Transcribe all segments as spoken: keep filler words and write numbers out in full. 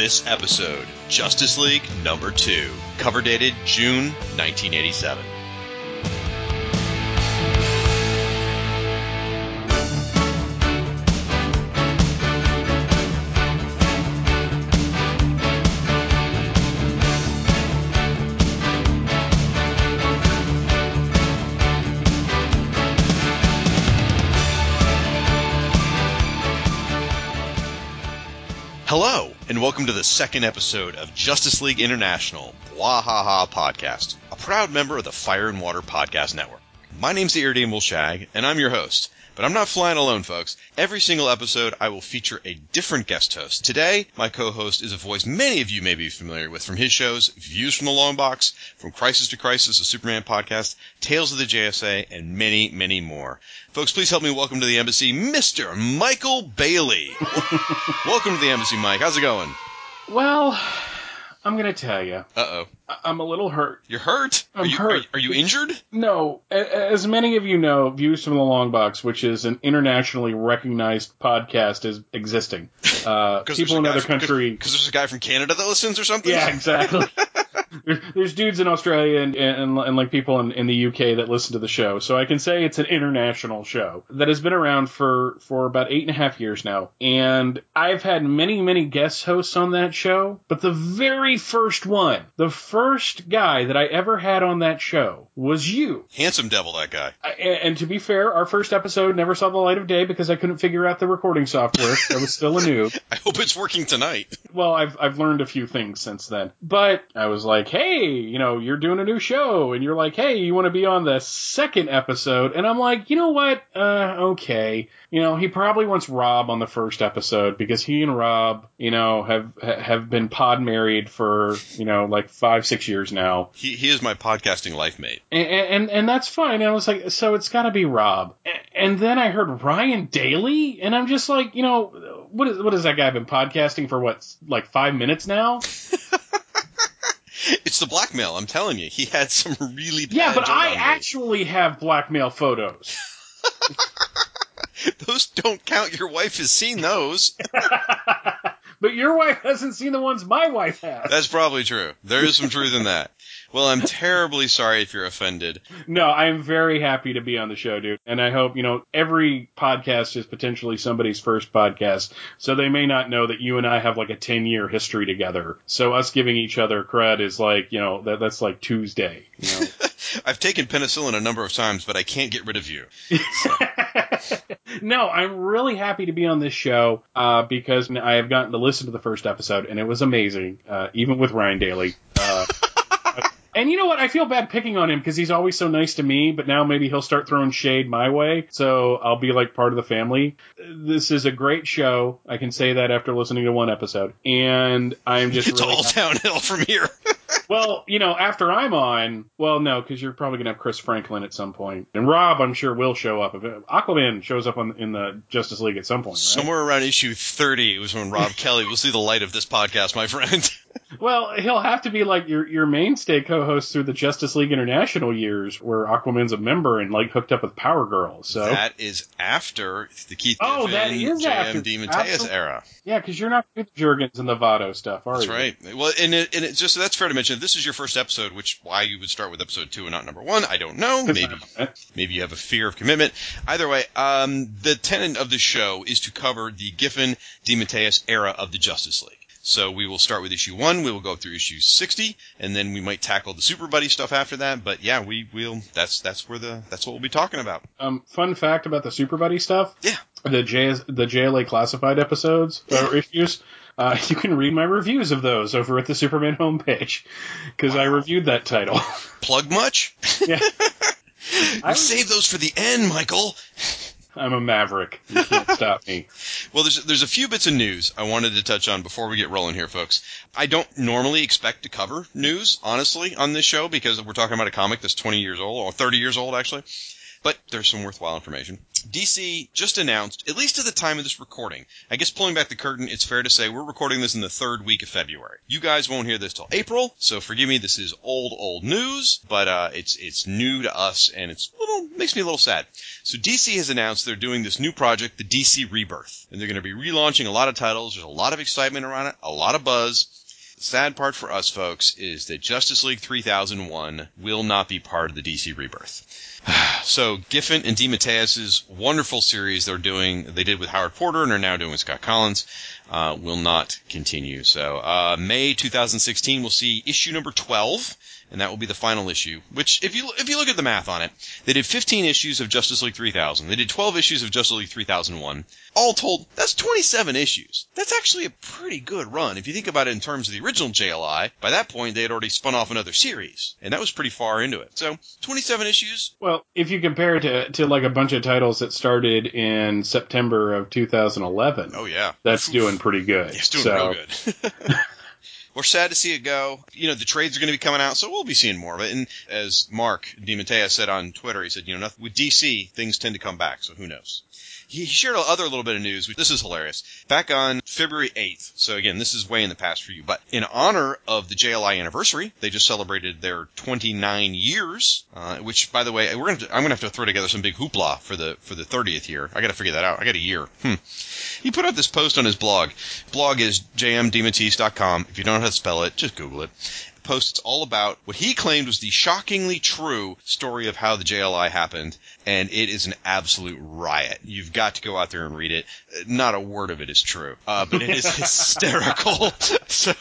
this episode, Justice League number two, cover dated June nineteen eighty-seven. Hello, and welcome to the second episode of Justice League International, Wahaha Podcast, a proud member of the Fire and Water Podcast Network. My name's the Irredeemable Shag, and I'm your host, but I'm not flying alone, folks. Every single episode, I will feature a different guest host. Today, my co-host is a voice many of you may be familiar with from his shows, Views from the Longbox, From Crisis to Crisis, the Superman Podcast, Tales of the J S A, and many, many more. Folks, please help me welcome to the embassy, Mister Michael Bailey. Welcome to the embassy, Mike. How's it going? Well, I'm going to tell you. Uh-oh. I'm a little hurt. You're hurt? I'm are you, hurt. Are, are you injured? No. As many of you know, Views from the Longbox, which is an internationally recognized podcast, is existing. Uh, people in other countries. Because there's a guy from Canada that listens or something? Yeah, exactly. There's dudes in Australia and, and, and like people in, in the U K that listen to the show. So I can say it's an international show that has been around for, for about eight and a half years now. And I've had many, many guest hosts on that show. But the very first one, the first guy that I ever had on that show was you. Handsome devil, that guy. I, and to be fair, our first episode never saw the light of day because I couldn't figure out the recording software. I was still a noob. I hope it's working tonight. Well, I've, I've learned a few things since then. But I was like, hey, you know, you're doing a new show, and you're like, hey, you want to be on the second episode? And I'm like, you know what? Uh, okay. You know, he probably wants Rob on the first episode because he and Rob, you know, have have been pod married for, you know, like five, six years now. He, he is my podcasting life mate. And, and, and that's fine. And I was like, so it's got to be Rob. And then I heard Ryan Daly, and I'm just like, you know, what is, what has that guy been podcasting for, what, like five minutes now? It's the blackmail, I'm telling you. He had some really bad Yeah, but I actually have blackmail photos. Those don't count. Your wife has seen those. But your wife hasn't seen the ones my wife has. That's probably true. There is some truth in that. Well, I'm terribly sorry if you're offended. No, I'm very happy to be on the show, dude. And I hope, you know, every podcast is potentially somebody's first podcast. So they may not know that you and I have like a ten year history together. So us giving each other cred is like, you know, that that's like Tuesday. You know? I've taken penicillin a number of times, but I can't get rid of you. So. No, I'm really happy to be on this show uh, because I have gotten to listen to the first episode, and it was amazing, uh, even with Ryan Daly. Uh, and you know what? I feel bad picking on him because he's always so nice to me, but now maybe he'll start throwing shade my way, so I'll be like part of the family. This is a great show. I can say that after listening to one episode. And I'm just it's really all happy. Downhill from here. Well, you know, after I'm on, well, no, because you're probably going to have Chris Franklin at some point. And Rob, I'm sure, will show up. Aquaman shows up on, in the Justice League at some point, right? Somewhere around issue thirty, it was when Rob Kelly will see the light of this podcast, my friend. Well, he'll have to be like your your mainstay co-host through the Justice League International years, where Aquaman's a member and like hooked up with Power Girl. So that is after the Keith oh, Giffen, J M. DeMatteis era. Yeah, because you're not with Jurgens and the Vado stuff, are that's you? That's right. Well, and it, and it just that's fair to mention. This is your first episode, which why you would start with episode two and not number one, I don't know. Maybe maybe you have a fear of commitment. Either way, um, the tenet of the show is to cover the Giffen DeMatteis era of the Justice League. So we will start with issue one, we will go through issue sixty, and then we might tackle the Super Buddy stuff after that, but yeah, we will, that's, that's where the, that's what we'll be talking about. Um, fun fact about the Super Buddy stuff. Yeah. The J, the J L A classified episodes, or issues. Uh, you can read my reviews of those over at the Superman homepage, because wow. I reviewed that title. Plug much? Yeah. I save those for the end, Michael. I'm a maverick. You can't stop me. Well, there's there's a few bits of news I wanted to touch on before we get rolling here, folks. I don't normally expect to cover news, honestly, on this show because we're talking about a comic that's twenty years old, or thirty years old, actually. but there's some worthwhile information. D C just announced, at least at the time of this recording, I guess pulling back the curtain, it's fair to say we're recording this in the third week of February. You guys won't hear this till April, so forgive me, this is old, old news, but uh, it's it's new to us, and it's a little, makes me a little sad. So D C has announced they're doing this new project, the D C Rebirth, and they're going to be relaunching a lot of titles. There's a lot of excitement around it, a lot of buzz. The sad part for us, folks, is that Justice League three thousand one will not be part of the D C Rebirth. So Giffen and DeMatteis' wonderful series they're doing, they did with Howard Porter and are now doing with Scott Collins, uh, will not continue. So uh, May twenty sixteen, we'll see issue number twelve. And that will be the final issue, which, if you if you look at the math on it, they did fifteen issues of Justice League three thousand. They did twelve issues of Justice League three thousand one. All told, that's twenty-seven issues. That's actually a pretty good run. If you think about it in terms of the original J L I, by that point, they had already spun off another series. And that was pretty far into it. So, twenty-seven issues. Well, if you compare it to, to like a bunch of titles that started in September of two thousand eleven. Oh, yeah. That's Oof. doing pretty good. It's doing so. real good. We're sad to see it go. You know, the trades are going to be coming out, so we'll be seeing more of it. And as Mark DeMatteis said on Twitter, he said, you know, nothing, with D C, things tend to come back, so who knows? He shared another little bit of news. This is hilarious. Back on February eighth, so again, this is way in the past for you, but in honor of the J L I anniversary, they just celebrated their twenty-nine years, uh, which, by the way, we're gonna have to, I'm going to have to throw together some big hoopla for the for the thirtieth year. I got to figure that out. I got a year. Hmm. He put out this post on his blog. Blog is j m dematteis dot com. If you don't know how to spell it, just Google it. Posts all about what he claimed was the shockingly true story of how the J L I happened, and it is an absolute riot. You've got to go out there and read it. Not a word of it is true, uh, but it is hysterical. So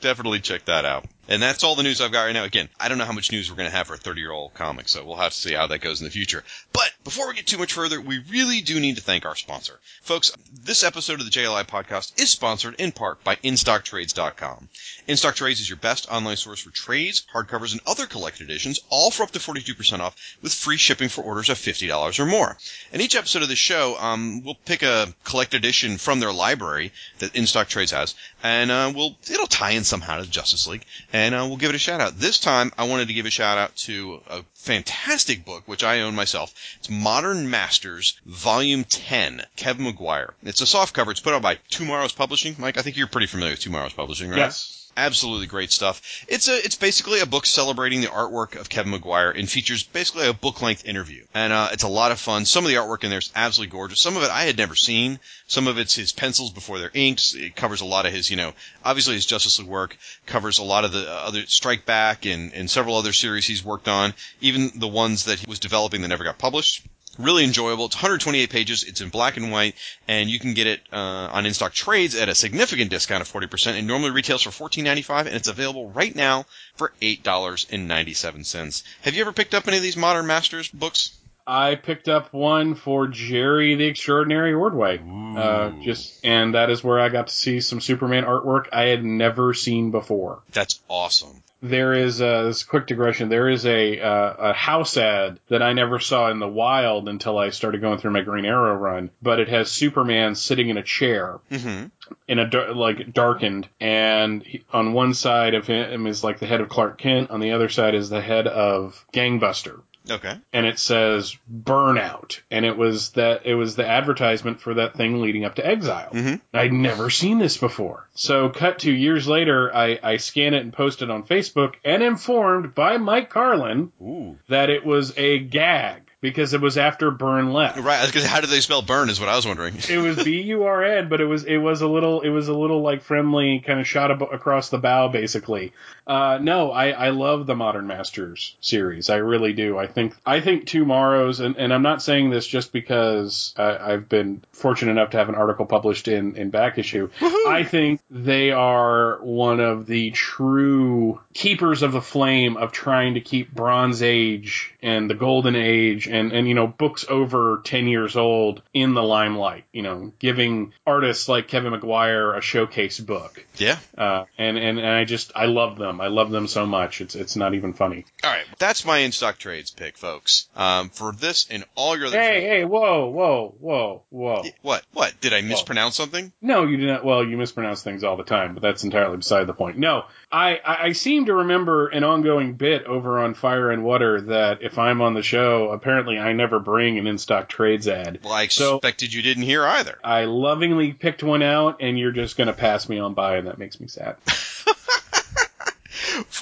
definitely check that out. And that's all the news I've got right now. Again, I don't know how much news we're going to have for a thirty-year-old comic, so we'll have to see how that goes in the future. But before we get too much further, we really do need to thank our sponsor. Folks, this episode of the J L I Podcast is sponsored in part by in stock trades dot com. InStockTrades is your best online source for trades, hardcovers, and other collected editions, all for up to forty-two percent off with free shipping for orders of fifty dollars or more. And each episode of the show, um, we'll pick a collected edition from their library that InStockTrades has, and uh, we'll it'll tie in somehow to the Justice League. And uh, we'll give it a shout-out. This time, I wanted to give a shout-out to a fantastic book, which I own myself. It's Modern Masters, Volume ten, Kevin Maguire. It's a soft cover. It's put out by TwoMorrows Publishing. Mike, I think you're pretty familiar with TwoMorrows Publishing, right? Yes. Absolutely great stuff. It's a it's basically a book celebrating the artwork of Kevin Maguire and features basically a book-length interview. And uh, it's a lot of fun. Some of the artwork in there is absolutely gorgeous. Some of it I had never seen. Some of it's his pencils before they're inked. It covers a lot of his, you know, obviously his Justice League work, covers a lot of the other Strike Back and, and several other series he's worked on, even the ones that he was developing that never got published. Really enjoyable. It's one hundred twenty-eight pages. It's in black and white, and you can get it uh, on InStockTrades at a significant discount of forty percent. It normally retails for fourteen ninety-five, and it's available right now for eight dollars and ninety-seven cents. Have you ever picked up any of these Modern Masters books? I picked up one for Jerry the Extraordinary Ordway, uh, just and that is where I got to see some Superman artwork I had never seen before. That's awesome. There is a this quick digression. There is a uh, a house ad that I never saw in the wild until I started going through my Green Arrow run, but it has Superman sitting in a chair, mm-hmm. in a like darkened, and he, on one side of him is like the head of Clark Kent, on the other side is the head of Gangbuster. Okay. And it says Burnout, and it was that it was the advertisement for that thing leading up to Exile. Mm-hmm. I'd never seen this before. So cut to years later, I, I scan it and post it on Facebook, and informed by Mike Carlin Ooh. that it was a gag. Because it was after Burn left, right? Because how did they spell Burn is what I was wondering. It was B U R N, but it was it was a little it was a little like friendly kind of shot ab- across the bow, basically. Uh, no, I, I love the Modern Masters series. I really do. I think I think TwoMorrows, and, and I'm not saying this just because I, I've been fortunate enough to have an article published in in Back Issue. Woo-hoo! I think they are one of the true keepers of the flame of trying to keep Bronze Age and the Golden Age. And, and, you know, books over ten years old in the limelight, you know, giving artists like Kevin Maguire a showcase book. Yeah. Uh, and, and, and I just, I love them. I love them so much. It's it's not even funny. All right. That's my InStockTrades pick, folks. Um, for this and all your other Hey, shows. hey, whoa, whoa, whoa, whoa. What? What? Did I mispronounce whoa. something? No, you did not. Well, you mispronounce things all the time, but that's entirely beside the point. No, I, I, I seem to remember an ongoing bit over on Fire and Water that if I'm on the show, apparently apparently I never bring an In-Stock Trades ad. Well, I expected so, you didn't hear either. I lovingly picked one out, and you're just going to pass me on by, and that makes me sad.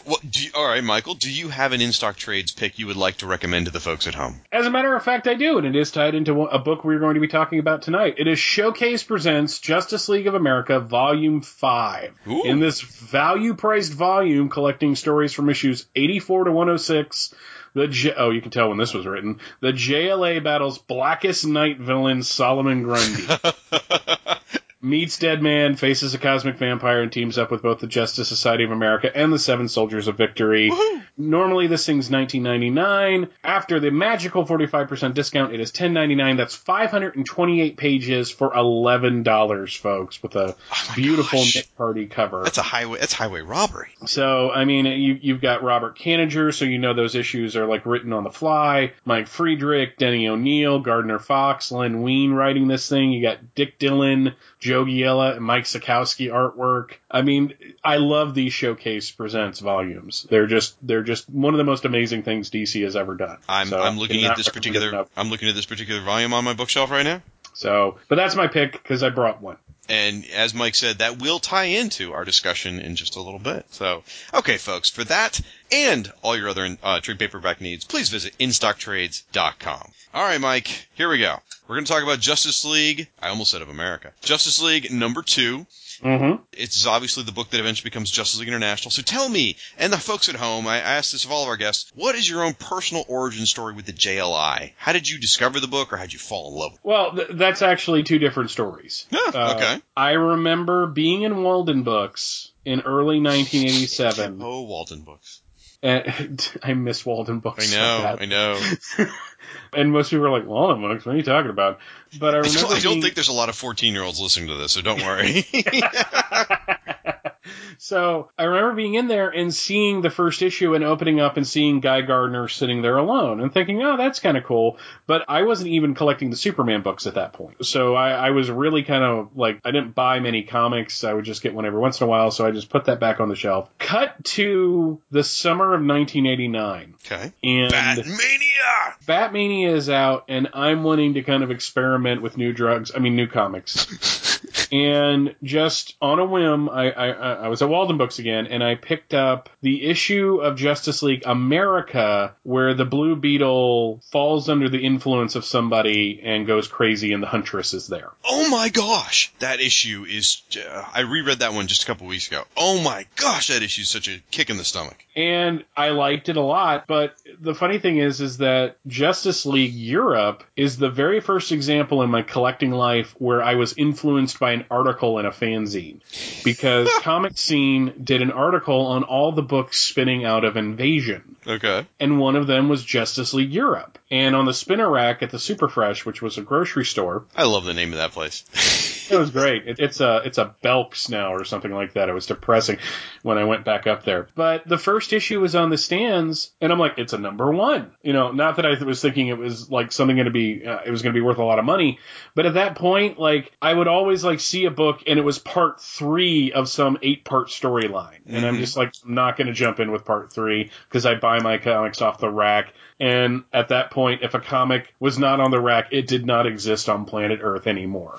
Well, do you, all right, Michael, do you have an In-Stock Trades pick you would like to recommend to the folks at home? As a matter of fact, I do, and it is tied into a book we're going to be talking about tonight. It is Showcase Presents Justice League of America, Volume five. Ooh. In this value-priced volume collecting stories from issues eighty-four to one oh six, the J- oh, you can tell when this was written, the J L A battles Blackest Night villain Solomon Grundy. Meets Deadman, faces a cosmic vampire, and teams up with both the Justice Society of America and the Seven Soldiers of Victory. Woo-hoo! Normally, this thing's nineteen ninety-nine dollars. After the magical forty-five percent discount, it is ten ninety-nine dollars. That's five hundred twenty-eight pages for eleven dollars, folks, with a oh beautiful Nick Party cover. That's a highway. That's highway robbery. So, I mean, you, you've got Robert Canninger, so you know those issues are like written on the fly. Mike Friedrich, Denny O'Neil, Gardner Fox, Len Wein writing this thing. You got Dick Dillon, Joe Joe Giella and Mike Sikowski artwork. I mean, I love these Showcase Presents volumes. They're just they're just one of the most amazing things D C has ever done. I'm so I'm looking at this particular I'm looking at this particular volume on my bookshelf right now. So, but that's my pick because I brought one. And as Mike said, that will tie into our discussion in just a little bit. So, okay, folks, for that and all your other uh, trade paperback needs, please visit in stock trades dot com. All right, Mike, here we go. We're going to talk about Justice League. I almost said of America. Justice League number two. Mm-hmm. It's obviously the book that eventually becomes Justice League International. So tell me, and the folks at home, I asked this of all of our guests, what is your own personal origin story with the J L I? How did you discover the book, or how did you fall in love with it? Well, th- that's actually two different stories. Yeah, uh, okay. I remember being in Walden Books in early nineteen eighty-seven. Oh, Walden Books. And I miss Walden Books. I know, like I know. And most people are like, Walden Books, what are you talking about? But I remember. I don't, I don't being... think there's a lot of fourteen-year-olds listening to this, so don't worry. So I remember being in there and seeing the first issue and opening up and seeing Guy Gardner sitting there alone and thinking, oh, that's kind of cool. But I wasn't even collecting the Superman books at that point. So I, I was really kind of like, I didn't buy many comics. I would just get one every once in a while. So I just put that back on the shelf. Cut to the summer of nineteen eighty-nine. Okay. And Batmania! Batmania is out, and I'm wanting to kind of experiment with new drugs. I mean, new comics. And just on a whim, I, I, I was at Walden Books again, and I picked up the issue of Justice League America where the Blue Beetle falls under the influence of somebody and goes crazy, and the Huntress is there. Oh my gosh! That issue is... Uh, I reread that one just a couple weeks ago. Oh my gosh, that issue is such a kick in the stomach. And I liked it a lot, but the funny thing is, is that Justice League Europe is the very first example in my collecting life where I was influenced by an article in a fanzine, because Comic Scene did an article on all the books spinning out of Invasion. Okay. And one of them was Justice League Europe. And on the spinner rack at the Superfresh, which was a grocery store. I love the name of that place. It was great. It, it's a it's a Belk's now or something like that. It was depressing when I went back up there. But the first issue was on the stands, and I'm like, it's a number one. You know, not that I was thinking it was like something going to be, uh, it was going to be worth a lot of money. But at that point, like, I would always like see a book, and it was part three of some eight part storyline, and mm-hmm. I'm just like, I'm not going to jump in with part three because I buy my comics off the rack. And at that point, if a comic was not on the rack, it did not exist on planet Earth anymore.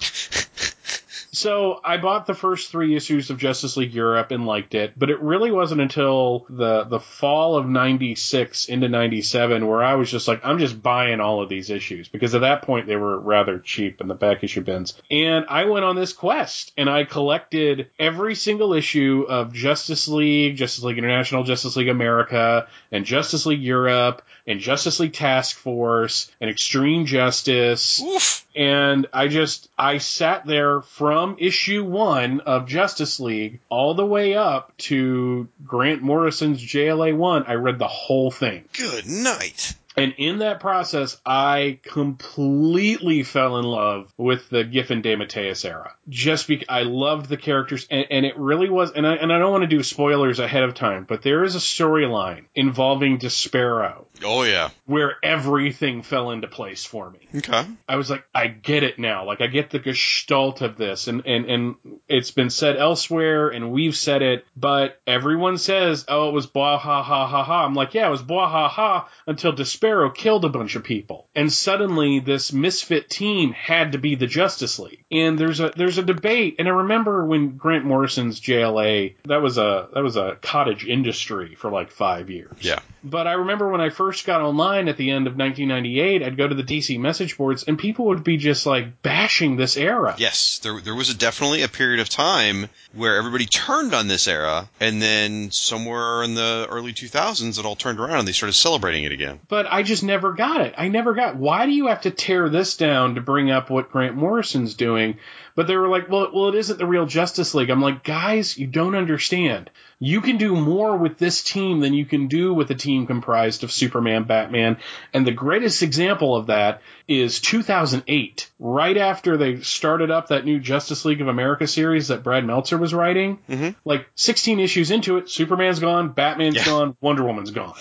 So I bought the first three issues of Justice League Europe and liked it, but it really wasn't until the the fall of ninety-six into ninety-seven where I was just like, I'm just buying all of these issues, because at that point they were rather cheap in the back issue bins. And I went on this quest, and I collected every single issue of Justice League, Justice League International, Justice League America, and Justice League Europe, and Justice League Task Force, and Extreme Justice. Oof. And I just, I sat there from issue one of Justice League all the way up to Grant Morrison's J L A one. I read the whole thing. Good night. And in that process, I completely fell in love with the Giffen DeMatteis era. Just because I loved the characters, and, and it really was, and I, and I don't want to do spoilers ahead of time, but there is a storyline involving Despero. Oh, yeah. Where everything fell into place for me. Okay. I was like, I get it now. Like, I get the gestalt of this, and, and, and it's been said elsewhere, and we've said it, but everyone says, oh, it was blah, ha, ha, ha, ha. I'm like, yeah, it was blah, ha, ha, until Despero Despero killed a bunch of people, and suddenly this misfit team had to be the Justice League. And there's a there's a debate, and I remember when Grant Morrison's J L A, that was a that was a cottage industry for like five years. Yeah. But I remember when I first got online at the end of nineteen ninety-eight, I'd go to the D C message boards, and people would be just like bashing this era. Yes, there there was a, definitely a period of time where everybody turned on this era, and then somewhere in the early two thousands, it all turned around and they started celebrating it again. But I just never got it. I never got. Why do you have to tear this down to bring up what Grant Morrison's doing? But they were like, well, well, it isn't the real Justice League. I'm like, guys, you don't understand. You can do more with this team than you can do with a team comprised of Superman, Batman. And the greatest example of that is two thousand eight, right after they started up that new Justice League of America series that Brad Meltzer was writing. Mm-hmm. Like sixteen issues into it, Superman's gone, Batman's yeah. gone, Wonder Woman's gone.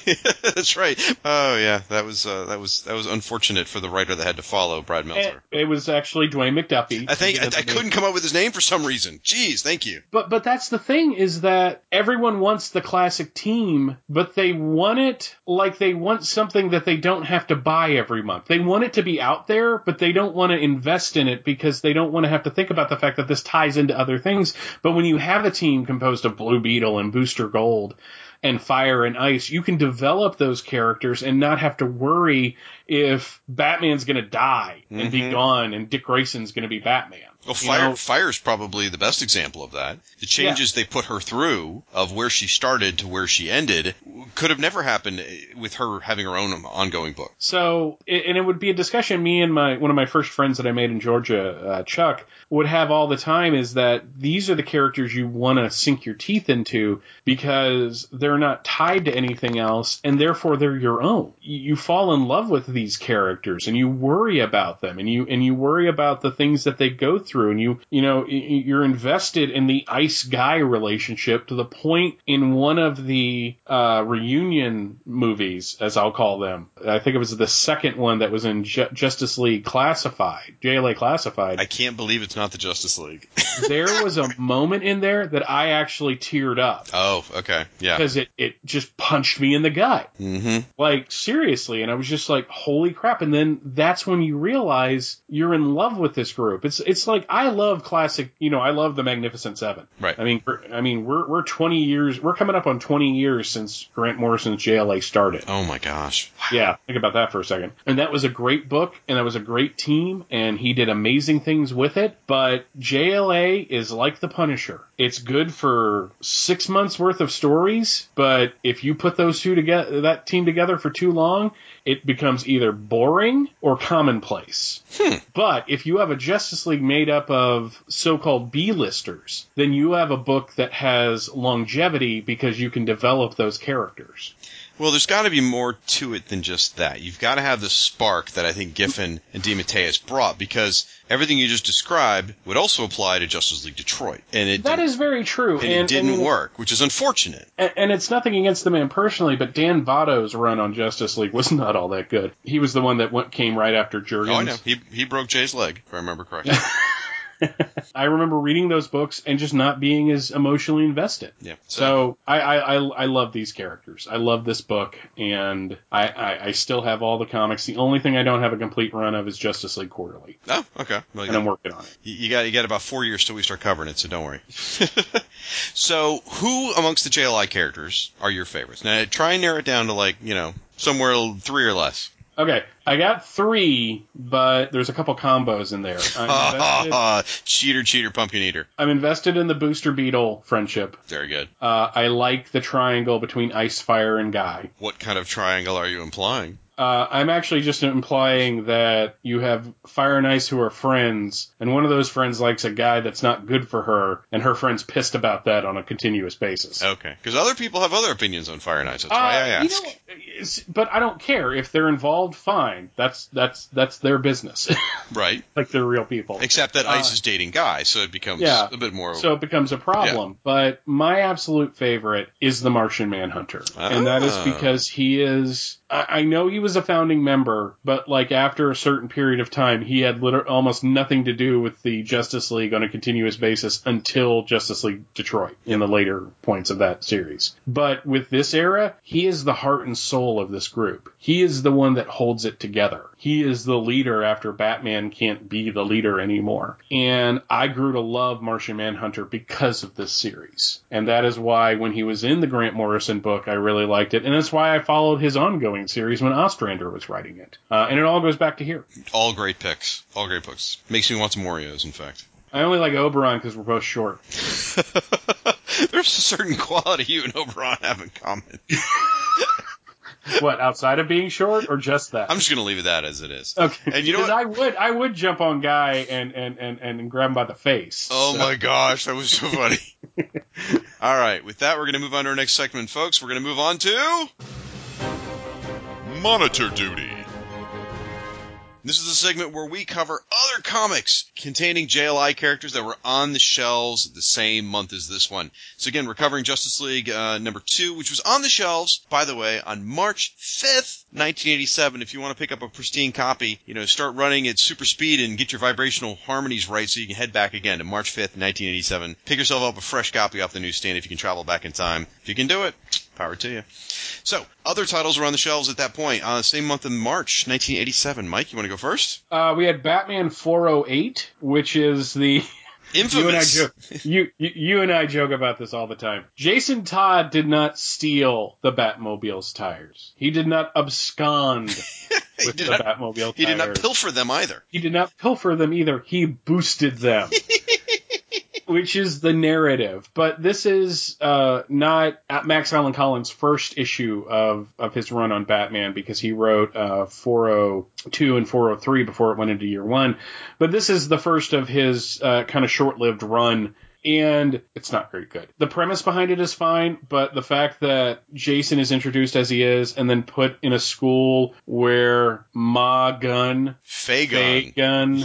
That's right. Oh yeah, that was uh, that was that was unfortunate for the writer that had to follow Brad Meltzer. And it was actually Dwayne McDuffie. I think I, I couldn't come up with his name for some reason. Jeez, thank you. But but that's the thing, is that everyone wants the classic team, but they want it like they want something that they don't have to buy every month. They want it to be out there, but they don't want to invest in it because they don't want to have to think about the fact that this ties into other things. But when you have a team composed of Blue Beetle and Booster Gold and Fire and Ice, you can develop those characters and not have to worry if Batman's going to die and mm-hmm. be gone and Dick Grayson's going to be Batman. Well, Fire, you know? Fire's probably the best example of that. The changes yeah. they put her through, of where she started to where she ended, could have never happened with her having her own ongoing book. So, and it would be a discussion me and my one of my first friends that I made in Georgia, uh, Chuck, would have all the time, is that these are the characters you want to sink your teeth into because they're not tied to anything else, and therefore they're your own. You fall in love with these characters, and you worry about them, and you and you worry about the things that they go through. Through. And you, you know, you're invested in the Ice Guy relationship to the point in one of the uh, reunion movies, as I'll call them. I think it was the second one that was in Ju- Justice League Classified, J L A Classified. I can't believe it's not the Justice League. There was a moment in there that I actually teared up. Oh, okay. Yeah. Because it, it just punched me in the gut. Mm-hmm. Like, seriously. And I was just like, holy crap. And then that's when you realize you're in love with this group. It's, it's like, I love classic, you know, I love the Magnificent Seven. Right. I mean, I mean, we're we're twenty years, we're coming up on twenty years since Grant Morrison's J L A started. Oh my gosh. Yeah, think about that for a second. And that was a great book, and that was a great team, and he did amazing things with it. But J L A is like the Punisher. It's good for six months worth of stories, but if you put those two together, that team together for too long, it becomes either boring or commonplace. Hmm. But if you have a Justice League made up of so-called B-listers, then you have a book that has longevity because you can develop those characters. Well, there's got to be more to it than just that. You've got to have the spark that I think Giffen and DeMatteis brought, because everything you just described would also apply to Justice League Detroit. And it that did, is very true. And, and it didn't and, work, which is unfortunate. And, and it's nothing against the man personally, but Dan Votto's run on Justice League was not all that good. He was the one that went, came right after Jurgens. Oh, I know. He, he broke Jay's leg, if I remember correctly. I remember reading those books and just not being as emotionally invested. Yeah. So, so I, I, I love these characters. I love this book, and I, I, I still have all the comics. The only thing I don't have a complete run of is Justice League Quarterly. Oh, okay. Well, and got, I'm working on it. You got you got about four years till we start covering it, so don't worry. So who amongst the J L I characters are your favorites? Now try and narrow it down to, like, you know, somewhere three or less. Okay, I got three, but there's a couple combos in there. Invested, cheater, cheater, pumpkin eater. I'm invested in the Booster Beetle friendship. Very good. Uh, I like the triangle between Ice, Fire, and Guy. What kind of triangle are you implying? Uh, I'm actually just implying that you have Fire and Ice who are friends, and one of those friends likes a guy that's not good for her, and her friend's pissed about that on a continuous basis. Okay. Because other people have other opinions on Fire and Ice. That's uh, why I ask. You know, but I don't care. If they're involved, fine. That's that's that's their business. Right. Like, they're real people. Except that Ice uh, is dating Guy, so it becomes yeah, a bit more... So it becomes a problem. Yeah. But my absolute favorite is the Martian Manhunter. Oh. And that is because he is... I, I know he was was a founding member, but like after a certain period of time, he had liter- almost nothing to do with the Justice League on a continuous basis until Justice League Detroit in the later points of that series. But with this era, he is the heart and soul of this group. He is the one that holds it together. He is the leader after Batman can't be the leader anymore. And I grew to love Martian Manhunter because of this series. And that is why when he was in the Grant Morrison book, I really liked it. And that's why I followed his ongoing series when Ostrander was writing it. Uh, and it all goes back to here. All great picks. All great books. Makes me want some Oreos, in fact. I only like Oberon because we're both short. There's a certain quality you and Oberon have in common. What, outside of being short or just that? I'm just going to leave it that as it is. Okay. And you know what? I would, I would jump on Guy and, and, and, and grab him by the face. Oh, so. My gosh. That was so funny. All right. With that, we're going to move on to our next segment, folks. We're going to move on to... Monitor Duty. This is a segment where we cover other comics containing J L I characters that were on the shelves the same month as this one. So again, we're covering Justice League uh, number two, which was on the shelves, by the way, on March fifth, nineteen eighty-seven. If you want to pick up a pristine copy, you know, start running at super speed and get your vibrational harmonies right so you can head back again to March fifth, nineteen eighty-seven. Pick yourself up a fresh copy off the newsstand if you can travel back in time. If you can do it, power to you. So, other titles were on the shelves at that point. Uh, same month in March nineteen eighty-seven. Mike, you want to go first? Uh, we had Batman four oh eight, which is the... Infamous. You and, I joke, you, you, you and I joke about this all the time. Jason Todd did not steal the Batmobile's tires. He did not abscond with the not, Batmobile tires. He did not pilfer them either. He did not pilfer them either. He boosted them. Which is the narrative. But this is uh, not Max Allan Collins' first issue of, of his run on Batman, because he wrote uh, four oh two and four oh three before it went into year one. But this is the first of his uh, kind of short-lived run, and it's not very good. The premise behind it is fine, but the fact that Jason is introduced as he is and then put in a school where Ma Gun, Fae Gun...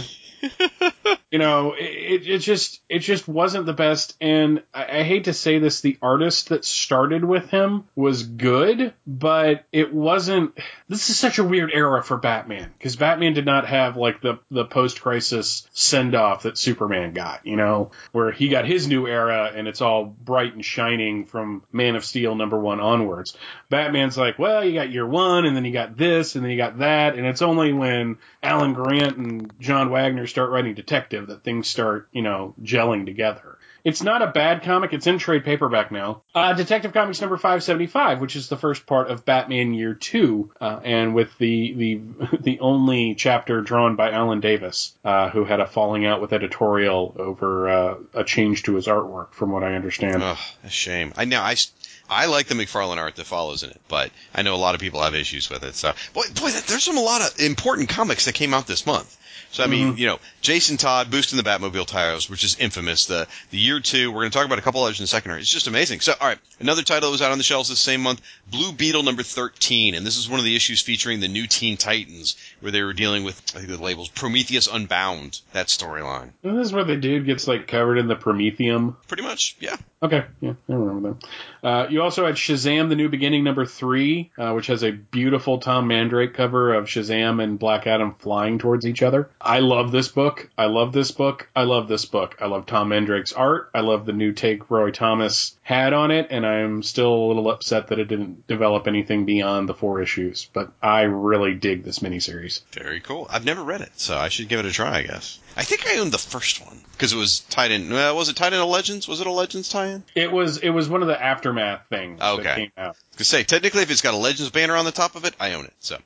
you know, it, it just it just wasn't the best, and I, I hate to say this, the artist that started with him was good, but it wasn't. This is such a weird era for Batman, because Batman did not have like the, the post-crisis send-off that Superman got, you know, where he got his new era, and it's all bright and shining from Man of Steel number one onwards. Batman's like, well, you got year one, and then you got this, and then you got that, and it's only when Alan Grant and John Wagner start writing Detective that things start, you know, gelling together. It's not a bad comic. It's in trade paperback now. Uh, Detective Comics number five seventy-five, which is the first part of Batman Year two, uh, and with the the the only chapter drawn by Alan Davis, uh, who had a falling out with editorial over uh, a change to his artwork, from what I understand. Ugh, a shame. I know. I. I like the McFarlane art that follows in it, but I know a lot of people have issues with it. So, boy, boy, there's some a lot of important comics that came out this month. So, I mean, mm-hmm. you know, Jason Todd boosting the Batmobile tires, which is infamous. The the year two, we're going to talk about a couple others in a second. It's just amazing. So, all right, another title that was out on the shelves this same month, Blue Beetle number thirteen, and this is one of the issues featuring the new Teen Titans, where they were dealing with, I think the labels, Prometheus Unbound, that storyline. Isn't this where the dude gets like covered in the Prometheum? Pretty much, yeah. Okay, yeah, I remember that. Uh, you also had Shazam, The New Beginning, number three, uh, which has a beautiful Tom Mandrake cover of Shazam and Black Adam flying towards each other. I love this book. I love this book. I love this book. I love Tom Mandrake's art. I love the new take Roy Thomas had on it, and I'm still a little upset that it didn't develop anything beyond the four issues, but I really dig this miniseries. Very cool. I've never read it, so I should give it a try, I guess. I think I owned the first one, because it was tied in, well, was it tied into Legends? Was it a Legends tie-in? It was it was one of the Aftermath things okay. that came out. I was going to say, technically, if it's got a Legends banner on the top of it, I own it. So, all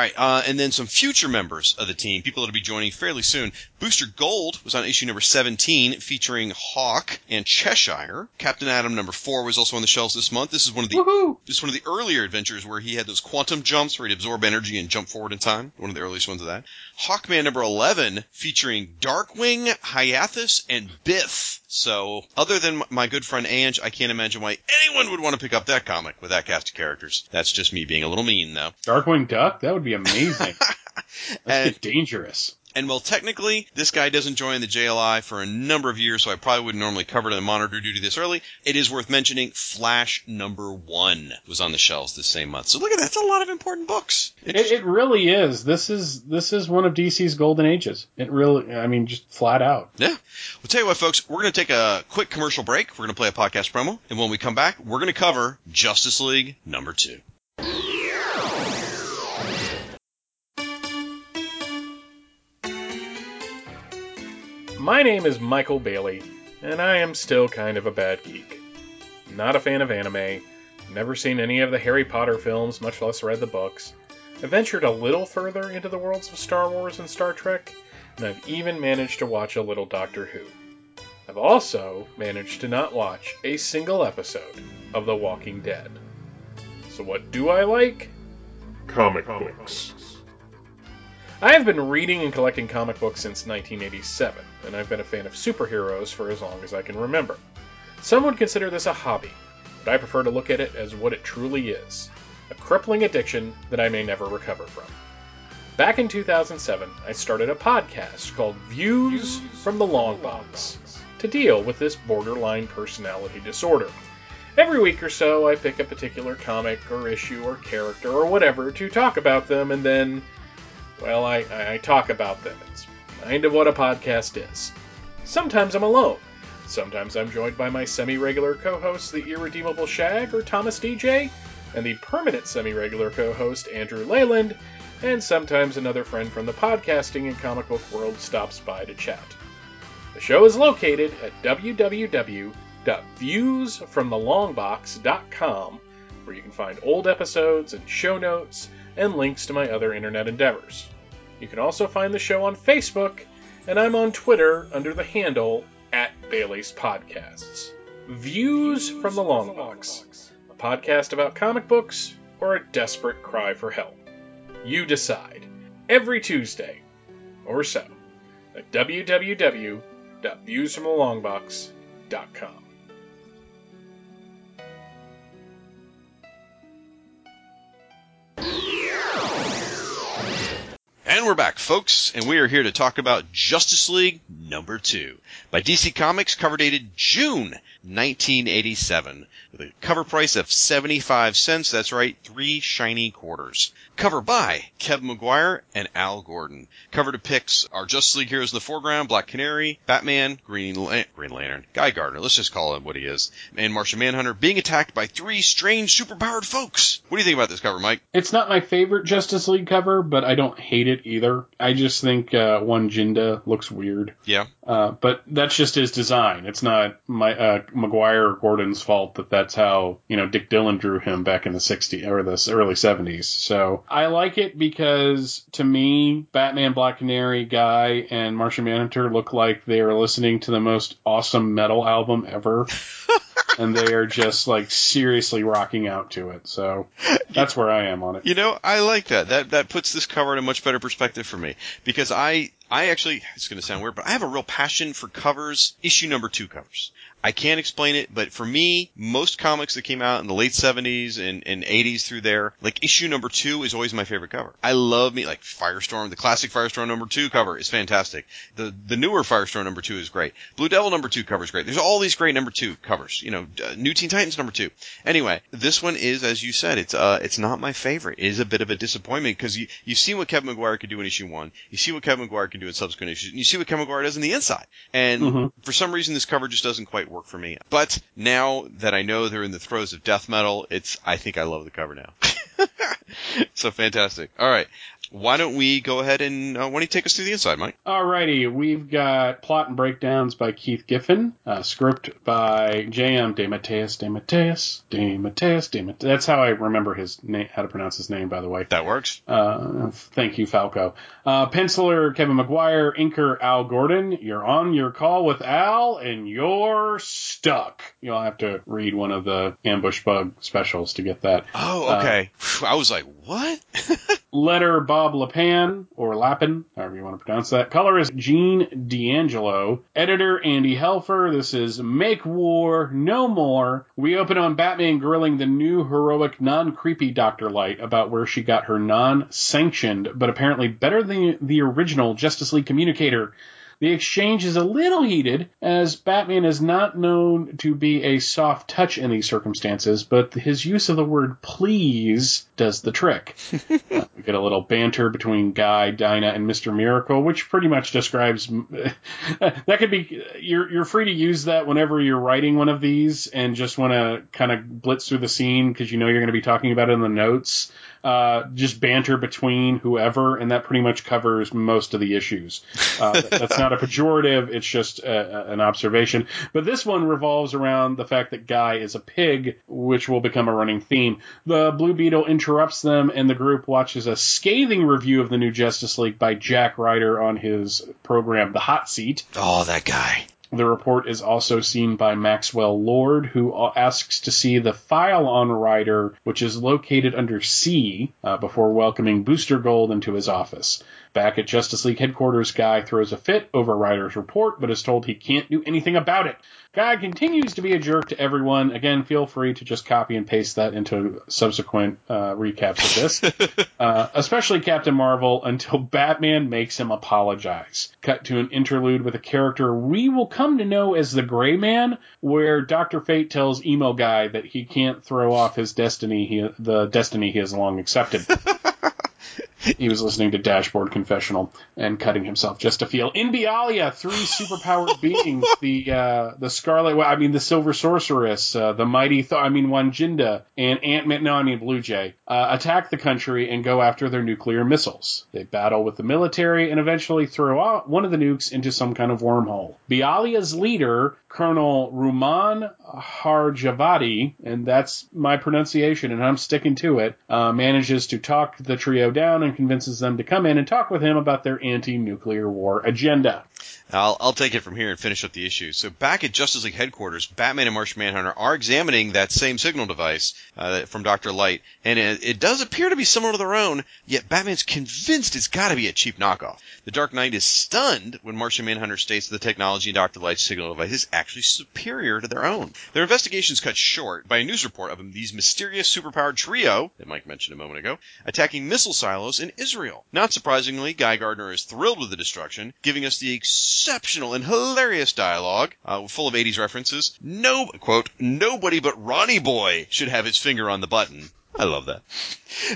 right, uh, and then some future members of the team, people that will be joining fairly soon. Booster Gold was on issue number seventeen, featuring Hawk and Cheshire. Captain Atom number four was also on the shelves this month. This is one of the Woohoo! This is one of the earlier adventures where he had those quantum jumps where he'd absorb energy and jump forward in time. One of the earliest ones of that. Hawkman number eleven, featuring Darkwing, Hyathus, and Biff. So, other than my good friend Ange, I can't imagine why anyone would want to pick up that comic with that cast of characters. That's just me being a little mean, though. Darkwing Duck? That would be amazing. That'd be dangerous. And, well, technically, this guy doesn't join the J L I for a number of years, so I probably wouldn't normally cover it in the monitor due to this early. It is worth mentioning Flash number one was on the shelves this same month. So look at that. That's a lot of important books. It, it really is. This is this is one of D C's golden ages. It really, I mean, just flat out. Yeah. We'll tell you what, folks. We're going to take a quick commercial break. We're going to play a podcast promo. And when we come back, we're going to cover Justice League number two. My name is Michael Bailey, and I am still kind of a bad geek. Not a fan of anime, never seen any of the Harry Potter films, much less read the books. I ventured a little further into the worlds of Star Wars and Star Trek, and I've even managed to watch a little Doctor Who. I've also managed to not watch a single episode of The Walking Dead. So what do I like? Comic books. I have been reading and collecting comic books since nineteen eighty-seven, and I've been a fan of superheroes for as long as I can remember. Some would consider this a hobby, but I prefer to look at it as what it truly is, a crippling addiction that I may never recover from. Back in two thousand seven, I started a podcast called Views from the Longbox to deal with this borderline personality disorder. Every week or so, I pick a particular comic or issue or character or whatever to talk about them, and then... Well, I, I talk about them. It's kind of what a podcast is. Sometimes I'm alone. Sometimes I'm joined by my semi-regular co-hosts, the Irredeemable Shag, or Thomas D J, and the permanent semi-regular co-host, Andrew Leyland, and sometimes another friend from the podcasting and comic book world stops by to chat. The show is located at w w w dot views from the longbox dot com, where you can find old episodes and show notes, and links to my other internet endeavors. You can also find the show on Facebook, and I'm on Twitter under the handle at Bailey's Podcasts. Views, Views from the Long Box, a podcast about comic books or a desperate cry for help. You decide. Every Tuesday, or so, at w w w dot views from the long box dot com. And we're back, folks, and we are here to talk about Justice League number two by D C Comics, cover dated June nineteen eighty-seven, with a cover price of seventy-five cents, that's right, three shiny quarters. Cover by Kevin Maguire and Al Gordon. Cover depicts our Justice League heroes in the foreground, Black Canary, Batman, Green, Lan- Green Lantern, Guy Gardner, let's just call him what he is, and Martian Manhunter being attacked by three strange superpowered folks. What do you think about this cover, Mike? It's not my favorite Justice League cover, but I don't hate it either. I just think uh, Wandjina looks weird. Yeah. Uh, but that's just his design. It's not my uh, Maguire or Gordon's fault that that's how, you know, Dick Dillon drew him back in the sixties or the early seventies. So I like it because, to me, Batman, Black Canary, Guy, and Martian Manhunter look like they are listening to the most awesome metal album ever. And they are just, like, seriously rocking out to it. So that's where I am on it. You know, I like that. That that puts this cover in a much better perspective for me. Because I, I actually, it's going to sound weird, but I have a real passion for covers, issue number two covers. I can't explain it, but for me, most comics that came out in the late seventies and, and eighties through there, like issue number two is always my favorite cover. I love me, like Firestorm, the classic Firestorm number two cover is fantastic. The the newer Firestorm number two is great. Blue Devil number two cover is great. There's all these great number two covers, you know, uh, New Teen Titans number two. Anyway, this one is, as you said, it's uh it's not my favorite. It is a bit of a disappointment because you, you've seen what Kevin Maguire could do in issue one. You see what Kevin Maguire could do in subsequent issues. And you see what Kevin Maguire does in the inside. And mm-hmm. for some reason, this cover just doesn't quite work for me. But now that I know they're in the throes of death metal, it's I think I love the cover now. So fantastic. All right. Why don't we go ahead and uh, why don't you take us through the inside, Mike? All righty. We've got plot and breakdowns by Keith Giffen, uh, script by J M DeMatteis, DeMatteis, DeMatteis, DeMatteis. That's how I remember his name, how to pronounce his name, by the way. That works. Uh, thank you, Falco. Uh, penciler Kevin Maguire, inker Al Gordon. You're on your call with Al, and you're stuck. You'll have to read one of the Ambush Bug specials to get that. Oh, okay. Uh, I was like, what? Letter by Bob Lapan, or Lappin, however you want to pronounce that. Colorist Gene D'Angelo. Editor Andy Helfer. This is Make War No More. We open on Batman grilling the new heroic, non-creepy Doctor Light about where she got her non-sanctioned, but apparently better than the original Justice League communicator. The exchange is a little heated, as Batman is not known to be a soft touch in these circumstances, but his use of the word please does the trick. uh, we get a little banter between Guy, Dinah, and Mister Miracle, which pretty much describes... that could be... You're, you're free to use that whenever you're writing one of these and just want to kind of blitz through the scene because you know you're going to be talking about it in the notes. Uh, just banter between whoever, and that pretty much covers most of the issues. Uh, that's not a pejorative, it's just a, a, an observation. But this one revolves around the fact that Guy is a pig, which will become a running theme. The Blue Beetle interrupts them, and the group watches a scathing review of the new Justice League by Jack Ryder on his program, The Hot Seat. Oh, that guy. The report is also seen by Maxwell Lord, who asks to see the file on Ryder, which is located under C, uh, before welcoming Booster Gold into his office. Back at Justice League headquarters, Guy throws a fit over Ryder's report, but is told he can't do anything about it. Guy continues to be a jerk to everyone. Again, feel free to just copy and paste that into subsequent uh, recaps of this, uh, especially Captain Marvel, until Batman makes him apologize. Cut to an interlude with a character we will come to know as the Gray Man, where Doctor Fate tells Emo Guy that he can't throw off his destiny, he, the destiny he has long accepted. He was listening to Dashboard Confessional and cutting himself just to feel. In Bialya, three superpowered beings, the uh, the Scarlet, well, I mean, the Silver Sorceress, uh, the Mighty, Th- I mean, Wandjina, and Ant-Man, no, I mean, Blue Jay, uh, attack the country and go after their nuclear missiles. They battle with the military and eventually throw out one of the nukes into some kind of wormhole. Bialya's leader, Colonel Ruman Harjavati, and that's my pronunciation, and I'm sticking to it, uh, manages to talk the trio down and convinces them to come in and talk with him about their anti-nuclear war agenda. I'll, I'll take it from here and finish up the issue. So back at Justice League headquarters, Batman and Martian Manhunter are examining that same signal device uh, from Doctor Light, and it, it does appear to be similar to their own, yet Batman's convinced it's got to be a cheap knockoff. The Dark Knight is stunned when Martian Manhunter states that the technology in Doctor Light's signal device is actually superior to their own. Their investigation is cut short by a news report of these mysterious superpowered trio, that Mike mentioned a moment ago, attacking missile silos in Israel. Not surprisingly, Guy Gardner is thrilled with the destruction, giving us the exceptional and hilarious dialogue, uh, full of eighties references. No, quote, nobody but Ronnie Boy should have his finger on the button. I love that.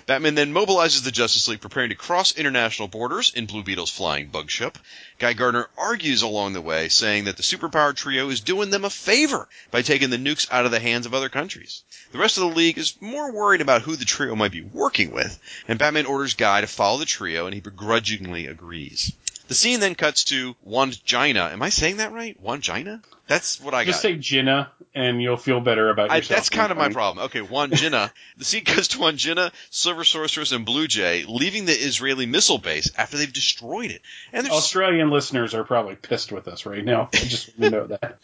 Batman then mobilizes the Justice League, preparing to cross international borders in Blue Beetle's flying bug ship. Guy Gardner argues along the way, saying that the superpowered trio is doing them a favor by taking the nukes out of the hands of other countries. The rest of the League is more worried about who the trio might be working with, and Batman orders Guy to follow the trio, and he begrudgingly agrees. The scene then cuts to Wandjina. Am I saying that right? Wandjina? That's what I Just got. Just say Jina, and you'll feel better about yourself. I, that's kind of my problem. Okay, Wandjina. The scene cuts to Wandjina, Silver Sorceress, and Blue Jay leaving the Israeli missile base after they've destroyed it. And Australian s- listeners are probably pissed with us right now. I just know that.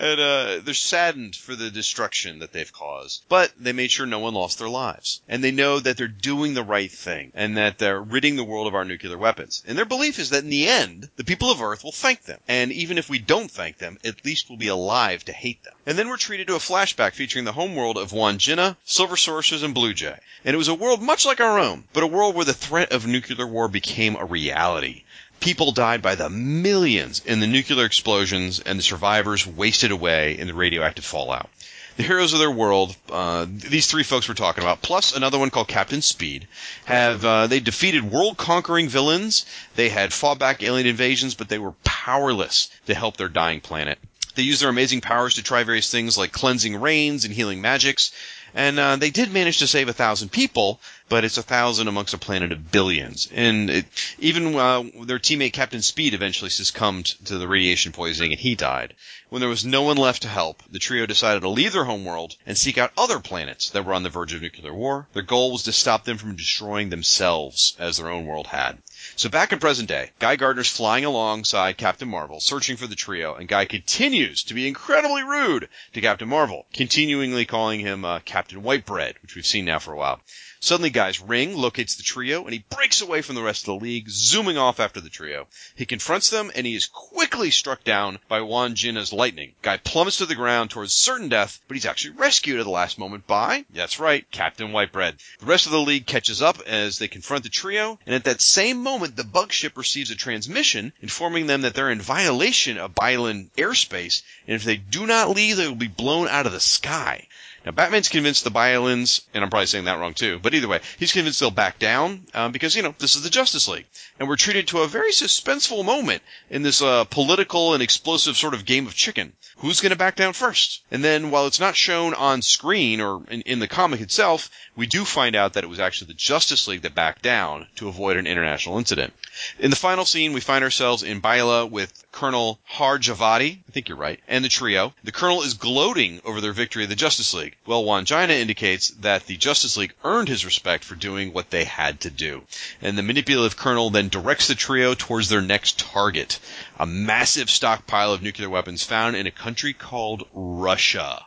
And uh, they're saddened for the destruction that they've caused, but they made sure no one lost their lives. And they know that they're doing the right thing, and that they're ridding the world of our nuclear weapons. And their belief is that in the end, the people of Earth will thank them. And even if we don't thank them, at least least we'll be alive to hate them. And then we're treated to a flashback featuring the homeworld of Wandjina, Silver Sorcerers, and Blue Jay. And it was a world much like our own, but a world where the threat of nuclear war became a reality. People died by the millions in the nuclear explosions, and the survivors wasted away in the radioactive fallout. The heroes of their world, uh, these three folks we're talking about, plus another one called Captain Speed, have uh, they defeated world-conquering villains, they had fought back alien invasions, but they were powerless to help their dying planet. They used their amazing powers to try various things like cleansing rains and healing magics, and uh, they did manage to save a thousand people, but it's a thousand amongst a planet of billions. And it, even uh, their teammate Captain Speed eventually succumbed to the radiation poisoning and he died. When there was no one left to help, the trio decided to leave their homeworld and seek out other planets that were on the verge of nuclear war. Their goal was to stop them from destroying themselves, as their own world had. So back in present day, Guy Gardner's flying alongside Captain Marvel, searching for the trio, and Guy continues to be incredibly rude to Captain Marvel, continually calling him uh, Captain Whitebread, which we've seen now for a while. Suddenly guys Ring locates the trio, and he breaks away from the rest of the league, zooming off after the trio. He confronts them, and he is quickly struck down by Wandjina's lightning. Guy plummets to the ground towards certain death, but he's actually rescued at the last moment by, that's right, Captain Whitebread. The rest of the league catches up as they confront the trio, and at that same moment, the bug ship receives a transmission informing them that they're in violation of Bylon airspace, and if they do not leave, they will be blown out of the sky. Now, Batman's convinced the Bialyans, and I'm probably saying that wrong too, but either way, he's convinced they'll back down um, because, you know, this is the Justice League. And we're treated to a very suspenseful moment in this uh, political and explosive sort of game of chicken. Who's going to back down first? And then, while it's not shown on screen or in, in the comic itself, we do find out that it was actually the Justice League that backed down to avoid an international incident. In the final scene, we find ourselves in Bialya with Colonel Harjavati, I think you're right, and the trio. The Colonel is gloating over their victory of the Justice League. Well, Wandjina indicates that the Justice League earned his respect for doing what they had to do. And the manipulative Colonel then directs the trio towards their next target, a massive stockpile of nuclear weapons found in a country called Russia.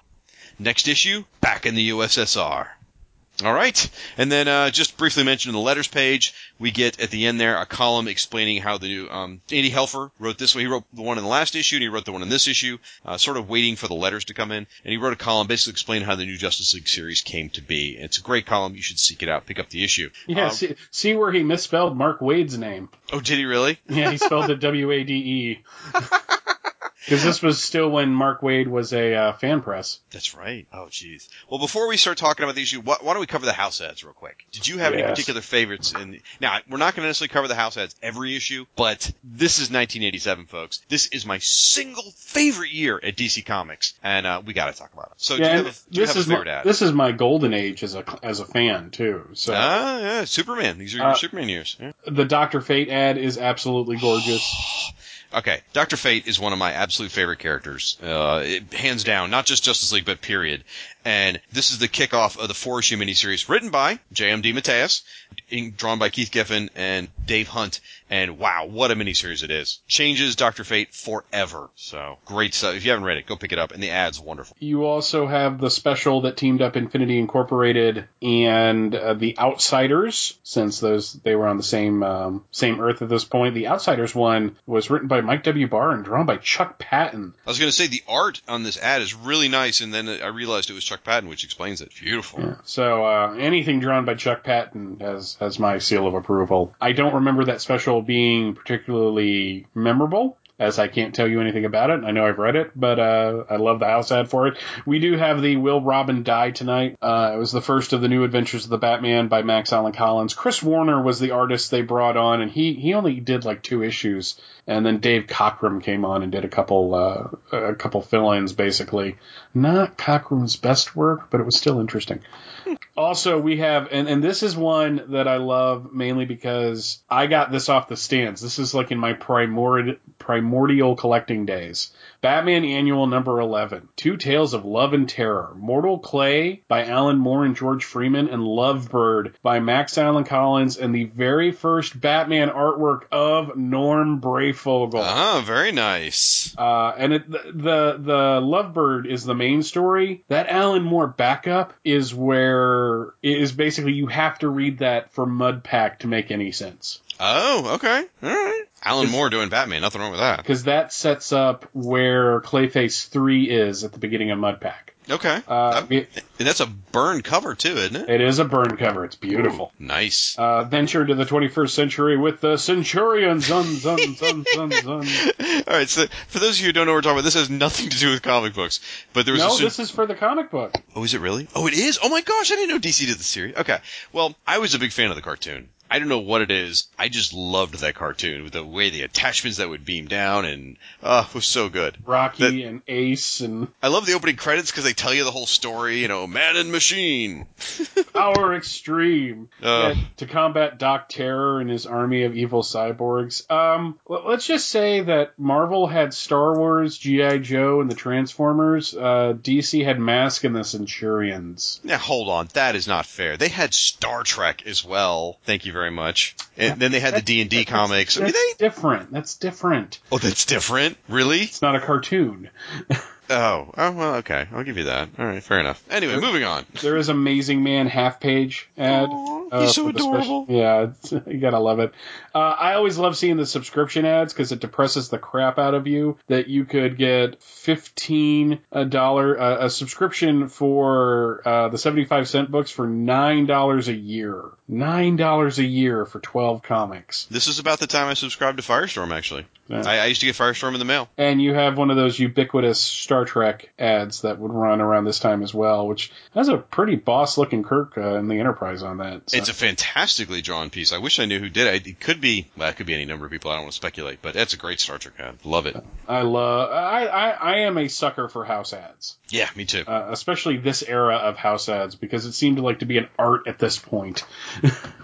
Next issue, back in the U S S R. All right. And then uh, just briefly mentioned in the letters page, we get at the end there a column explaining how the new um, Andy Helfer wrote this one. He wrote the one in the last issue, and he wrote the one in this issue, uh, sort of waiting for the letters to come in. And he wrote a column basically explaining how the new Justice League series came to be. It's a great column. You should seek it out. Pick up the issue. Yeah, um, see, see where he misspelled Mark Wade's name. Oh, did he really? Yeah, he spelled it W A D E. Because this was still when Mark Wade was a uh, fan press. That's right. Oh, jeez. Well, before we start talking about the issue, why, why don't we cover the house ads real quick? Did you have yes. any particular favorites? In the... Now, we're not going to necessarily cover the house ads every issue, but this is nineteen eighty-seven, folks. This is my single favorite year at D C Comics, and uh, we got to talk about it. So, yeah, do you have a, do you have a favorite my, ad? This is my golden age as a as a fan too. So. Ah, yeah, Superman. These are your uh, Superman years. Yeah. The Doctor Fate ad is absolutely gorgeous. Okay, Doctor Fate is one of my absolute favorite characters, uh, it, hands down, not just Justice League, but period. And this is the kickoff of the four-issue miniseries written by J M DeMatteis, drawn by Keith Giffen and Dave Hunt. And wow, what a miniseries it is. Changes Doctor Fate forever. So, great stuff. If you haven't read it, go pick it up. And the ad's wonderful. You also have the special that teamed up Infinity Incorporated and uh, The Outsiders, since those they were on the same um, same earth at this point. The Outsiders one was written by Mike W. Barr and drawn by Chuck Patton. I was going to say, the art on this ad is really nice, and then I realized it was Chuck Patton, which explains it. Beautiful. Yeah. So, uh, anything drawn by Chuck Patton has, has my seal of approval. I don't remember that special being particularly memorable, as I can't tell you anything about it. I know I've read it, but uh, I love the house ad for it. We do have the Will Robin Die Tonight. Uh, it was the first of the New Adventures of the Batman by Max Allan Collins. Chris Warner was the artist they brought on, and he, he only did like two issues. And then Dave Cockrum came on and did a couple uh, a couple fill-ins, basically. Not Cockrum's best work, but it was still interesting. Also, we have, and, and this is one that I love mainly because I got this off the stands. This is like in my primordial, primordial collecting days. Batman Annual number eleven, Two Tales of Love and Terror, Mortal Clay by Alan Moore and George Freeman, and Lovebird by Max Allan Collins, and the very first Batman artwork of Norm Breyfogle. Ah, very nice. Uh, and it, the, the, the Lovebird is the main story. That Alan Moore backup is where is basically you have to read that for Mudpack to make any sense. Oh, okay. All right. Alan Moore doing Batman. Nothing wrong with that. Because that sets up where Clayface three is at the beginning of Mudpack. Okay. Uh, it, and that's a burn cover, too, isn't it? It is a burn cover. It's beautiful. Ooh, nice. Uh, venture to the twenty-first century with the Centurion. Zun, zun, zun, zun, zun. All right. So, for those of you who don't know what we're talking about, this has nothing to do with comic books. But there was no, a... this is for the comic book. Oh, is it really? Oh, it is? Oh, my gosh. I didn't know D C did the series. Okay. Well, I was a big fan of the cartoon. I don't know what it is. I just loved that cartoon with the way the attachments that would beam down, and uh, it was so good. Rocky that, and Ace and... I love the opening credits because they tell you the whole story, you know, man and machine. Power extreme. Uh, yeah, to combat Doc Terror and his army of evil cyborgs. Um, let's just say that Marvel had Star Wars, G I. Joe, and the Transformers. Uh, D C had Mask and the Centurions. Now, hold on. That is not fair. They had Star Trek as well. Thank you very much. Very much, and then they had the D and D comics. That's I mean, they... different. That's different. Oh, that's different. Really? It's not a cartoon. Oh, oh well, okay. I'll give you that. All right, fair enough. Anyway, there, moving on. There is Amazing Man half-page ad. Aww, he's uh, so adorable. Special, yeah, it's, you gotta love it. Uh, I always love seeing the subscription ads because it depresses the crap out of you that you could get fifteen dollars uh, a subscription for uh, the seventy-five cent books for nine dollars a year. nine dollars a year for twelve comics. This is about the time I subscribed to Firestorm, actually. Yeah. I, I used to get Firestorm in the mail. And you have one of those ubiquitous Star Trek ads that would run around this time as well, which has a pretty boss-looking Kirk uh, in the Enterprise on that. So. It's a fantastically drawn piece. I wish I knew who did it. It could be, well, it could be any number of people. I don't want to speculate, but that's a great Star Trek ad. Love it. I love, I, I, I am a sucker for house ads. Yeah, me too. Uh, especially this era of house ads, because it seemed like to be an art at this point,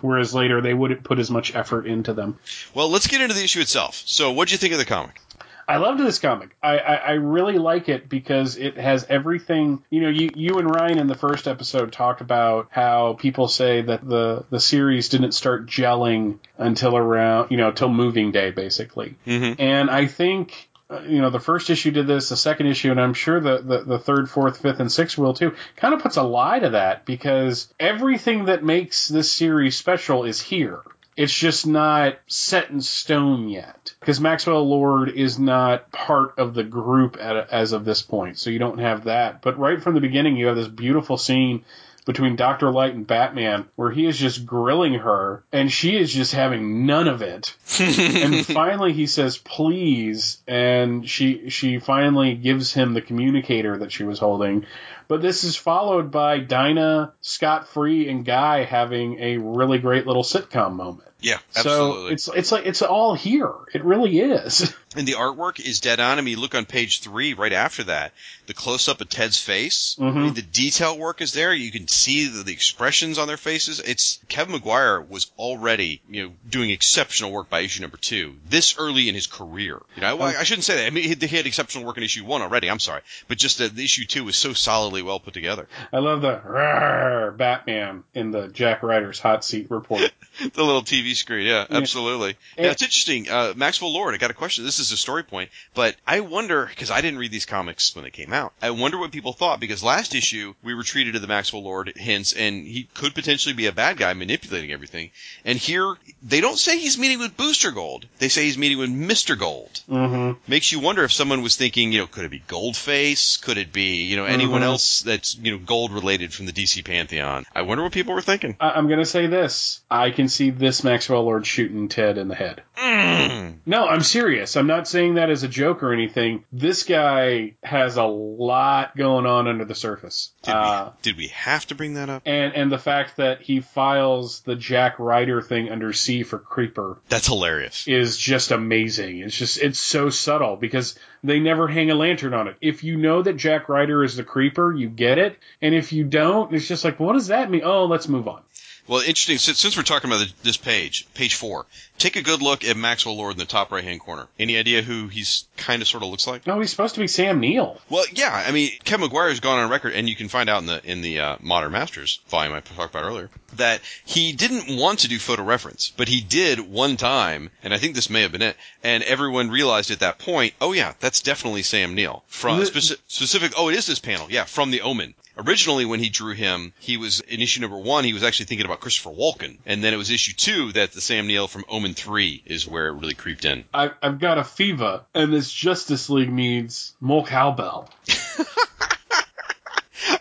whereas later they wouldn't put as much effort into them. Well, let's get into the issue itself. So what did you think of the comic? I loved this comic. I, I, I really like it because it has everything. You know, you, you and Ryan in the first episode talked about how people say that the, the series didn't start gelling until around, you know, till moving day, basically. Mm-hmm. And I think... You know, the first issue did this, the second issue, and I'm sure the, the, the third, fourth, fifth, and sixth will, too, kind of puts a lie to that because everything that makes this series special is here. It's just not set in stone yet because Maxwell Lord is not part of the group at, as of this point, so you don't have that. But right from the beginning, you have this beautiful scene between Doctor Light and Batman, where he is just grilling her, and she is just having none of it. And finally he says, please, and she she finally gives him the communicator that she was holding. But this is followed by Dinah, Scott Free, and Guy having a really great little sitcom moment. Yeah, absolutely. So it's it's like it's all here. It really is. And the artwork is dead on. I mean, look on page three right after that. The close-up of Ted's face. Mm-hmm. I mean, the detail work is there. You can see the, the expressions on their faces. It's Kevin Maguire was already, you know, doing exceptional work by issue number two. This early in his career. You know, I, I shouldn't say that. I mean, he, he had exceptional work in issue one already. I'm sorry, but just that issue two was so solidly well put together. I love the "Rrr" Batman in the Jack Ryder's hot seat report. The little T V screen, yeah, absolutely. Yeah. Now, it's interesting. Uh, Maxwell Lord, I got a question. This is a story point, but I wonder, because I didn't read these comics when they came out, I wonder what people thought, because last issue, we were treated to the Maxwell Lord hints, and he could potentially be a bad guy manipulating everything. And here, they don't say he's meeting with Booster Gold. They say he's meeting with Mister Gold. Mm-hmm. Makes you wonder if someone was thinking, you know, could it be Goldface? Could it be, you know, anyone mm-hmm. else that's, you know, gold-related from the D C Pantheon? I wonder what people were thinking. I- I'm going to say this. I can see this Maxwell Maxwell Lord shooting Ted in the head. Mm. No, I'm serious. I'm not saying that as a joke or anything. This guy has a lot going on under the surface. Did, uh, we, did we have to bring that up? And and the fact that he files the Jack Ryder thing under C for Creeper. That's hilarious. Is just amazing. It's just it's so subtle because they never hang a lantern on it. If you know that Jack Ryder is the Creeper, you get it. And if you don't, it's just like, what does that mean? Oh, let's move on. Well, interesting. Since, since we're talking about this page, page four, take a good look at Maxwell Lord in the top right-hand corner. Any idea who he's kind of sort of looks like? No, he's supposed to be Sam Neill. Well, yeah. I mean, Kevin Maguire's gone on record, and you can find out in the in the uh, Modern Masters volume I talked about earlier, that he didn't want to do photo reference, but he did one time, and I think this may have been it, and everyone realized at that point, oh, yeah, that's definitely Sam Neill. From speci- specific, oh, it is this panel. Yeah, from The Omen. Originally, when he drew him, he was in issue number one. He was actually thinking about Christopher Walken, and then it was issue two that the Sam Neill from Omen three is where it really creeped in. I've, I've got a fever, and this Justice League needs more cowbell.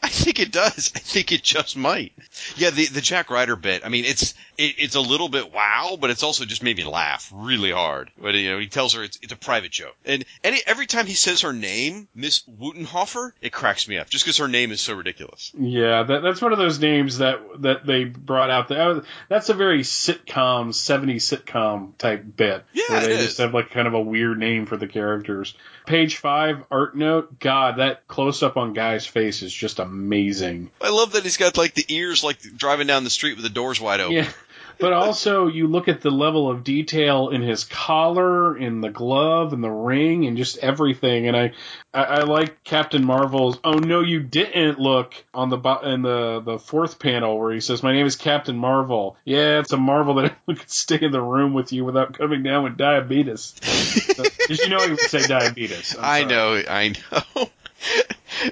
I think it does. I think it just might. Yeah, the the Jack Ryder bit. I mean, it's it, it's a little bit wow, but it's also just made me laugh really hard. But you know, he tells her it's it's a private joke, and any every time he says her name, Miss Woutenhofer, it cracks me up just because her name is so ridiculous. Yeah, that that's one of those names that that they brought out there. That's a very sitcom seventies sitcom type bit. Yeah, where they it just is. have like kind of a weird name for the characters. Page five art note. God, that close up on Guy's face is just amazing. I love that he's got like the ears like driving down the street with the doors wide open. Yeah. But also, you look at the level of detail in his collar, in the glove, in the ring, and just everything. And I, I, I like Captain Marvel's. Oh no, you didn't look on the bo- in the, the fourth panel where he says, "My name is Captain Marvel." Yeah, it's a Marvel that everyone could stay in the room with you without coming down with diabetes. Did you know he would say diabetes? I know, I know.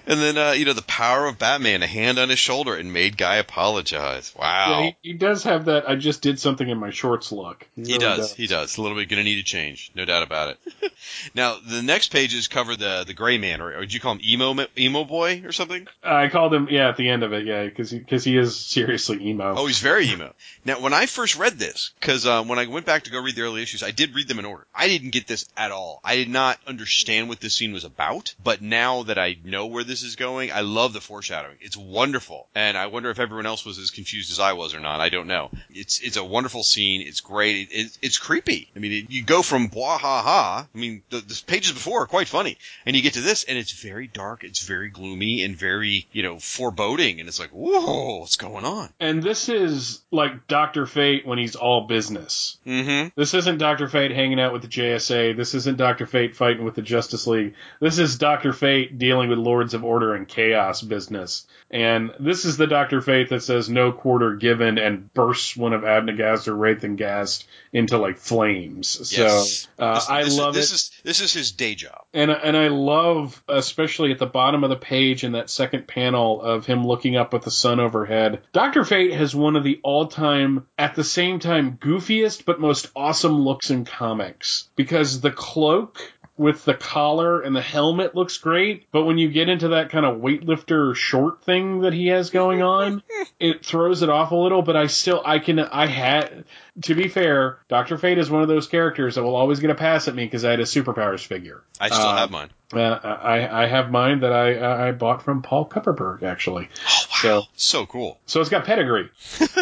And then, uh, you know, the power of Batman, a hand on his shoulder, and made Guy apologize. Wow. Yeah, he, he does have that I just did something in my shorts look. He, he really does, does. He does. A little bit going to need a change. No doubt about it. Now, the next pages cover the the Gray Man, or, or did you call him Emo emo Boy or something? I called him, yeah, at the end of it, yeah, because he, he is seriously emo. Oh, he's very emo. Now, when I first read this, because uh, when I went back to go read the early issues, I did read them in order. I didn't get this at all. I did not understand what this scene was about, but now that I know where this is going, I love the foreshadowing. It's wonderful. And I wonder if everyone else was as confused as I was or not. I don't know. It's it's a wonderful scene. It's great. It, it, it's creepy. I mean, it, you go from blah, ha, ha. I mean, the, the pages before are quite funny. And you get to this, and it's very dark. It's very gloomy and very, you know, foreboding. And it's like, whoa, what's going on? And this is like Doctor Fate when he's all business. Mm-hmm. This isn't Doctor Fate hanging out with the J S A. This isn't Doctor Fate fighting with the Justice League. This is Doctor Fate dealing with Lords of Order and Chaos business. And this is the Doctor Fate that says no quarter given and bursts one of Abnegast or Wraithengast into like flames. Yes. So uh, this, I this love is, this it. Is, this is his day job. And, and I love, especially at the bottom of the page in that second panel of him looking up with the sun overhead. Doctor Fate has one of the all-time, at the same time, goofiest but most awesome looks in comics. Because the cloak with the collar and the helmet looks great, but when you get into that kind of weightlifter short thing that he has going on, it throws it off a little, but I still, I can, I had, to be fair, Doctor Fate is one of those characters that will always get a pass at me because I had a superpowers figure. I still uh, have mine. Uh, I, I have mine that I I bought from Paul Kupperberg, actually. Oh, wow. So, so cool. So it's got pedigree.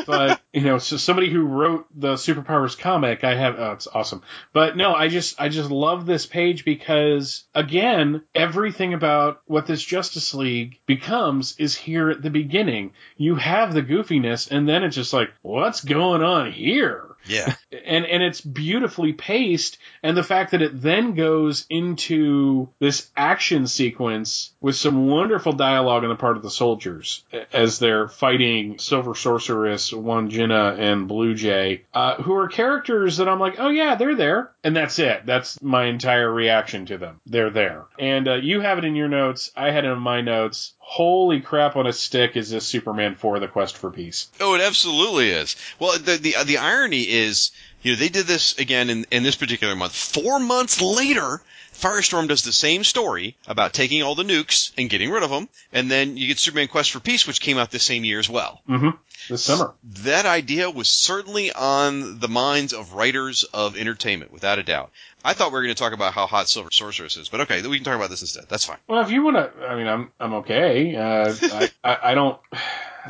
But, you know, so somebody who wrote the Superpowers comic, I have, oh, it's awesome. But no, I just, I just love this page because, again, everything about what this Justice League becomes is here at the beginning. You have the goofiness, and then it's just like, what's going on here? Yeah. And and it's beautifully paced, and the fact that it then goes into this action sequence with some wonderful dialogue on the part of the soldiers as they're fighting Silver Sorceress, Wandjina, and Blue Jay, uh, who are characters that I'm like, oh yeah, they're there. And that's it. That's my entire reaction to them. They're there. And uh, you have it in your notes. I had it in my notes. Holy crap on a stick is this Superman four, The Quest for Peace. Oh, it absolutely is. Well, the the, the irony is, you know, they did this again in, in this particular month. Four months later, Firestorm does the same story about taking all the nukes and getting rid of them, and then you get Superman Quest for Peace, which came out this same year as well. Mm-hmm. This summer. That idea was certainly on the minds of writers of entertainment, without a doubt. I thought we were going to talk about how hot Silver Sorceress is, but okay, we can talk about this instead. That's fine. Well, if you want to, I mean, I'm I'm okay. Uh, I, I, I don't...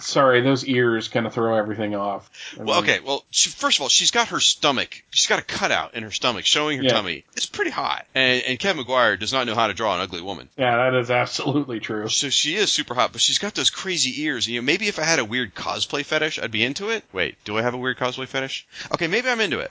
Sorry, those ears kind of throw everything off. I mean, well, okay. Well, she, first of all, she's got her stomach. She's got a cutout in her stomach showing her yeah. tummy. It's pretty hot. And, and Kevin Maguire does not know how to draw an ugly woman. Yeah, that is absolutely true. So she is super hot, but she's got those crazy ears. You know, maybe if I had a weird cosplay fetish, I'd be into it. Wait, do I have a weird cosplay fetish? Okay, maybe I'm into it.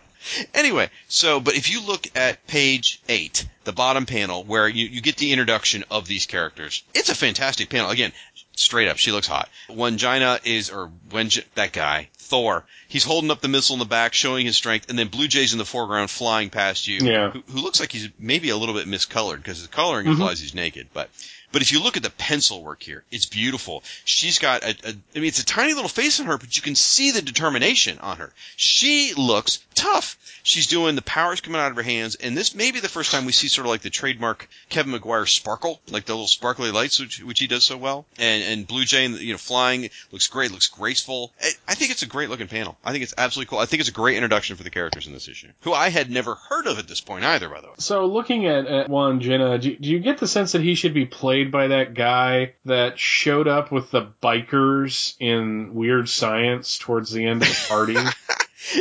Anyway, so, but if you look at page eight, the bottom panel, where you, you get the introduction of these characters, it's a fantastic panel. Again, straight up, she looks hot. Wandjina is, or Wandjina, that guy, Thor, he's holding up the missile in the back, showing his strength, and then Blue Jay's in the foreground flying past you, yeah. who, who looks like he's maybe a little bit miscolored, because the coloring mm-hmm. implies he's naked, but... But if you look at the pencil work here, it's beautiful. She's got a, a, I mean, it's a tiny little face on her, but you can see the determination on her. She looks tough. She's doing the powers coming out of her hands, and this may be the first time we see sort of like the trademark Kevin Maguire sparkle, like the little sparkly lights, which, which he does so well. And, and Blue Jay, you know, flying, looks great, looks graceful. I think it's a great looking panel. I think it's absolutely cool. I think it's a great introduction for the characters in this issue, who I had never heard of at this point either, by the way. So looking at, at Wandjina, do, do you get the sense that he should be played by that guy that showed up with the bikers in Weird Science towards the end of the party?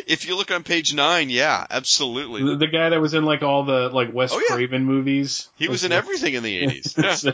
If you look on page nine, yeah, absolutely. The, the guy that was in like all the like Wes oh, yeah. Craven movies. He was, was in like... everything in the eighties. Yeah.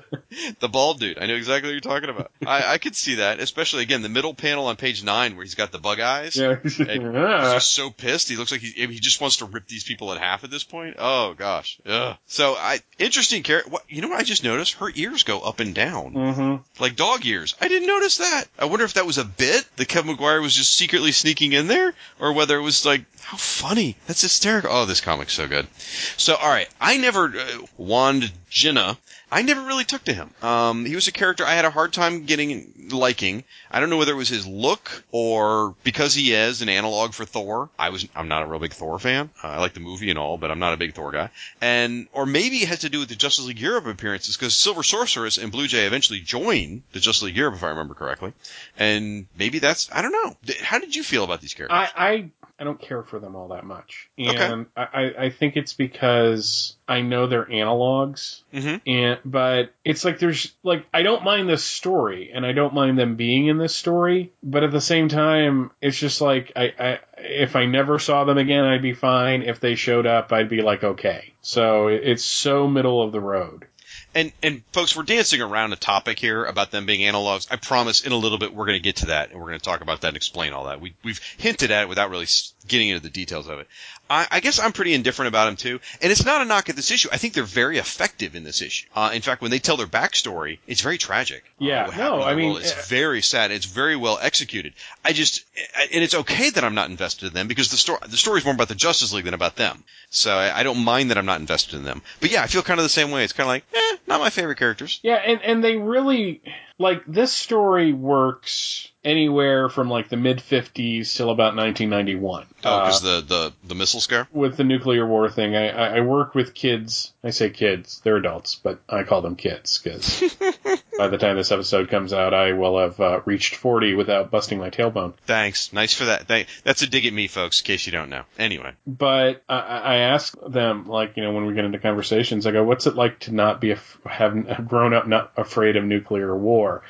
The bald dude. I know exactly what you're talking about. I, I could see that, especially again the middle panel on page nine where he's got the bug eyes. Yeah. And yeah. He's just so pissed. He looks like he he just wants to rip these people in half at this point. Oh gosh. Yeah. So I interesting character. You know what I just noticed? Her ears go up and down, mm-hmm. like dog ears. I didn't notice that. I wonder if that was a bit that Kevin Maguire was just secretly sneaking in there, or whether it was like, how funny. That's hysterical. Oh, this comic's so good. So, all right. I never... Uh, Wandjina I never really took to him. Um, he was a character I had a hard time getting liking. I don't know whether it was his look or because he is an analog for Thor. I was I'm not a real big Thor fan. Uh, I like the movie and all, but I'm not a big Thor guy. And or maybe it has to do with the Justice League Europe appearances, because Silver Sorceress and Blue Jay eventually join the Justice League Europe, if I remember correctly. And maybe that's I don't know. How did you feel about these characters? I I, I don't care for them all that much, and okay. I I think it's because I know they're analogs, mm-hmm. and but it's like there's like I don't mind this story, and I don't mind them being in this story, but at the same time, it's just like I, I if I never saw them again, I'd be fine. If they showed up, I'd be like okay. So it's so middle of the road. And, and folks, we're dancing around a topic here about them being analogs. I promise in a little bit we're going to get to that, and we're going to talk about that and explain all that. We, we've hinted at it without really getting into the details of it. I, I guess I'm pretty indifferent about them, too. And it's not a knock at this issue. I think they're very effective in this issue. Uh, in fact, when they tell their backstory, it's very tragic. Yeah, uh, no, I mean... It's yeah. very sad. It's very well executed. I just... And it's okay that I'm not invested in them, because the, sto- the story is more about the Justice League than about them. So I, I don't mind that I'm not invested in them. But yeah, I feel kind of the same way. It's kind of like, eh, not my favorite characters. Yeah, and, and they really... Like, this story works... anywhere from like the mid fifties till about nineteen ninety-one. Oh, because uh, the, the, the missile scare? With the nuclear war thing. I, I, I work with kids. I say kids. They're adults, but I call them kids because by the time this episode comes out, I will have uh, reached forty without busting my tailbone. Thanks. Nice for that. Thank- That's a dig at me, folks, in case you don't know. Anyway. But I, I ask them, like, you know, when we get into conversations, I go, what's it like to not be, af- have grown up not afraid of nuclear war?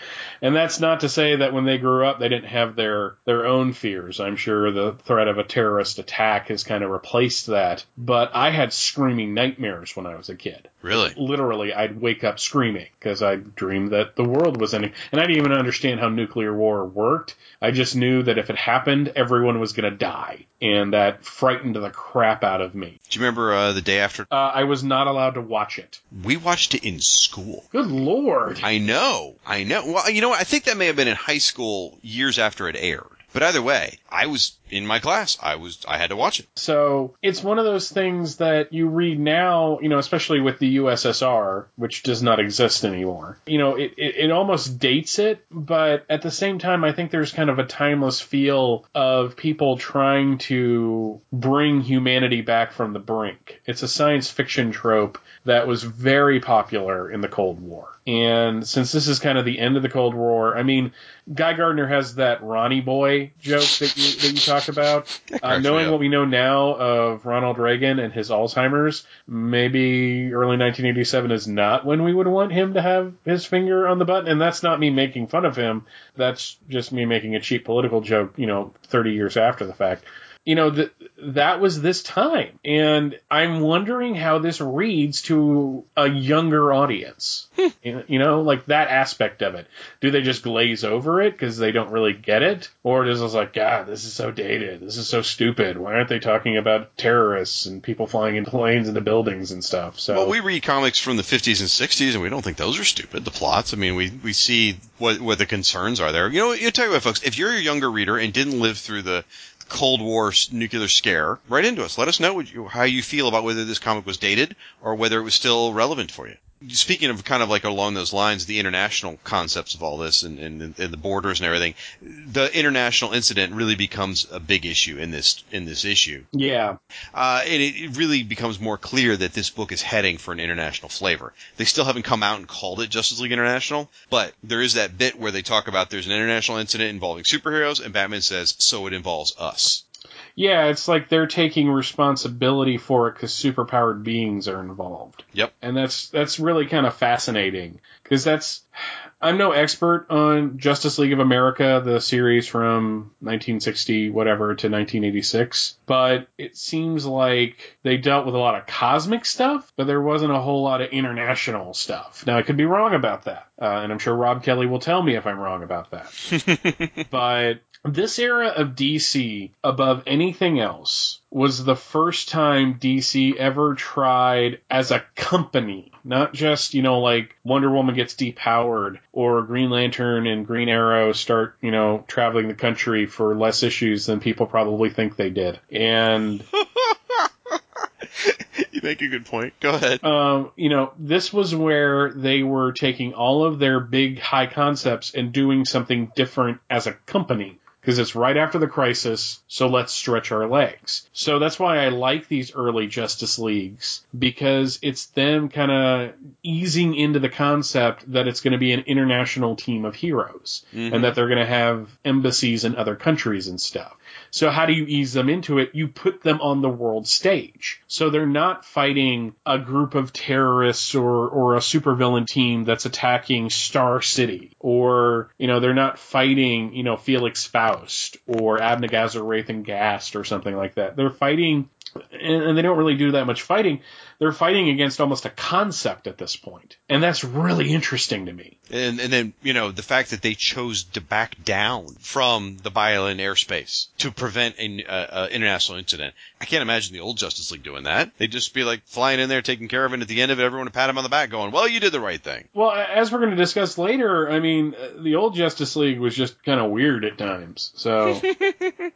And that's not to say that when they grew up, up, they didn't have their, their own fears. I'm sure the threat of a terrorist attack has kind of replaced that. But I had screaming nightmares when I was a kid. Really? Literally, I'd wake up screaming because I dreamed that the world was ending. And I didn't even understand how nuclear war worked. I just knew that if it happened, everyone was going to die. And that frightened the crap out of me. Do you remember uh, the day after? Uh, I was not allowed to watch it. We watched it in school. Good Lord. I know. I know. Well, you know what? I think that may have been in high school years after it aired. But either way, I was in my class. I was I had to watch it. So it's one of those things that you read now, you know, especially with the U S S R, which does not exist anymore. You know, it, it, it almost dates it. But at the same time, I think there's kind of a timeless feel of people trying to bring humanity back from the brink. It's a science fiction trope that was very popular in the Cold War. And since this is kind of the end of the Cold War, I mean, Guy Gardner has that Ronnie boy joke that you, that you talk about. Uh, knowing what we know now of Ronald Reagan and his Alzheimer's, maybe early nineteen eighty-seven is not when we would want him to have his finger on the button. And that's not me making fun of him. That's just me making a cheap political joke, you know, thirty years after the fact. You know, th- that was this time. And I'm wondering how this reads to a younger audience. You know, like that aspect of it. Do they just glaze over it because they don't really get it? Or does it like, God, this is so dated. This is so stupid. Why aren't they talking about terrorists and people flying in planes into buildings and stuff? So, well, we read comics from the fifties and sixties, and we don't think those are stupid. The plots, I mean, we, we see what, what the concerns are there. You know, I'll tell you what, folks, if you're a younger reader and didn't live through the Cold War nuclear scare, right into us. Let us know what you, how you feel about whether this comic was dated or whether it was still relevant for you. Speaking of kind of like along those lines, the international concepts of all this and, and, and the borders and everything, the international incident really becomes a big issue in this in this issue. Yeah. Uh, and it, it really becomes more clear that this book is heading for an international flavor. They still haven't come out and called it Justice League International, but there is that bit where they talk about there's an international incident involving superheroes, and Batman says, so it involves us. Yeah, it's like they're taking responsibility for it because superpowered beings are involved. Yep. And that's that's really kind of fascinating because that's... I'm no expert on Justice League of America, the series from nineteen sixty, whatever, to nineteen eighty-six, but it seems like they dealt with a lot of cosmic stuff, but there wasn't a whole lot of international stuff. Now, I could be wrong about that, uh, and I'm sure Rob Kelly will tell me if I'm wrong about that. But this era of D C, above anything else, was the first time D C ever tried as a company, not just, you know, like Wonder Woman gets depowered or Green Lantern and Green Arrow start, you know, traveling the country for less issues than people probably think they did. And... You make a good point. Go ahead. Um, you know, this was where they were taking all of their big high concepts and doing something different as a company. Because it's right after the crisis, so let's stretch our legs. So that's why I like these early Justice Leagues, because it's them kind of easing into the concept that it's going to be an international team of heroes, mm-hmm. and that they're going to have embassies in other countries and stuff. So how do you ease them into it? You put them on the world stage. So they're not fighting a group of terrorists or, or a supervillain team that's attacking Star City. Or, you know, they're not fighting, you know, Felix Faust or Abnegazor, Wraith and Ghast or something like that. They're fighting, and they don't really do that much fighting. They're fighting against almost a concept at this point. And that's really interesting to me. And, and then, you know, the fact that they chose to back down from the Bialyan airspace to prevent an uh, uh, international incident. I can't imagine the old Justice League doing that. They'd just be like flying in there, taking care of it. And at the end of it, everyone would pat him on the back going, well, you did the right thing. Well, as we're going to discuss later, I mean, the old Justice League was just kind of weird at times. So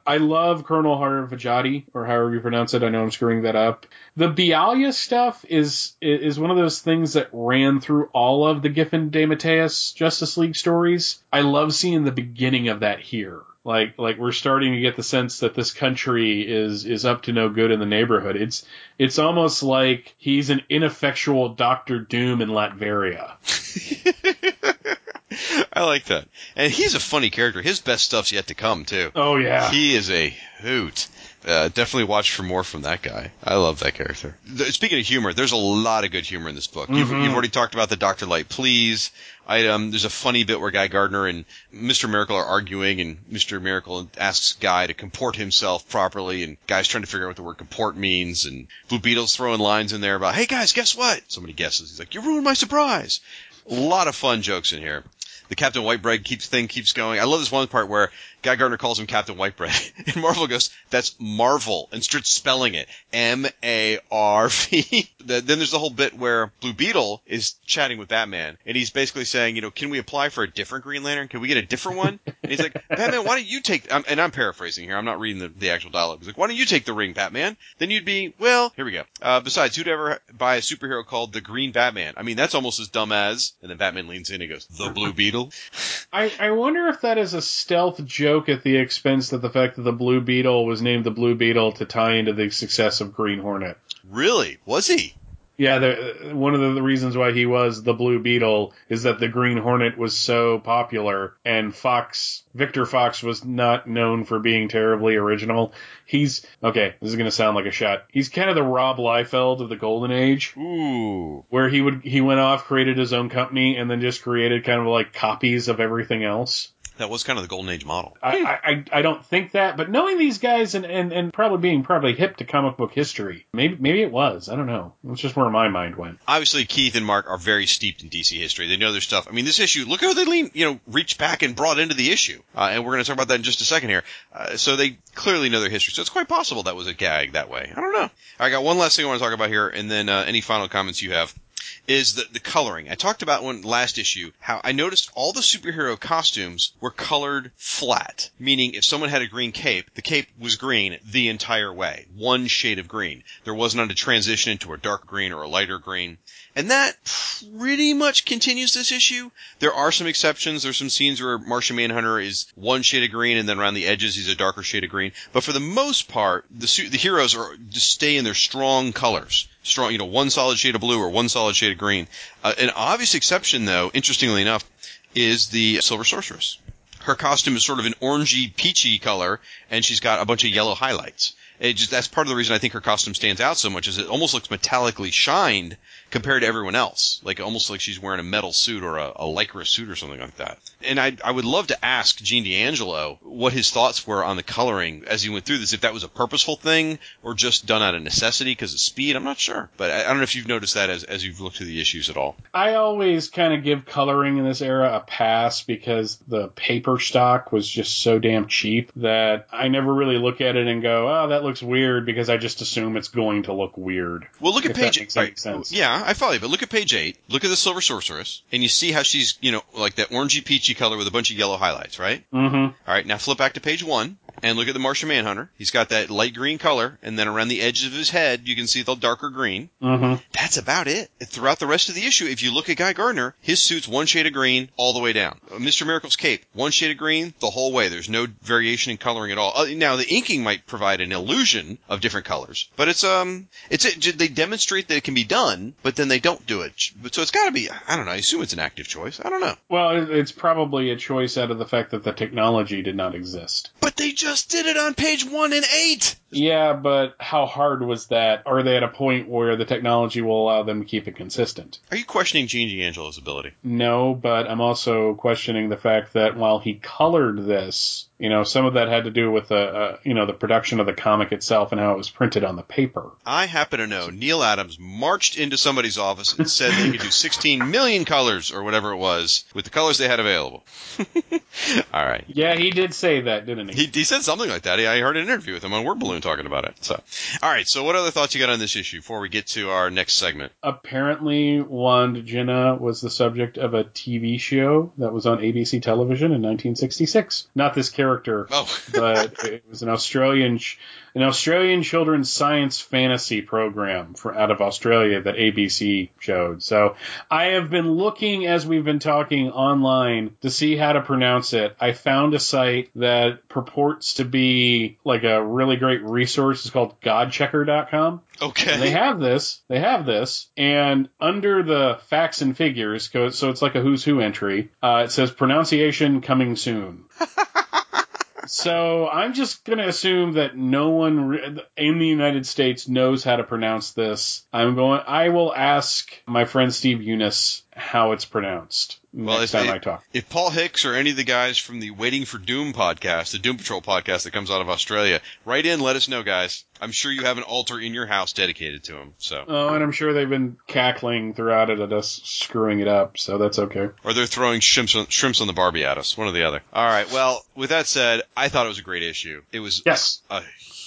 I love Colonel Harvajati, or however you pronounce it. I know I'm screwing that up. The Bialya stuff is is one of those things that ran through all of the Giffen DeMatteis Justice League stories. I love seeing the beginning of that here. Like, like we're starting to get the sense that this country is, is up to no good in the neighborhood. It's, it's almost like he's an ineffectual Doctor Doom in Latveria. I like that. And he's a funny character. His best stuff's yet to come, too. Oh, yeah. He is a hoot. Uh, definitely watch for more from that guy. I love that character. Speaking of humor, there's a lot of good humor in this book. Mm-hmm. You've, you've already talked about the Doctor Light Please item. There's a funny bit where Guy Gardner and Mister Miracle are arguing, and Mister Miracle asks Guy to comport himself properly, and Guy's trying to figure out what the word comport means, and Blue Beetle's throwing lines in there about, hey guys, guess what? Somebody guesses. He's like, you ruined my surprise. A lot of fun jokes in here. The Captain Whitebread keeps thing keeps going. I love this one part where Guy Gardner calls him Captain Whitebread, and Marvel goes, that's Marvel, and starts spelling it. M A R V. Then there's the whole bit where Blue Beetle is chatting with Batman, and he's basically saying, you know, can we apply for a different Green Lantern? Can we get a different one? And he's like, Batman, why don't you take, th-? I'm, and I'm paraphrasing here, I'm not reading the, the actual dialogue. He's like, why don't you take the ring, Batman? Then you'd be, well, here we go. Uh, besides, who'd ever buy a superhero called the Green Batman? I mean, that's almost as dumb as, and then Batman leans in and goes, the Blue Beetle. I, I wonder if that is a stealth joke at the expense of the fact that the Blue Beetle was named the Blue Beetle to tie into the success of Green Hornet. Really? Was he? Yeah, the, one of the reasons why he was the Blue Beetle is that the Green Hornet was so popular, and Fox, Victor Fox was not known for being terribly original. He's, okay, this is going to sound like a shot. He's kind of the Rob Liefeld of the Golden Age. Ooh. Where he would he went off, created his own company, and then just created kind of like copies of everything else. That was kind of the Golden Age model. I, I, I don't think that, but knowing these guys and, and, and probably being probably hip to comic book history, maybe maybe it was. I don't know. It's just where my mind went. Obviously, Keith and Mark are very steeped in D C history. They know their stuff. I mean, this issue, look how they lean, you know, reached back and brought into the issue. Uh, and we're going to talk about that in just a second here. Uh, so they clearly know their history. So it's quite possible that was a gag that way. I don't know. All right, I got one last thing I want to talk about here, and then uh, any final comments you have. Is the, the coloring. I talked about one last issue how I noticed all the superhero costumes were colored flat, meaning if someone had a green cape, the cape was green the entire way, one shade of green. There was not a transition into a dark green or a lighter green. And that pretty much continues this issue. There are some exceptions. There's some scenes where Martian Manhunter is one shade of green, and then around the edges he's a darker shade of green. But for the most part, the su- the heroes are just stay in their strong colors. Strong, you know, one solid shade of blue or one solid shade of green. Uh, an obvious exception, though, interestingly enough, is the Silver Sorceress. Her costume is sort of an orangey, peachy color, and she's got a bunch of yellow highlights. It just, that's part of the reason I think her costume stands out so much, is it almost looks metallically shined compared to everyone else. Like, almost like she's wearing a metal suit or a, a lycra suit or something like that. And I I would love to ask Gene D'Angelo what his thoughts were on the coloring as he went through this, if that was a purposeful thing or just done out of necessity because of speed. I'm not sure. But I, I don't know if you've noticed that as, as you've looked through the issues at all. I always kind of give coloring in this era a pass because the paper stock was just so damn cheap that I never really look at it and go, oh, that looks weird, because I just assume it's going to look weird. Well, look at page eight. Right. Yeah. I follow you, but look at page eight. Look at the Silver Sorceress, and you see how she's, you know, like that orangey peachy color with a bunch of yellow highlights, right? Mm-hmm. All right, now flip back to page one. and look at the Martian Manhunter. He's got that light green color, and then around the edges of his head, you can see the darker green. Mm-hmm. That's about it. Throughout the rest of the issue, if you look at Guy Gardner, his suit's one shade of green all the way down. Mister Miracle's cape, one shade of green the whole way. There's no variation in coloring at all. Now, the inking might provide an illusion of different colors, but it's um, it's it, they demonstrate that it can be done, but then they don't do it. So it's got to be, I don't know, I assume it's an active choice. I don't know. Well, it's probably a choice out of the fact that the technology did not exist. But they just did it on page one and eight! Yeah, but how hard was that? Are they at a point where the technology will allow them to keep it consistent? Are you questioning Gene D'Angelo's ability? No, but I'm also questioning the fact that while he colored this, you know, some of that had to do with, uh, uh, you know, the production of the comic itself and how it was printed on the paper. I happen to know Neil Adams marched into somebody's office and said they could do sixteen million colors or whatever it was with the colors they had available. All right. Yeah, he did say that, didn't he? He, he said something like that. I heard an interview with him on Word Balloon talking about it. So, all right. So what other thoughts you got on this issue before we get to our next segment? Apparently, Wandjina was the subject of a T V show that was on A B C television in nineteen sixty-six. Not this character, oh. but it was an Australian... Sh- An Australian children's science fantasy program for out of Australia that A B C showed. So I have been looking as we've been talking online to see how to pronounce it. I found a site that purports to be like a really great resource. It's called god checker dot com. Okay. And they have this. They have this. And under the facts and figures, so it's like a who's who entry, uh, it says pronunciation coming soon. So I'm just going to assume that no one re- in the United States knows how to pronounce this. I'm going. I will ask my friend Steve Eunice how it's pronounced. Well, next if, time I talk. If Paul Hicks or any of the guys from the Waiting for Doom podcast, the Doom Patrol podcast that comes out of Australia, write in, let us know, guys. I'm sure you have an altar in your house dedicated to him. So. Oh, and I'm sure they've been cackling throughout it at us screwing it up, so that's okay. Or they're throwing shrimps on, shrimps on the Barbie at us, one or the other. All right, well, with that said, I thought it was a great issue. It was yes. a, a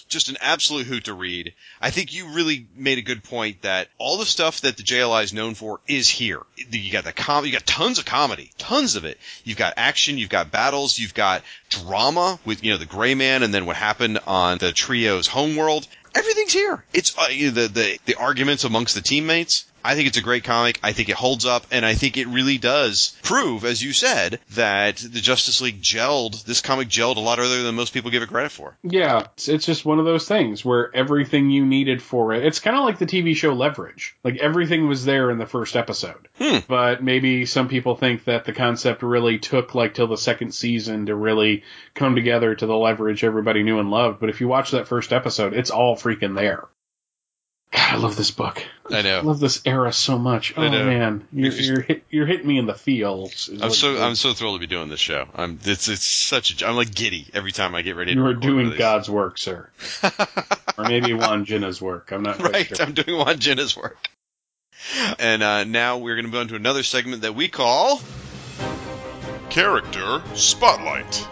Just an absolute hoot to read. I think you really made a good point that all the stuff that the J L I is known for is here. You got the com- you got tons of comedy, tons of it. You've got action, you've got battles, you've got drama with, you know, the Gray Man and then what happened on the trio's homeworld. Everything's here. It's uh, the the the arguments amongst the teammates. I think it's a great comic. I think it holds up, and I think it really does prove, as you said, that the Justice League gelled, this comic gelled a lot earlier than most people give it credit for. Yeah, it's just one of those things where everything you needed for it, it's kind of like the T V show Leverage. Like, everything was there in the first episode. Hmm. But maybe some people think that the concept really took, like, till the second season to really come together to the Leverage everybody knew and loved. But if you watch that first episode, it's all freaking there. God, I love this book. I know. I love this era so much. Oh, man. You're, you're, hit, you're hitting me in the feels. I'm so I'm so thrilled to be doing this show. I'm It's it's such a... I'm like giddy every time I get ready to record. You are doing God's work, sir. Or maybe Wandjina's work. I'm not quite sure. Right, I'm doing Wandjina's work. And uh, now we're going to go into another segment that we call... Character Spotlight.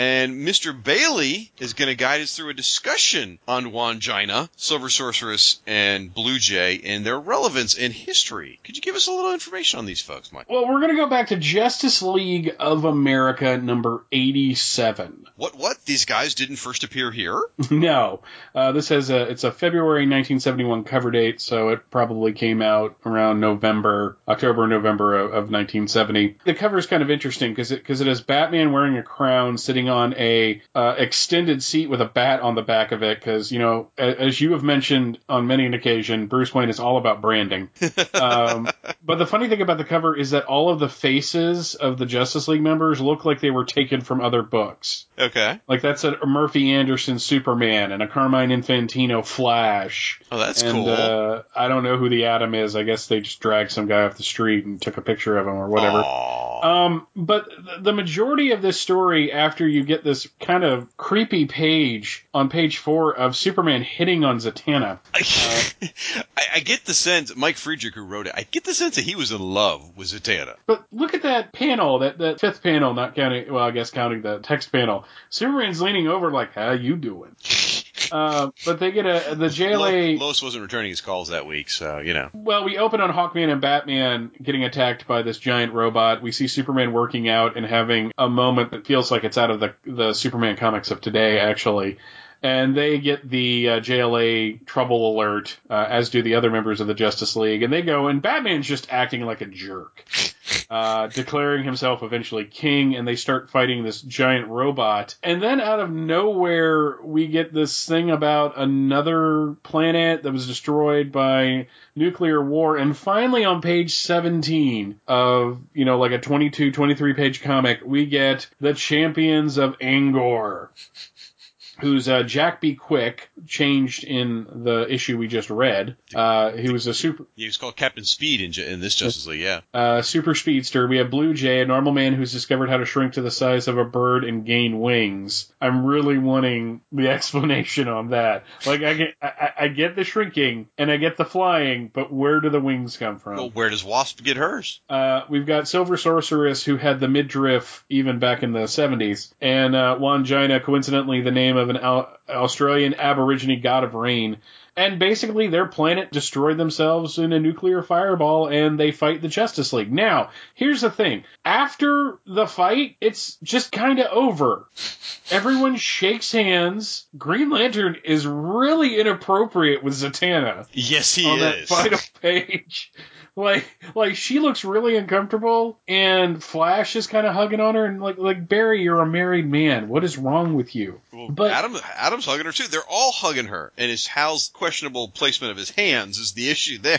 And Mister Bailey is going to guide us through a discussion on Wandjina, Silver Sorceress, and Blue Jay and their relevance in history. Could you give us a little information on these folks, Mike? Well, we're going to go back to Justice League of America number eighty-seven. What, what? These guys didn't first appear here? No. Uh, this has a, it's a February nineteen seventy-one cover date, so it probably came out around November, October, November of, of nineteen seventy. The cover is kind of interesting because it, because it has Batman wearing a crown sitting on a uh, extended seat with a bat on the back of it, because, you know, as you have mentioned on many an occasion, Bruce Wayne is all about branding. Um, but the funny thing about the cover is that all of the faces of the Justice League members look like they were taken from other books. Okay. Like, that's a Murphy Anderson Superman and a Carmine Infantino Flash. Oh, that's and, cool. Uh, I don't know who the Atom is. I guess they just dragged some guy off the street and took a picture of him or whatever. Um, but the majority of this story, after you You get this kind of creepy page on page four of Superman hitting on Zatanna. Uh, I, I get the sense, Mike Friedrich, who wrote it, I get the sense that he was in love with Zatanna. But look at that panel, that, that fifth panel, not counting, well, I guess counting the text panel. Superman's leaning over like, how you doing? Uh, but they get a the J L A. Los wasn't returning his calls that week, so you know. Well, we open on Hawkman and Batman getting attacked by this giant robot. We see Superman working out and having a moment that feels like it's out of the the Superman comics of today, actually. And they get the uh, J L A trouble alert, uh, as do the other members of the Justice League. And they go, and Batman's just acting like a jerk, uh, declaring himself eventually king. And they start fighting this giant robot. And then out of nowhere, we get this thing about another planet that was destroyed by nuclear war. And finally, on page seventeen of, you know, like a twenty-two, twenty-three page comic, we get the Champions of Angor, who's uh, Jack B. Quick, changed in the issue we just read. Uh, he was a super... He was called Captain Speed in, in this Justice League, yeah. Uh, super speedster. We have Blue Jay, a normal man who's discovered how to shrink to the size of a bird and gain wings. I'm really wanting the explanation on that. Like, I get I, I get the shrinking, and I get the flying, but where do the wings come from? Well, where does Wasp get hers? Uh, we've got Silver Sorceress, who had the midriff even back in the seventies, and uh, Wandjina, coincidentally the name of an Australian Aborigine god of rain. And basically their planet destroyed themselves in a nuclear fireball, and they fight the Justice League. Now, here's the thing. After the fight, it's just kind of over. Everyone shakes hands. Green Lantern is really inappropriate with Zatanna. Yes, he on is. On that final page. Like, like she looks really uncomfortable, and Flash is kind of hugging on her, and like, like Barry, you're a married man. What is wrong with you? Well, but Adam, Adam's hugging her too. They're all hugging her, and it's Hal's questionable placement of his hands is the issue there.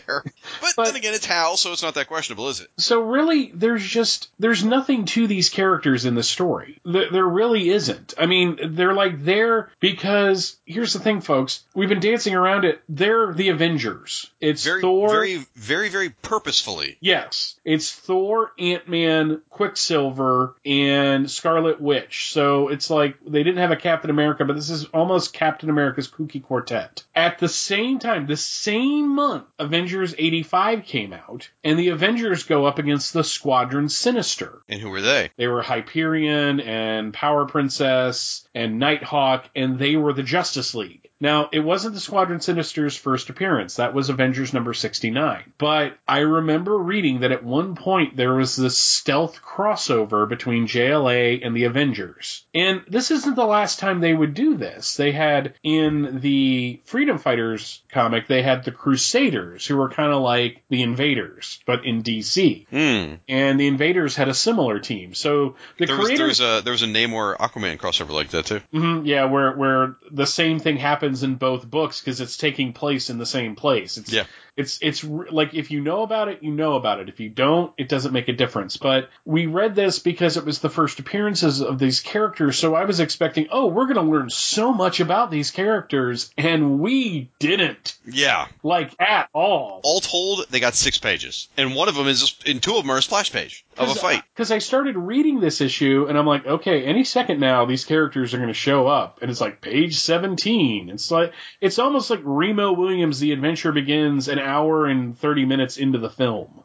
But, but then again, it's Hal, so it's not that questionable, is it? So really, there's just there's nothing to these characters in the story. There, there really isn't. I mean, they're like there because here's the thing, folks. We've been dancing around it. They're the Avengers. It's very, Thor, very, very, very. Purposefully. Yes. It's Thor, Ant-Man, Quicksilver, and Scarlet Witch. So it's like they didn't have a Captain America, but this is almost Captain America's kooky quartet. At the same time, the same month, Avengers eighty-five came out, and the Avengers go up against the Squadron Sinister. And who were they? They were Hyperion and Power Princess and Nighthawk, and they were the Justice League. Now, it wasn't the Squadron Sinister's first appearance. That was Avengers number sixty-nine. But I remember reading that at one point there was this stealth crossover between J L A and the Avengers. And this isn't the last time they would do this. They had, in the Freedom Fighters comic, they had the Crusaders, who were kind of like the Invaders, but in D C. Mm. And the Invaders had a similar team. So the there was, creators... There was, a, there was a Namor Aquaman crossover like that, too. Mm-hmm, yeah, where, where the same thing happened in both books because it's taking place in the same place. It's, yeah. It's it's like if you know about it, you know about it. If you don't, it doesn't make a difference. But we read this because it was the first appearances of these characters, so I was expecting, oh, we're going to learn so much about these characters, and we didn't. Yeah. Like, at all. All told, they got six pages. And one of them is, and two of them are a splash page of a fight. Because I, I started reading this issue, and I'm like, okay, any second now, these characters are going to show up. And it's like, page seventeen. It's like it's almost like Remo Williams' The Adventure Begins an hour and thirty minutes into the film.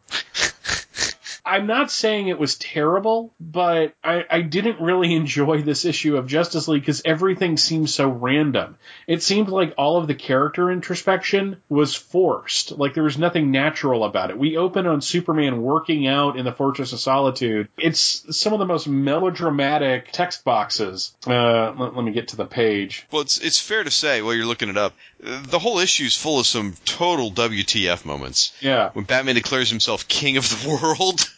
I'm not saying it was terrible, but I, I didn't really enjoy this issue of Justice League because everything seemed so random. It seemed like all of the character introspection was forced. Like there was nothing natural about it. We open on Superman working out in the Fortress of Solitude. It's some of the most melodramatic text boxes. Uh, let, let me get to the page. Well, it's, it's fair to say, while you're looking it up, the whole issue is full of some total W T F moments. Yeah. When Batman declares himself king of the world.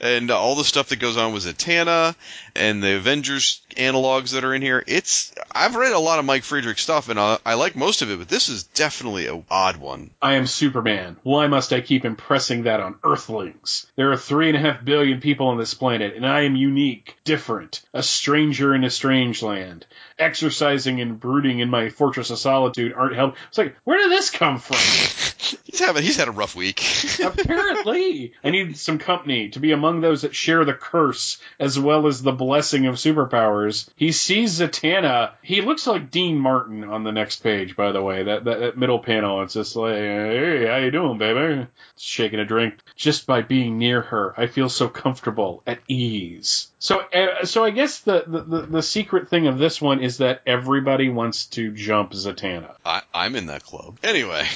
And all the stuff that goes on with Zatanna and the Avengers analogs that are in here. It's I've read a lot of Mike Friedrich stuff, and I, I like most of it, but this is definitely an odd one. I am Superman. Why must I keep impressing that on Earthlings? There are three and a half billion people on this planet, and I am unique, different, a stranger in a strange land. Exercising and brooding in my Fortress of Solitude aren't help. It's like, where did this come from? he's having. He's had a rough week. Apparently. I need some company to be be among those that share the curse as well as the blessing of superpowers. He sees Zatanna. He looks like Dean Martin on the next page, by the way. That that, that middle panel, it's just like, hey, how you doing, baby? Shaking a drink. Just by being near her, I feel so comfortable, at ease. So, uh, so I guess the, the, the, the secret thing of this one is that everybody wants to jump Zatanna. I, I'm in that club. Anyway,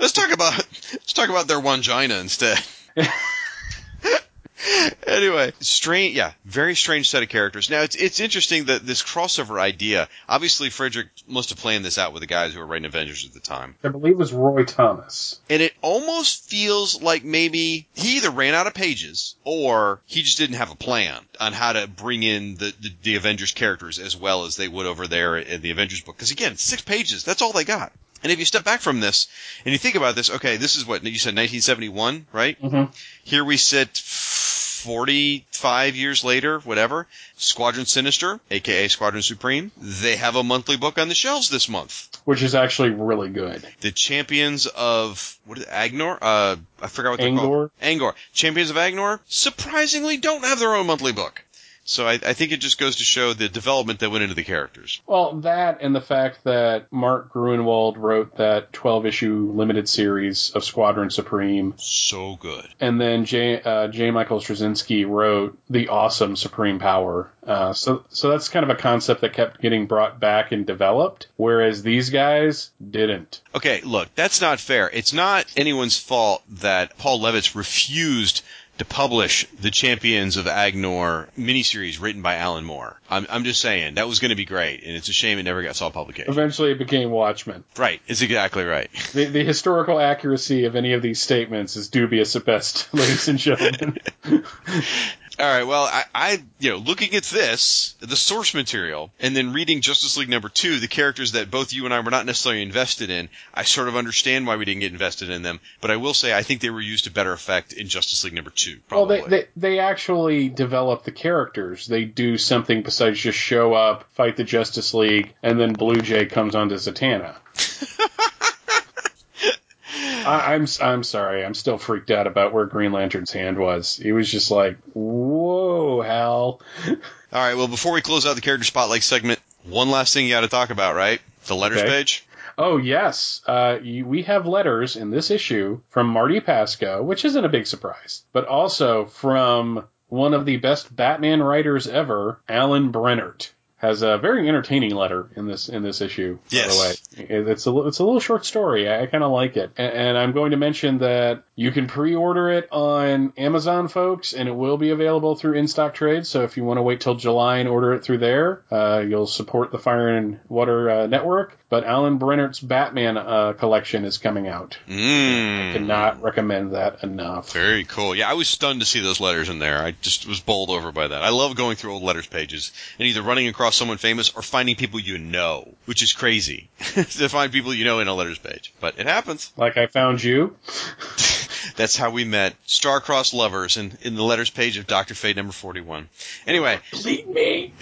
let's talk about let's talk about their Wandjina instead. Anyway, strange, yeah, very strange set of characters. Now, it's it's interesting that this crossover idea, obviously Friedrich must have planned this out with the guys who were writing Avengers at the time. I believe it was Roy Thomas. And it almost feels like maybe he either ran out of pages or he just didn't have a plan on how to bring in the, the, the Avengers characters as well as they would over there in the Avengers book. Because, again, six pages, that's all they got. And if you step back from this and you think about this, okay, this is what, you said nineteen seventy-one, right? Mm-hmm. Here we sit forty-five years later, whatever. Squadron Sinister, a k a. Squadron Supreme, they have a monthly book on the shelves this month. Which is actually really good. The Champions of, what is it, Agnor? Uh, I forgot what they're Angor. called. Angor. Champions of Agnor, surprisingly, don't have their own monthly book. So I, I think it just goes to show the development that went into the characters. Well, that and the fact that Mark Gruenwald wrote that twelve-issue limited series of Squadron Supreme. So good. And then J. Uh, J. Michael Straczynski wrote the awesome Supreme Power. Uh, so, so that's kind of a concept that kept getting brought back and developed, whereas these guys didn't. Okay, look, that's not fair. It's not anyone's fault that Paul Levitz refused to publish the Champions of Agnor miniseries written by Alan Moore. I'm, I'm just saying, that was going to be great, and it's a shame it never got saw publication. Eventually it became Watchmen. Right, it's exactly right. The, the historical accuracy of any of these statements is dubious at best, ladies and gentlemen. All right, well, I, I, you know, looking at this, the source material, and then reading Justice League number two, the characters that both you and I were not necessarily invested in, I sort of understand why we didn't get invested in them, but I will say I think they were used to better effect in Justice League number two, probably. Well, they, they, they actually develop the characters. They do something besides just show up, fight the Justice League, and then Blue Jay comes onto Zatanna. I, I'm I'm sorry. I'm still freaked out about where Green Lantern's hand was. He was just like, whoa, Hal. All right, well, before we close out the Character Spotlight segment, one last thing you got to talk about, right? The letters okay. page? Oh, yes. Uh, you, we have letters in this issue from Marty Pasco, which isn't a big surprise, but also from one of the best Batman writers ever, Alan Brennert. Has a very entertaining letter in this in this issue. Yes. By the way, it's a it's a little short story. I, I kind of like it, and, and I'm going to mention that you can pre-order it on Amazon, folks, and it will be available through InStockTrades. So if you want to wait till July and order it through there, uh, you'll support the Fire and Water uh, Network. But Alan Brennert's Batman uh, collection is coming out. Mm. I cannot recommend that enough. Very cool. Yeah, I was stunned to see those letters in there. I just was bowled over by that. I love going through old letters pages and either running across someone famous or finding people you know, which is crazy to find people you know in a letters page, but it happens. Like I found you. That's how we met, star-crossed lovers, in, in the letters page of Doctor Fate number forty-one. Anyway, complete me.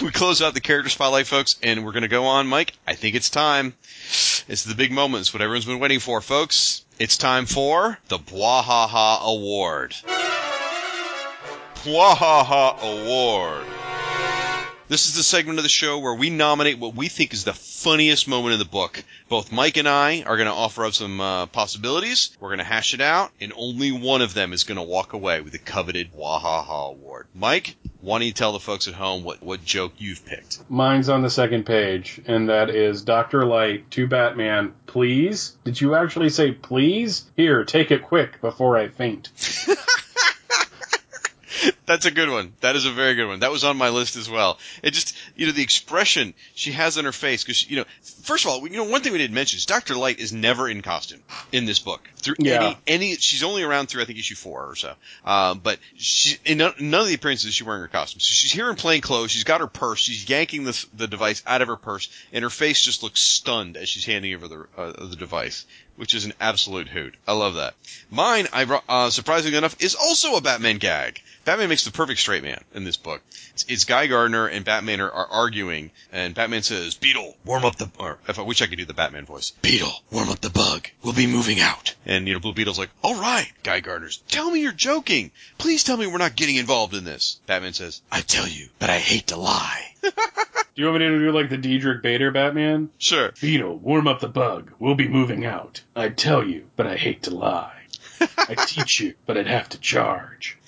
We close out the Character Spotlight, folks, and we're going to go on, Mike. I think it's time. It's the big moments, what everyone's been waiting for, folks. It's time for the Bwahaha Award. Bwahaha Award. This is the segment of the show where we nominate what we think is the funniest moment in the book. Both Mike and I are going to offer up some uh, possibilities. We're going to hash it out, and only one of them is going to walk away with the coveted Wahaha Award. Mike, why don't you tell the folks at home what, what joke you've picked? Mine's on the second page, and that is Doctor Light to Batman, please? Did you actually say please? Here, take it quick before I faint. That's a good one. That is a very good one. That was on my list as well. It just, you know, the expression she has on her face, because, you know, first of all, you know, one thing we didn't mention is Doctor Light is never in costume in this book. Through yeah. any, any, she's only around through, I think, issue four or so. Uh, but she, in none of the appearances is she wearing her costume. So she's here in plain clothes. She's got her purse. She's yanking the, the device out of her purse, and her face just looks stunned as she's handing over the, uh, the device. which is an absolute hoot. I love that. Mine, I, uh, surprisingly enough, is also a Batman gag. Batman makes the perfect straight man in this book. It's, it's Guy Gardner and Batman are, are arguing, and Batman says, Beetle, warm up the... Or, if I wish I could do the Batman voice. Beetle, warm up the bug. We'll be moving out. And, you know, Blue Beetle's like, all right, Guy Gardner's, tell me you're joking. Please tell me we're not getting involved in this. Batman says, I tell you, but I hate to lie. Do you want me to do, like, the Diedrich Bader Batman? Sure. Beetle, warm up the bug. We'll be moving out. I tell you, but I hate to lie. I teach you, but I'd have to charge.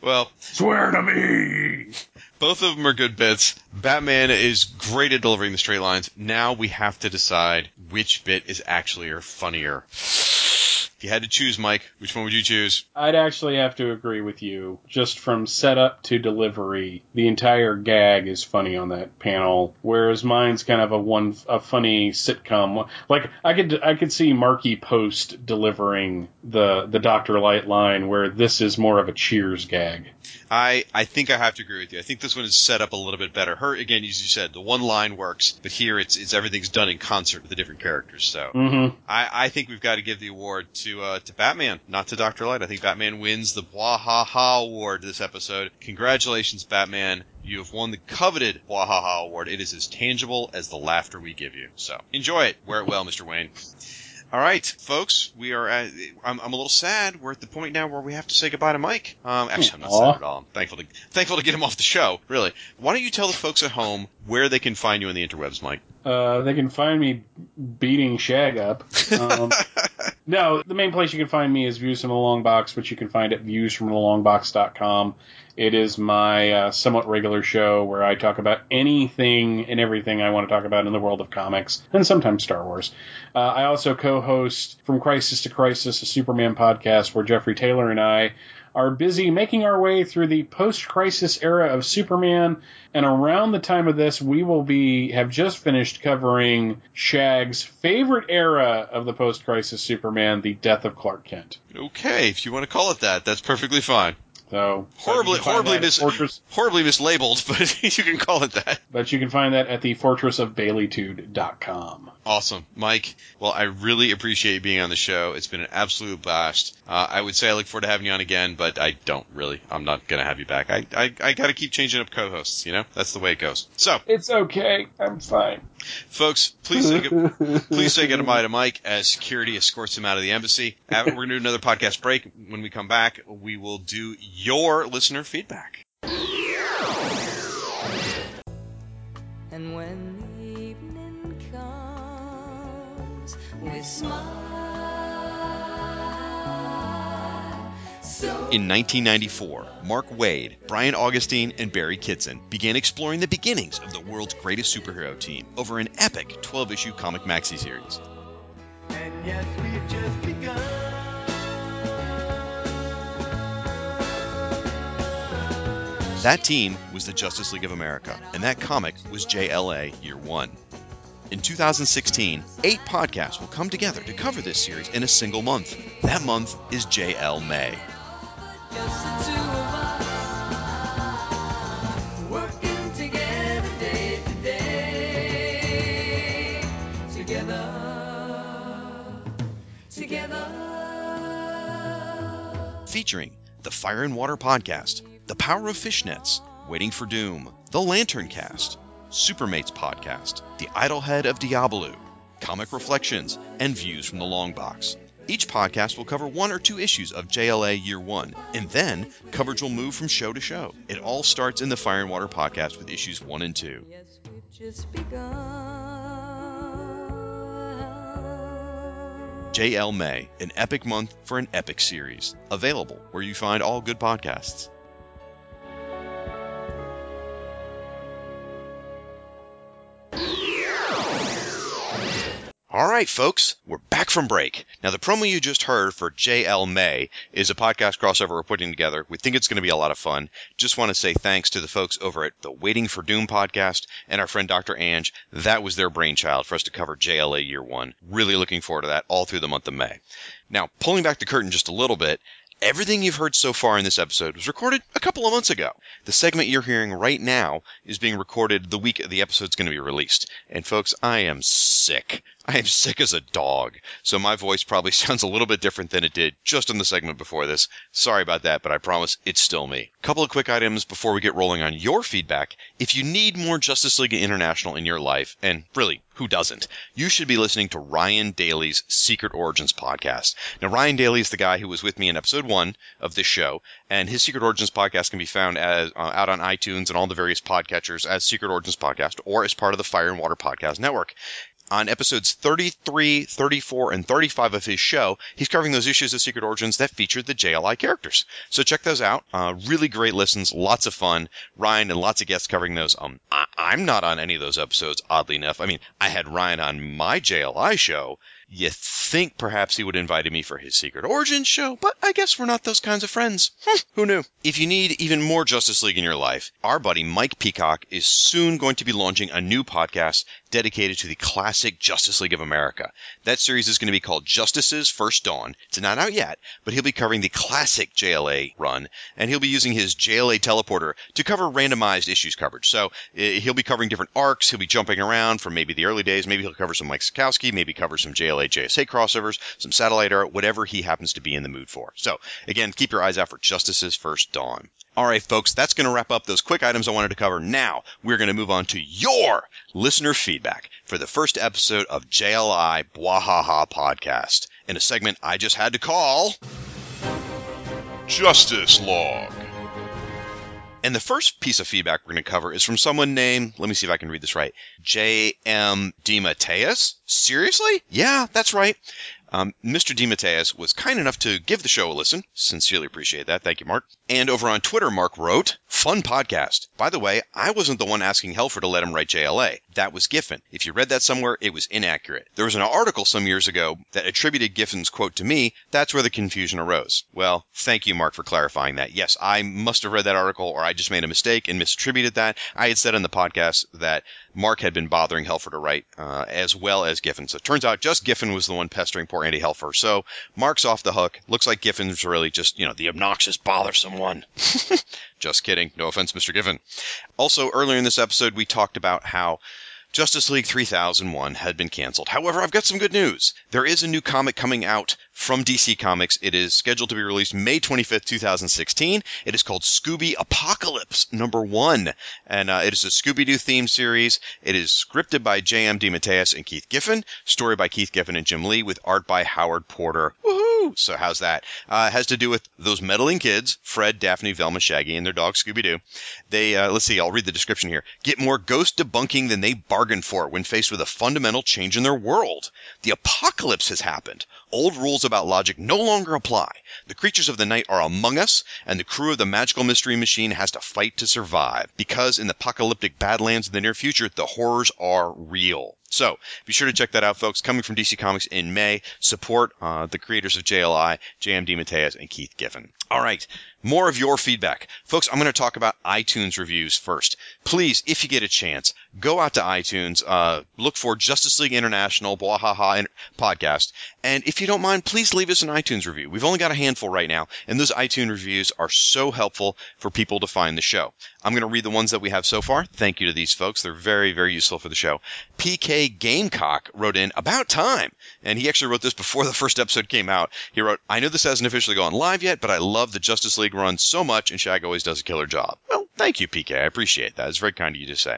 Well. Swear to me! Both of them are good bits. Batman is great at delivering the straight lines. Now we have to decide which bit is actually funnier. If you had to choose, Mike, which one would you choose? I'd actually have to agree with you. Just from setup to delivery, the entire gag is funny on that panel, whereas mine's kind of a one a funny sitcom. Like I could I could see Marky Post delivering the the Doctor Light line, where this is more of a Cheers gag. I, I think I have to agree with you. I think this one is set up a little bit better. Her, again, as you said, the one line works, but here it's it's everything's done in concert with the different characters. So mm-hmm. I, I think we've got to give the award to uh, to Batman, not to Doctor Light. I think Batman wins the Blah-ha-ha award this episode. Congratulations, Batman. You have won the coveted Blah-ha-ha award. It is as tangible as the laughter we give you. So enjoy it. Wear it well, Mister Wayne. All right, folks, we are at, I'm, I'm a little sad. We're at the point now where we have to say goodbye to Mike. Um, actually, I'm not Aww. sad at all. I'm thankful to, thankful to get him off the show, really. Why don't you tell the folks at home where they can find you on the interwebs, Mike? Uh, they can find me beating Shag up. Um, no, the main place you can find me is Views from the Longbox, which you can find at views from the longbox dot com. It is my uh, somewhat regular show where I talk about anything and everything I want to talk about in the world of comics, and sometimes Star Wars. Uh, I also co-host From Crisis to Crisis, a Superman podcast where Jeffrey Taylor and I are busy making our way through the post-crisis era of Superman, and around the time of this, we will be have just finished covering Shag's favorite era of the post-crisis Superman, the death of Clark Kent. Okay, if you want to call it that, that's perfectly fine. So, horribly, so horribly, mis- horribly mislabeled, but you can call it that. But you can find that at the fortress of baileytude dot com. Awesome. Mike, well, I really appreciate you being on the show. It's been an absolute blast. Uh, I would say I look forward to having you on again, but I don't really. I'm not going to have you back. I, I, I got to keep changing up co-hosts, you know? That's the way it goes. So it's okay. I'm fine. Folks, please say, good, please say goodbye to Mike as security escorts him out of the embassy. We're going to do another podcast break. When we come back, we will do your listener feedback. And when the evening comes, we smile. So in nineteen ninety-four, Mark Waid, Brian Augustine, and Barry Kitson began exploring the beginnings of the world's greatest superhero team over an epic twelve-issue comic maxi series. And yes, we've just begun. That team was the Justice League of America, and that comic was J L A Year One. In two thousand sixteen, eight podcasts will come together to cover this series in a single month. That month is J L May. Featuring the Fire and Water Podcast, The Power of Fishnets, Waiting for Doom, The Lantern Cast, Supermates Podcast, The Idlehead of Diabolou, Comic Reflections, and Views from the Longbox. Each podcast will cover one or two issues of J L A Year One, and then coverage will move from show to show. It all starts in the Fire and Water Podcast with issues one and two. Yes, we've just begun. J L May, an epic month for an epic series. Available where you find all good podcasts. All right, folks, we're back from break. Now, the promo you just heard for J L May is a podcast crossover we're putting together. We think it's going to be a lot of fun. Just want to say thanks to the folks over at the Waiting for Doom podcast and our friend Doctor Ange. That was their brainchild for us to cover J L A Year One. Really looking forward to that all through the month of May. Now, pulling back the curtain just a little bit, Everything you've heard so far in this episode was recorded a couple of months ago. The segment you're hearing right now is being recorded the week the episode's going to be released. And folks, I am sick. I am sick as a dog. So my voice probably sounds a little bit different than it did just in the segment before this. Sorry about that, but I promise it's still me. Couple of quick items before we get rolling on your feedback. If you need more Justice League International in your life, and really, who doesn't? You should be listening to Ryan Daly's Secret Origins podcast. Now, Ryan Daly is the guy who was with me in episode one of this show, and his Secret Origins podcast can be found as, uh, out on iTunes and all the various podcatchers as Secret Origins Podcast or as part of the Fire and Water Podcast Network. On episodes thirty-three, thirty-four, and thirty-five of his show, he's covering those issues of Secret Origins that featured the J L I characters. So check those out. Uh, really great listens, lots of fun. Ryan and lots of guests covering those. Um, I- I'm not on any of those episodes, oddly enough. I mean, I had Ryan on my J L I show. You think perhaps he would have invited me for his Secret Origins show, but I guess we're not those kinds of friends. Who knew? If you need even more Justice League in your life, our buddy Mike Peacock is soon going to be launching a new podcast dedicated to the classic Justice League of America. That series is going to be called Justice's First Dawn. It's not out yet, but he'll be covering the classic J L A run, and he'll be using his J L A teleporter to cover randomized issues coverage. So he'll be covering different arcs. He'll be jumping around from maybe the early days. Maybe he'll cover some Mike Sikowski, maybe cover some J L A J S A crossovers, some satellite art, whatever he happens to be in the mood for. So, again, keep your eyes out for Justice's First Dawn. All right, folks, that's going to wrap up those quick items I wanted to cover. Now, we're going to move on to your listener feedback for the first episode of J L I Bwahaha Podcast in a segment I just had to call Justice Log. And the first piece of feedback we're going to cover is from someone named, let me see if I can read this right, J M DeMatteis? Seriously? Yeah, that's right. Um, Mister DeMatteis was kind enough to give the show a listen. Sincerely appreciate that. Thank you, Mark. And over on Twitter, Mark wrote, fun podcast. By the way, I wasn't the one asking Helfer to let him write J L A. That was Giffen. If you read that somewhere, it was inaccurate. There was an article some years ago that attributed Giffen's quote to me. That's where the confusion arose. Well, thank you, Mark, for clarifying that. Yes, I must have read that article, or I just made a mistake and misattributed that. I had said on the podcast that Mark had been bothering Helfer to write, uh, as well as Giffen. So it turns out just Giffen was the one pestering poor Andy Helfer. So Mark's off the hook. Looks like Giffen's really just, you know, the obnoxious, bothersome one. Just kidding. No offense, Mister Giffen. Also, earlier in this episode, we talked about how Justice League three thousand one had been canceled. However, I've got some good news. There is a new comic coming out from D C Comics. It is scheduled to be released May twenty-fifth, two thousand sixteen. It is called Scooby Apocalypse number one. And uh, it is a Scooby-Doo themed series. It is scripted by J M DeMatteis and Keith Giffen. Story by Keith Giffen and Jim Lee with art by Howard Porter. Woohoo! So how's that? Uh, it has to do with those meddling kids, Fred, Daphne, Velma, Shaggy, and their dog Scooby-Doo. They, uh, let's see, I'll read the description here. Get more ghost debunking than they bargained for when faced with a fundamental change in their world. The apocalypse has happened. Old rules about logic no longer apply. The creatures of the night are among us, and the crew of the magical mystery machine has to fight to survive, because in the apocalyptic Badlands in the near future, the horrors are real. So be sure to check that out, folks. Coming from D C Comics in May. Support uh, the creators of J L I, J M DeMatteis, and Keith Giffen. All right. More of your feedback. Folks, I'm going to talk about iTunes reviews first. Please, if you get a chance, go out to iTunes, uh, look for Justice League International Bwahaha Podcast, and if you don't mind, please leave us an iTunes review. We've only got a handful right now, and those iTunes reviews are so helpful for people to find the show. I'm going to read the ones that we have so far. Thank you to these folks. They're very, very useful for the show. P K Gamecock wrote in, about time, and he actually wrote this before the first episode came out. He wrote, I know this hasn't officially gone live yet, but I love the Justice League run so much, and Shag always does a killer job. Well, thank you, P K. I appreciate that. It's very kind of you to say.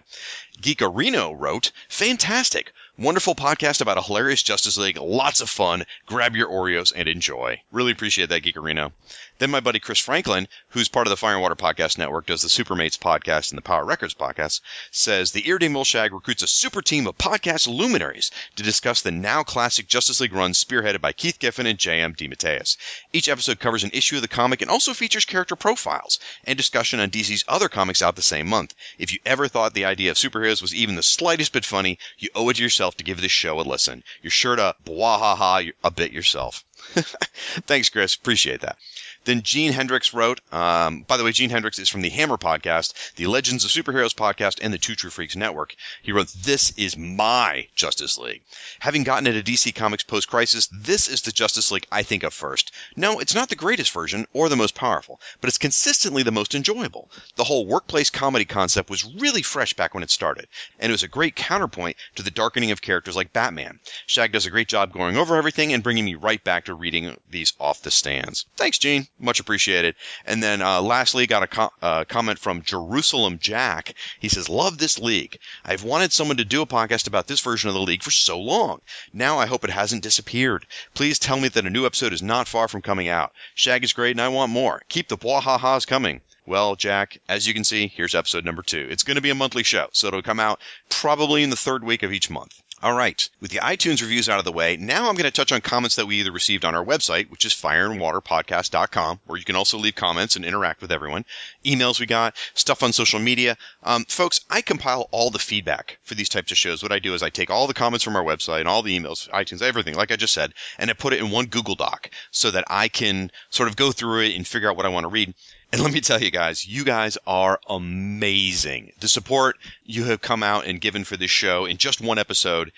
Geekarino wrote, fantastic. Wonderful podcast about a hilarious Justice League. Lots of fun. Grab your Oreos and enjoy. Really appreciate that, Geekarino. Then my buddy Chris Franklin, who's part of the Fire and Water Podcast Network, does the Supermates podcast and the Power Records podcast, says, the Irredeemable Shag recruits a super team of podcast luminaries to discuss the now classic Justice League run spearheaded by Keith Giffen and J M DeMatteis. Each episode covers an issue of the comic and also features character profiles and discussion on D C's other comics out the same month. If you ever thought the idea of superheroes was even the slightest bit funny, you owe it to yourself to give this show a listen. You're sure to bwahaha a bit yourself. Thanks, Chris. Appreciate that. Then Gene Hendricks wrote, um, by the way, Gene Hendricks is from the Hammer Podcast, the Legends of Superheroes Podcast, and the Two True Freaks Network. He wrote, "This is my Justice League. Having gotten into D C Comics post-crisis, this is the Justice League I think of first. No, it's not the greatest version or the most powerful, but it's consistently the most enjoyable. The whole workplace comedy concept was really fresh back when it started, and it was a great counterpoint to the darkening of characters like Batman. Shag does a great job going over everything and bringing me right back to reading these off the stands." Thanks, Gene. Much appreciated. And then uh, lastly, got a co- uh, comment from Jerusalem Jack. He says, "Love this league. I've wanted someone to do a podcast about this version of the league for so long. Now I hope it hasn't disappeared. Please tell me that a new episode is not far from coming out. Shag is great and I want more. Keep the blah-ha-has coming." Well, Jack, as you can see, here's episode number two. It's going to be a monthly show, so it'll come out probably in the third week of each month. All right, with the iTunes reviews out of the way, now I'm going to touch on comments that we either received on our website, which is fire and water podcast dot com, where you can also leave comments and interact with everyone, emails we got, stuff on social media. Um, folks, I compile all the feedback for these types of shows. What I do is I take all the comments from our website and all the emails, iTunes, everything, like I just said, and I put it in one Google Doc so that I can sort of go through it and figure out what I want to read. And let me tell you guys, you guys are amazing. The support you have come out and given for this show in just one episode,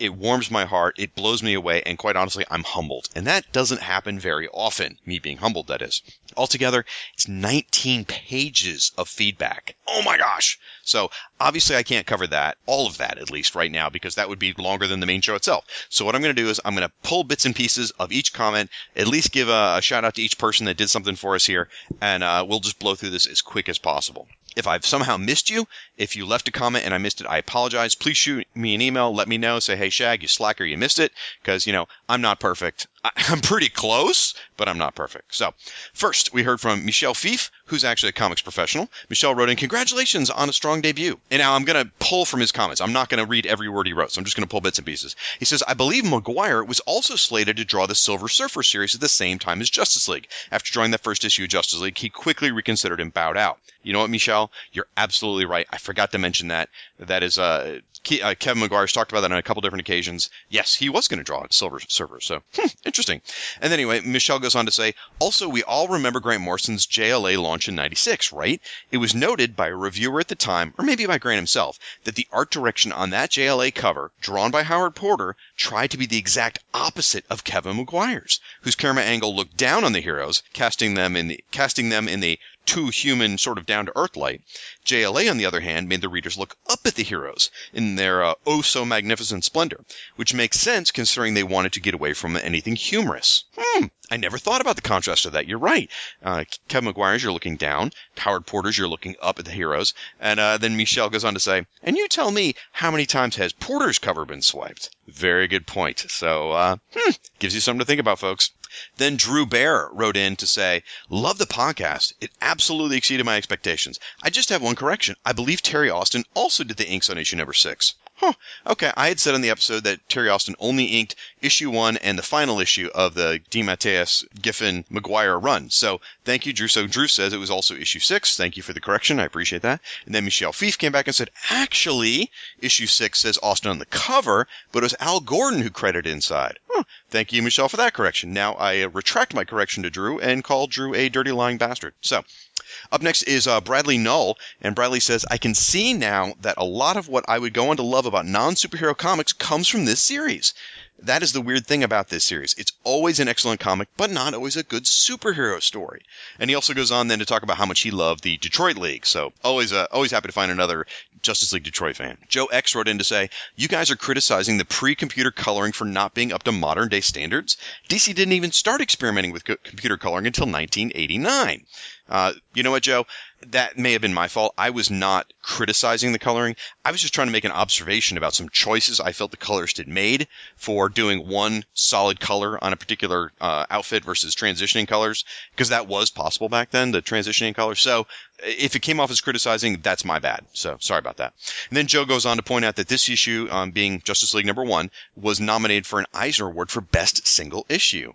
it warms my heart, it blows me away, and quite honestly, I'm humbled. And that doesn't happen very often, me being humbled, that is. Altogether, it's nineteen pages of feedback. Oh my gosh! So, obviously I can't cover that, all of that at least right now, because that would be longer than the main show itself. So what I'm going to do is I'm going to pull bits and pieces of each comment, at least give a, a shout out to each person that did something for us here, and uh, we'll just blow through this as quick as possible. If I've somehow missed you, if you left a comment and I missed it, I apologize. Please shoot me an email, let me know, say, "Hey, Shag, you slacker, you missed it," because, you know, I'm not perfect. I'm pretty close, but I'm not perfect. So, first, we heard from Michelle Fief, who's actually a comics professional. Michelle wrote in, "Congratulations on a strong debut." And now I'm going to pull from his comments. I'm not going to read every word he wrote, so I'm just going to pull bits and pieces. He says, "I believe Maguire was also slated to draw the Silver Surfer series at the same time as Justice League. After drawing the first issue of Justice League, he quickly reconsidered and bowed out." You know what, Michelle? You're absolutely right. I forgot to mention that. That is... Uh, Ke- uh, Kevin Maguire's talked about that on a couple different occasions. Yes, he was going to draw a Silver Surfer, so hmm, interesting. And anyway, Michelle goes on to say, "Also, we all remember Grant Morrison's J L A launch in ninety-six, right? It was noted by a reviewer at the time, or maybe by Grant himself, that the art direction on that J L A cover, drawn by Howard Porter, tried to be the exact opposite of Kevin Maguire's, whose camera angle looked down on the heroes, casting them in the casting them in the too human sort of down-to-earth light. J L A, on the other hand, made the readers look up at the heroes in their uh, oh-so-magnificent splendor, which makes sense considering they wanted to get away from anything humorous." Hmm, I never thought about the contrast of that. You're right. Uh, Kevin Maguire's, you're looking down. Howard Porter's, you're looking up at the heroes. And uh, then Michelle goes on to say, "And you tell me, how many times has Porter's cover been swiped?" Very good point. So, uh, hmm, gives you something to think about, folks. Then Drew Bear wrote in to say, "Love the podcast. It absolutely exceeded my expectations. I just have one correction. I believe Terry Austin also did the inks on issue number six. Huh. Okay, I had said on the episode that Terry Austin only inked issue one and the final issue of the DeMatteis Giffen Maguire run. So thank you, Drew. So Drew says it was also issue six. Thank you for the correction. I appreciate that. And then Michelle Fief came back and said, "Actually, issue six says Austin on the cover, but it was Al Gordon who credited inside." Huh. Thank you, Michelle, for that correction. Now I retract my correction to Drew and call Drew a dirty, lying bastard. So... Up next is uh, Bradley Null, and Bradley says, "I can see now that a lot of what I would go on to love about non-superhero comics comes from this series. That is the weird thing about this series. It's always an excellent comic, but not always a good superhero story." And he also goes on then to talk about how much he loved the Detroit League. So always uh, always happy to find another Justice League Detroit fan. Joe X wrote in to say, "You guys are criticizing the pre-computer coloring for not being up to modern-day standards. D C didn't even start experimenting with co- computer coloring until nineteen eighty-nine. Uh, you know what, Joe? That may have been my fault. I was not criticizing the coloring. I was just trying to make an observation about some choices I felt the colorist had made for doing one solid color on a particular uh, outfit versus transitioning colors, because that was possible back then, the transitioning colors. So if it came off as criticizing, that's my bad. So sorry about that." And then Joe goes on to point out that this issue, um, being Justice League number one, was nominated for an Eisner Award for Best Single Issue.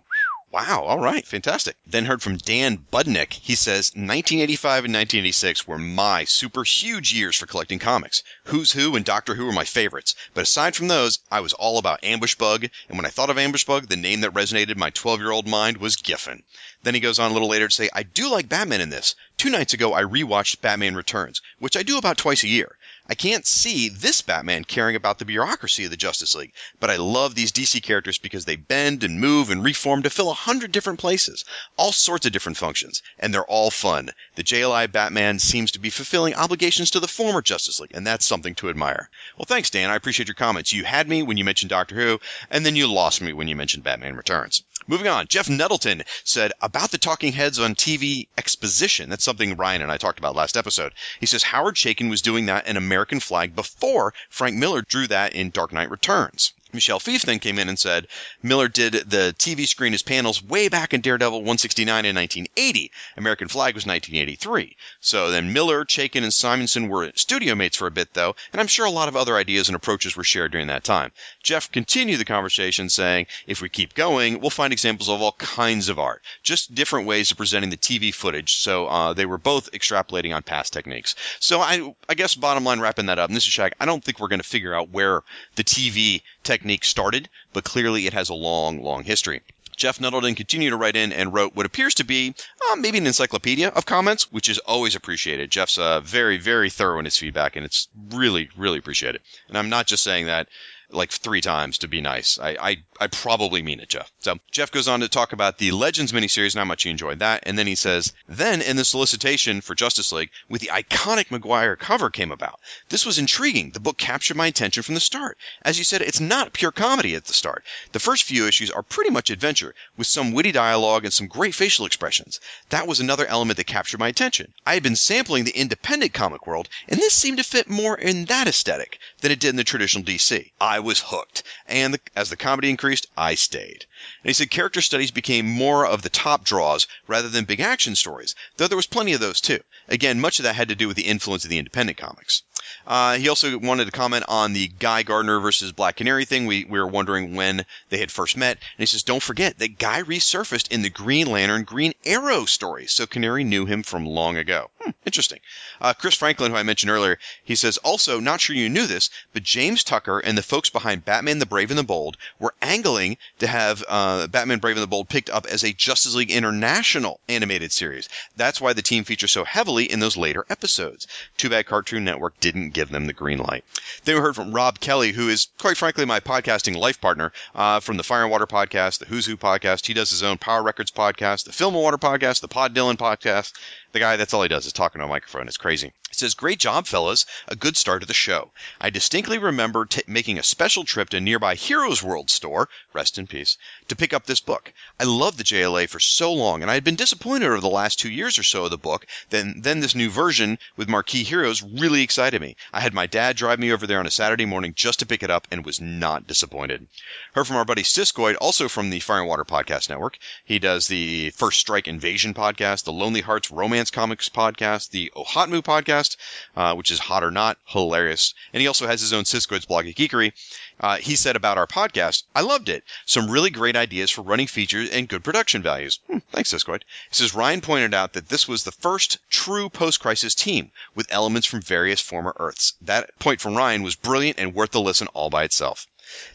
Wow. All right. Fantastic. Then heard from Dan Budnick. He says, nineteen eighty-five and nineteen eighty-six were my super huge years for collecting comics. Who's Who and Doctor Who are my favorites. But aside from those, I was all about Ambush Bug. And when I thought of Ambush Bug, the name that resonated in my twelve-year-old mind was Giffen. Then he goes on a little later to say, I do like Batman in this. Two nights ago, I rewatched Batman Returns, which I do about twice a year. I can't see this Batman caring about the bureaucracy of the Justice League, but I love these D C characters because they bend and move and reform to fill a hundred different places, all sorts of different functions, and they're all fun. The J L A Batman seems to be fulfilling obligations to the former Justice League, and that's something to admire. Well, thanks, Dan. I appreciate your comments. You had me when you mentioned Doctor Who, and then you lost me when you mentioned Batman Returns. Moving on, Jeff Nettleton said, about the talking heads on T V exposition. That's something Ryan and I talked about last episode. He says, Howard Chaykin was doing that in American Flag before Frank Miller drew that in Dark Knight Returns. Michelle Fief then came in and said, Miller did the T V screen as panels way back in Daredevil one sixty-nine in nineteen eighty. American Flag was nineteen eighty-three. So then Miller, Chaykin, and Simonson were studio mates for a bit, though, and I'm sure a lot of other ideas and approaches were shared during that time. Jeff continued the conversation saying, if we keep going, we'll find examples of all kinds of art, just different ways of presenting the T V footage. So uh, they were both extrapolating on past techniques. So I, I guess bottom line, wrapping that up, and this is Shag, I don't think we're going to figure out where the T V technique started, but clearly it has a long, long history. Jeff Nettleton continued to write in and wrote what appears to be uh, maybe an encyclopedia of comments, which is always appreciated. Jeff's uh, very, very thorough in his feedback, and it's really, really appreciated. And I'm not just saying that like three times to be nice. I, I, I probably mean it, Jeff. So Jeff goes on to talk about the Legends miniseries and how much he enjoyed that. And then he says, then in the solicitation for Justice League with the iconic Maguire cover came about. This was intriguing. The book captured my attention from the start. As you said, it's not pure comedy at the start. The first few issues are pretty much adventure with some witty dialogue and some great facial expressions. That was another element that captured my attention. I had been sampling the independent comic world, and this seemed to fit more in that aesthetic than it did in the traditional D C. I was hooked, and the, as the comedy increased, I stayed. And he said character studies became more of the top draws rather than big action stories, though there was plenty of those too. Again, much of that had to do with the influence of the independent comics. Uh, he also wanted to comment on the Guy Gardner versus Black Canary thing. We, we were wondering when they had first met, and he says, don't forget that Guy resurfaced in the Green Lantern, Green Arrow stories, so Canary knew him from long ago. Hmm, interesting. Uh, Chris Franklin, who I mentioned earlier, he says, also, not sure you knew this, but James Tucker and the folks behind Batman the Brave and the Bold were angling to have uh, Batman Brave and the Bold picked up as a Justice League International animated series. That's why the team features so heavily in those later episodes. Too bad Cartoon Network didn't give them the green light. Then we heard from Rob Kelly, who is, quite frankly, my podcasting life partner uh, from the Fire and Water Podcast, the Who's Who Podcast. He does his own Power Records Podcast, the Film and Water Podcast, the Pod Dylan Podcast. The guy, that's all he does is talking on a microphone. It's crazy. It says, great job, fellas. A good start to the show. I distinctly remember t- making a special trip to a nearby Heroes World store, rest in peace, to pick up this book. I loved the J L A for so long, and I had been disappointed over the last two years or so of the book. Then, then this new version with Marquee Heroes really excited me. I had my dad drive me over there on a Saturday morning just to pick it up and was not disappointed. Heard from our buddy Siskoid, also from the Fire and Water Podcast Network. He does the First Strike Invasion Podcast, the Lonely Hearts Romance Comics Podcast, the Ohatmu Podcast, uh, which is Hot or Not, hilarious. And he also has his own Siskoid's blog at Geekery. Uh, he said about our podcast, I loved it. Some really great ideas for running features and good production values. Hmm, thanks, Siskoid. He says, Ryan pointed out that this was the first true post-crisis team with elements from various former Earths. That point from Ryan was brilliant and worth the listen all by itself.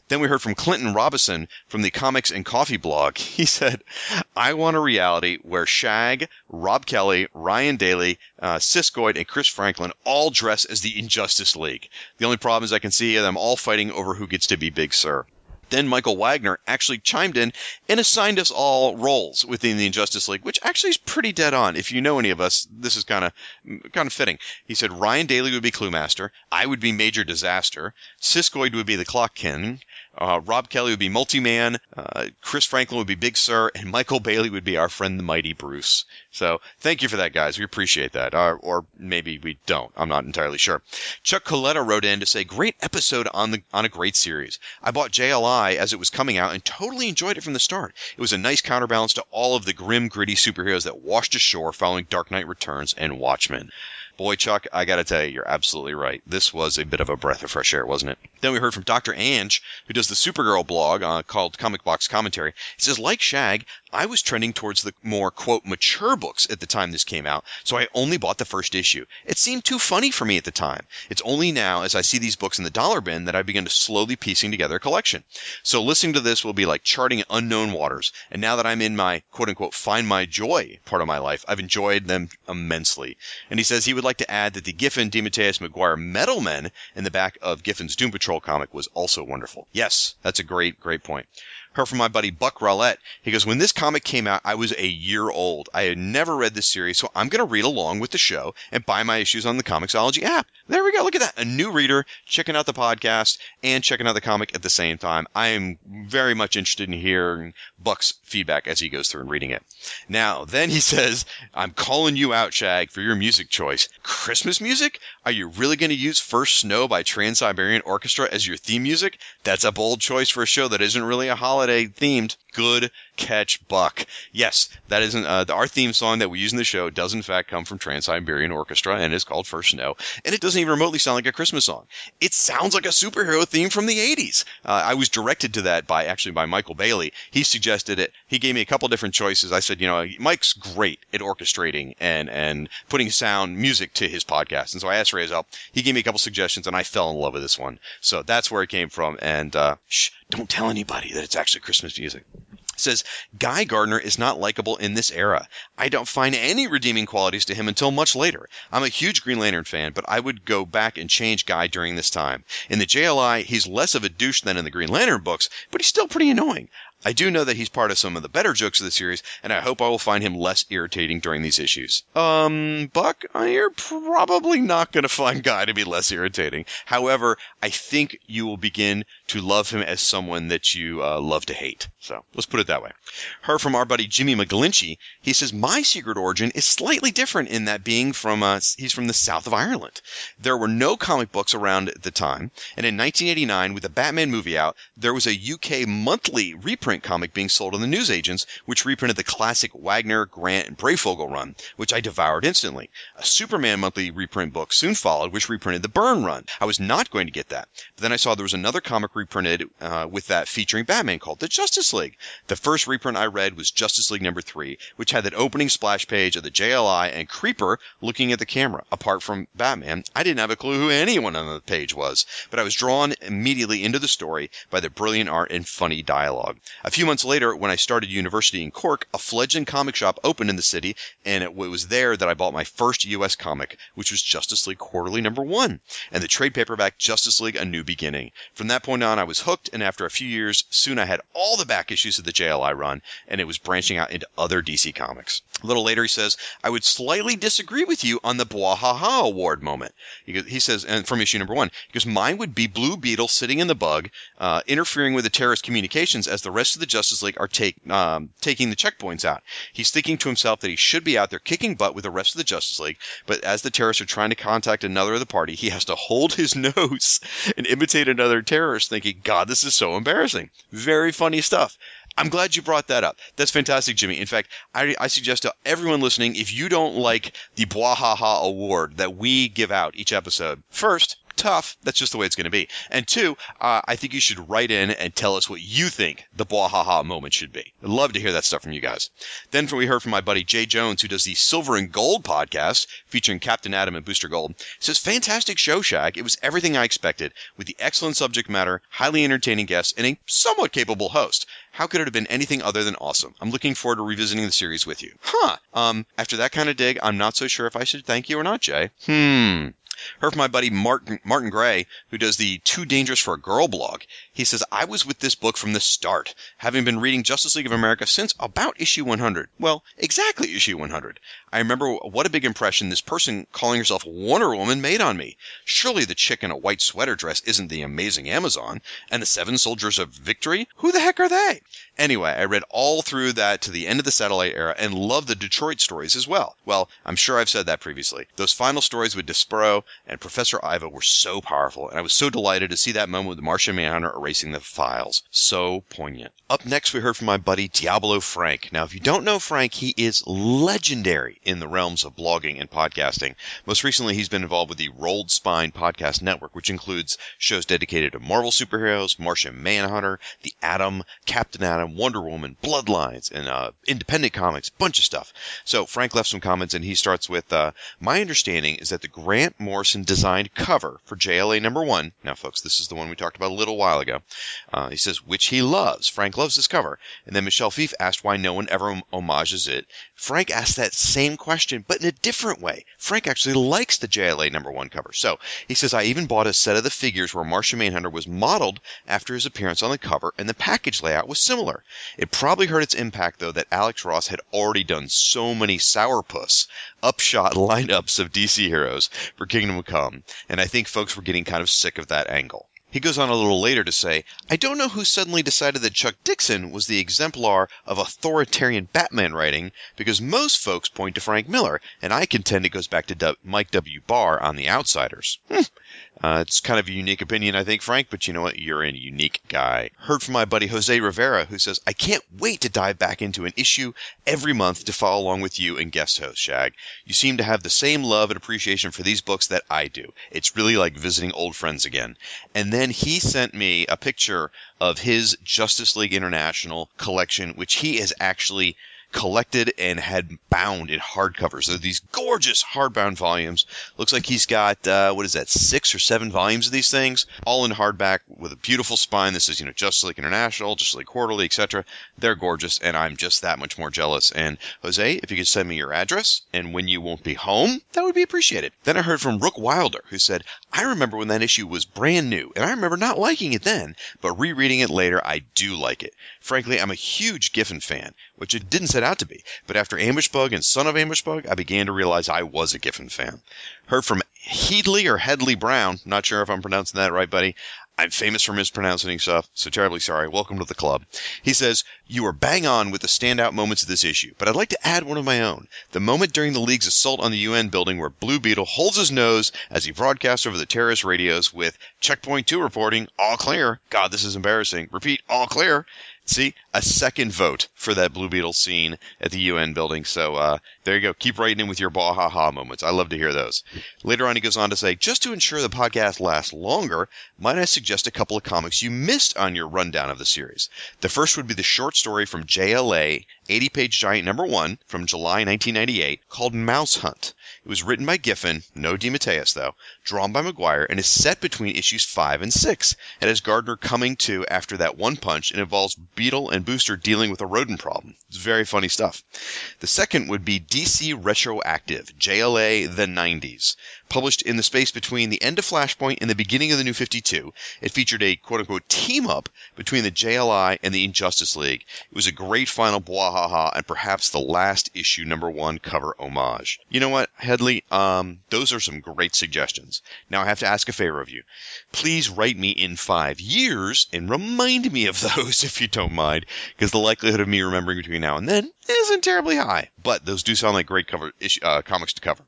Then we heard from Clinton Robison from the Comics and Coffee blog. He said, I want a reality where Shag, Rob Kelly, Ryan Daly, uh, Siskoid, and Chris Franklin all dress as the Injustice League. The only problem is I can see them all fighting over who gets to be Big Sir. Then Michael Wagner actually chimed in and assigned us all roles within the Injustice League, which actually is pretty dead on. If you know any of us, this is kind of kind of fitting. He said Ryan Daly would be Clue Master, I would be Major Disaster, Siskoid would be the Clock King, uh, Rob Kelly would be Multi-Man, uh, Chris Franklin would be Big Sir, and Michael Bailey would be our friend the Mighty Bruce. So thank you for that, guys. We appreciate that. Uh, or maybe we don't. I'm not entirely sure. Chuck Coletta wrote in to say, great episode on the on a great series. I bought J L I as it was coming out and totally enjoyed it from the start. It was a nice counterbalance to all of the grim, gritty superheroes that washed ashore following Dark Knight Returns and Watchmen. Boy, Chuck, I gotta tell you, you're absolutely right. This was a bit of a breath of fresh air, wasn't it? Then we heard from Doctor Ange, who does the Supergirl blog uh, called Comic Box Commentary. He says, like Shag, I was trending towards the more, quote, mature books at the time this came out, so I only bought the first issue. It seemed too funny for me at the time. It's only now, as I see these books in the dollar bin, that I begin to slowly piecing together a collection. So listening to this will be like charting unknown waters, and now that I'm in my, quote, unquote, find my joy part of my life, I've enjoyed them immensely. And he says he would like to add that the Giffen, DeMatteis, Maguire Metal Men in the back of Giffen's Doom Patrol comic was also wonderful. Yes, that's a great, great point. Heard from my buddy Buck Rowlett. He goes, when this comic came out, I was a year old. I had never read this series, so I'm going to read along with the show and buy my issues on the Comixology app. There we go. Look at that. A new reader checking out the podcast and checking out the comic at the same time. I am very much interested in hearing Buck's feedback as he goes through and reading it. Now, then he says, I'm calling you out, Shag, for your music choice. Christmas music? Are you really going to use First Snow by Trans-Siberian Orchestra as your theme music? That's a bold choice for a show that isn't really a holiday. Holiday-themed. Good catch, Buck. Yes, that isn't uh, our theme song that we use in the show does, in fact, come from Trans-Siberian Orchestra and is called First Snow. And it doesn't even remotely sound like a Christmas song. It sounds like a superhero theme from the eighties. Uh, I was directed to that by, actually, by Michael Bailey. He suggested it. He gave me a couple different choices. I said, you know, Mike's great at orchestrating and, and putting sound music to his podcast. And so I asked for his help. He gave me a couple suggestions, and I fell in love with this one. So that's where it came from. And uh, shh, don't tell anybody that it's actually Christmas music. It says, Guy Gardner is not likable in this era. I don't find any redeeming qualities to him until much later. I'm a huge Green Lantern fan, but I would go back and change Guy during this time. In the J L I, he's less of a douche than in the Green Lantern books, but he's still pretty annoying. I do know that he's part of some of the better jokes of the series, and I hope I will find him less irritating during these issues. Um, Buck, you're probably not going to find Guy to be less irritating. However, I think you will begin to love him as someone that you uh, love to hate. So let's put it that way. Heard from our buddy Jimmy McGlinchey. He says, my secret origin is slightly different in that being from, uh, he's from the south of Ireland. There were no comic books around at the time, and in nineteen eighty-nine, with the Batman movie out, there was a U K monthly reprint comic being sold on the newsagents, which reprinted the classic Wagner, Grant, and Breyfogle run, which I devoured instantly. A Superman monthly reprint book soon followed, which reprinted the Byrne run. I was not going to get that, but then I saw there was another comic reprinted uh, with that featuring Batman called the Justice League. The first reprint I read was Justice League number three, which had that opening splash page of the J L I and Creeper looking at the camera. Apart from Batman, I didn't have a clue who anyone on the page was, but I was drawn immediately into the story by the brilliant art and funny dialogue. A few months later, when I started university in Cork, a fledgling comic shop opened in the city, and it was there that I bought my first U S comic, which was Justice League Quarterly number one, and the trade paperback Justice League A New Beginning. From that point on, I was hooked, and after a few years, soon I had all the back issues of the J L I run, and it was branching out into other D C comics. A little later, he says, I would slightly disagree with you on the Bwahaha Award moment. He says, and from issue number one, because mine would be Blue Beetle sitting in the bug, uh, interfering with the terrorist communications as the rest of the Justice League are take, um, taking the checkpoints out. He's thinking to himself that he should be out there kicking butt with the rest of the Justice League, but as the terrorists are trying to contact another of the party, he has to hold his nose and imitate another terrorist, thinking, God, this is so embarrassing. Very funny stuff. I'm glad you brought that up. That's fantastic, Jimmy. In fact, I, I suggest to everyone listening, if you don't like the Bwahaha Award that we give out each episode, first, tough, that's just the way it's going to be. And two, uh, I think you should write in and tell us what you think the Bwahaha moment should be. I'd love to hear that stuff from you guys. Then we heard from my buddy Jay Jones, who does the Silver and Gold podcast featuring Captain Atom and Booster Gold. He says, fantastic show, Shag. It was everything I expected, with the excellent subject matter, highly entertaining guests, and a somewhat capable host. How could it have been anything other than awesome? I'm looking forward to revisiting the series with you. Huh. Um, after that kind of dig, I'm not so sure if I should thank you or not, Jay. Hmm. Heard from my buddy Martin, Martin Gray, who does the Too Dangerous for a Girl blog. He says, I was with this book from the start, having been reading Justice League of America since about issue one hundred. Well, exactly issue one hundred. I remember what a big impression this person calling herself Wonder Woman made on me. Surely the chick in a white sweater dress isn't the amazing Amazon. And the Seven Soldiers of Victory? Who the heck are they? Anyway, I read all through that to the end of the Satellite era and loved the Detroit stories as well. Well, I'm sure I've said that previously. Those final stories with Despero, and Professor Iva were so powerful, and I was so delighted to see that moment with the Martian Manhunter erasing the files. So poignant. Up next, we heard from my buddy Diablo Frank. Now, if you don't know Frank, he is legendary in the realms of blogging and podcasting. Most recently, he's been involved with the Rolled Spine Podcast Network, which includes shows dedicated to Marvel superheroes, Martian Manhunter, The Atom, Captain Atom, Wonder Woman, Bloodlines, and uh, independent comics, bunch of stuff. So Frank left some comments, and he starts with, uh, my understanding is that the Grant Morrison designed cover for J L A number one, now folks, this is the one we talked about a little while ago, uh, he says, which he loves. Frank loves this cover. And then Michelle Fief asked why no one ever homages it. Frank asked that same question, but in a different way. Frank actually likes the J L A number one cover. So he says, I even bought a set of the figures where Martian Manhunter was modeled after his appearance on the cover, and the package layout was similar. It probably hurt its impact, though, that Alex Ross had already done so many sourpuss, upshot lineups of D C heroes for Kingdom Come, and I think folks were getting kind of sick of that angle. He goes on a little later to say, I don't know who suddenly decided that Chuck Dixon was the exemplar of authoritarian Batman writing, because most folks point to Frank Miller, and I contend it goes back to w- Mike W. Barr on The Outsiders. Hmm. Uh, it's kind of a unique opinion, I think, Frank, but you know what? You're a unique guy. Heard from my buddy Jose Rivera, who says, I can't wait to dive back into an issue every month to follow along with you and guest host, Shag. You seem to have the same love and appreciation for these books that I do. It's really like visiting old friends again. And then Then he sent me a picture of his Justice League International collection, which he has actually collected and had bound in hardcover. So these gorgeous hardbound volumes. Looks like he's got, uh, what is that, six or seven volumes of these things, all in hardback with a beautiful spine. This is, you know, Justice League International, Justice League Quarterly, et cetera. They're gorgeous, and I'm just that much more jealous. And Jose, if you could send me your address and when you won't be home, that would be appreciated. Then I heard from Rook Wilder, who said, I remember when that issue was brand new, and I remember not liking it then, but rereading it later, I do like it. Frankly, I'm a huge Giffen fan, which it didn't set out to be, but after Ambush Bug and Son of Ambush Bug, I began to realize I was a Giffen fan. Heard from Headley or Headley Brown, not sure if I'm pronouncing that right, buddy. I'm famous for mispronouncing stuff, so terribly sorry. Welcome to the club. He says, you are bang on with the standout moments of this issue, but I'd like to add one of my own. The moment during the League's assault on the U N building where Blue Beetle holds his nose as he broadcasts over the terrorist radios with Checkpoint two reporting, all clear. God, this is embarrassing. Repeat, all clear. See, a second vote for that Blue Beetle scene at the U N building. So uh, there you go. Keep writing in with your bah-ha-ha moments. I love to hear those. Later on, he goes on to say, just to ensure the podcast lasts longer, might I suggest a couple of comics you missed on your rundown of the series? The first would be the short story from J L A, eighty-page giant number one from July nineteen ninety-eight, called Mouse Hunt. It was written by Giffen, no DeMatteis though, drawn by Maguire, and is set between issues five and six. It has Gardner coming to after that one punch and involves Beetle and Booster dealing with a rodent problem. It's very funny stuff. The second would be D C Retroactive, J L A The nineties. Published in the space between the end of Flashpoint and the beginning of the New fifty-two, it featured a quote-unquote team-up between the J L I and the Injustice League. It was a great final bwahaha and perhaps the last issue number one cover homage. You know what? Headley, um, those are some great suggestions. Now I have to ask a favor of you. Please write me in five years and remind me of those if you don't mind, because the likelihood of me remembering between now and then isn't terribly high. But those do sound like great cover issue, uh, comics to cover.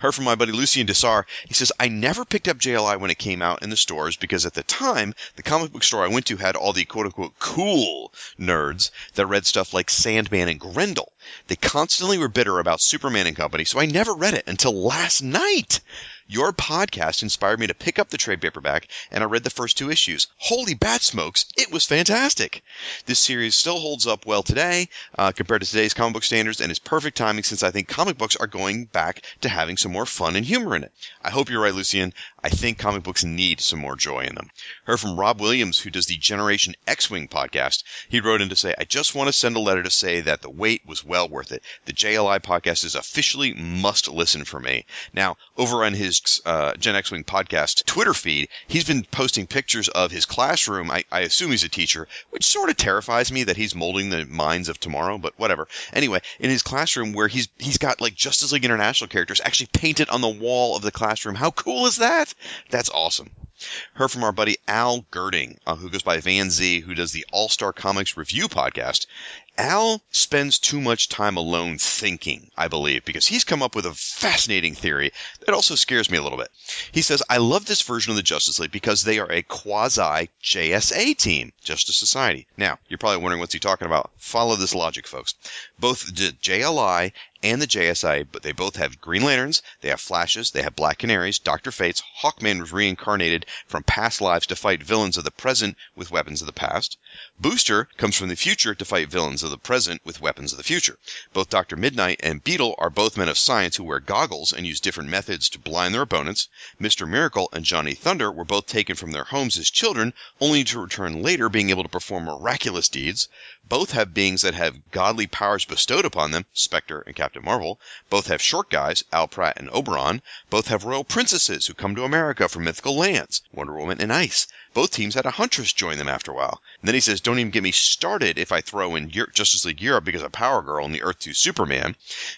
Heard from my buddy Lucien Dessar. He says, I never picked up J L I when it came out in the stores because at the time, the comic book store I went to had all the quote-unquote cool nerds that read stuff like Sandman and Grendel. They constantly were bitter about Superman and Company, so I never read it until last night. Your podcast inspired me to pick up the trade paperback, and I read the first two issues. Holy bat smokes, it was fantastic. This series still holds up well today uh, compared to today's comic book standards, and is perfect timing since I think comic books are going back to having some more fun and humor in it. I hope you're right, Lucien. I think comic books need some more joy in them. Heard from Rob Williams, who does the Generation X-Wing podcast. He wrote in to say, I just want to send a letter to say that the wait was well worth it. The J L I podcast is officially must listen for me. Now, over on his Uh, Gen X-Wing podcast Twitter feed, he's been posting pictures of his classroom. I, I assume he's a teacher, which sort of terrifies me that he's molding the minds of tomorrow, but whatever. Anyway, in his classroom where he's he's got like Justice League International characters actually painted on the wall of the classroom. How cool is that? That's awesome. Heard from our buddy Al Gordon, uh, who goes by Van Z, who does the All-Star Comics Review podcast. Al spends too much time alone thinking, I believe, because he's come up with a fascinating theory that also scares me a little bit. He says, I love this version of the Justice League because they are a quasi-J S A team, Justice Society. Now, you're probably wondering what's he talking about. Follow this logic, folks. Both the J L I and the J S A, but they both have Green Lanterns, they have Flashes, they have Black Canaries, Doctor Fates, Hawkman was reincarnated from past lives to fight villains of the present with weapons of the past. Booster comes from the future to fight villains of the present with weapons of the future. Both Doctor Midnight and Beetle are both men of science who wear goggles and use different methods to blind their opponents. Mister Miracle and Johnny Thunder were both taken from their homes as children, only to return later being able to perform miraculous deeds. Both have beings that have godly powers bestowed upon them, Spectre and Captain Marvel. Both have short guys, Al Pratt and Oberon. Both have royal princesses who come to America from mythical lands, Wonder Woman and Ice. Both teams had a huntress join them after a while. And then he says, don't even get me started if I throw in Justice League Europe because of Power Girl and the Earth two Superman.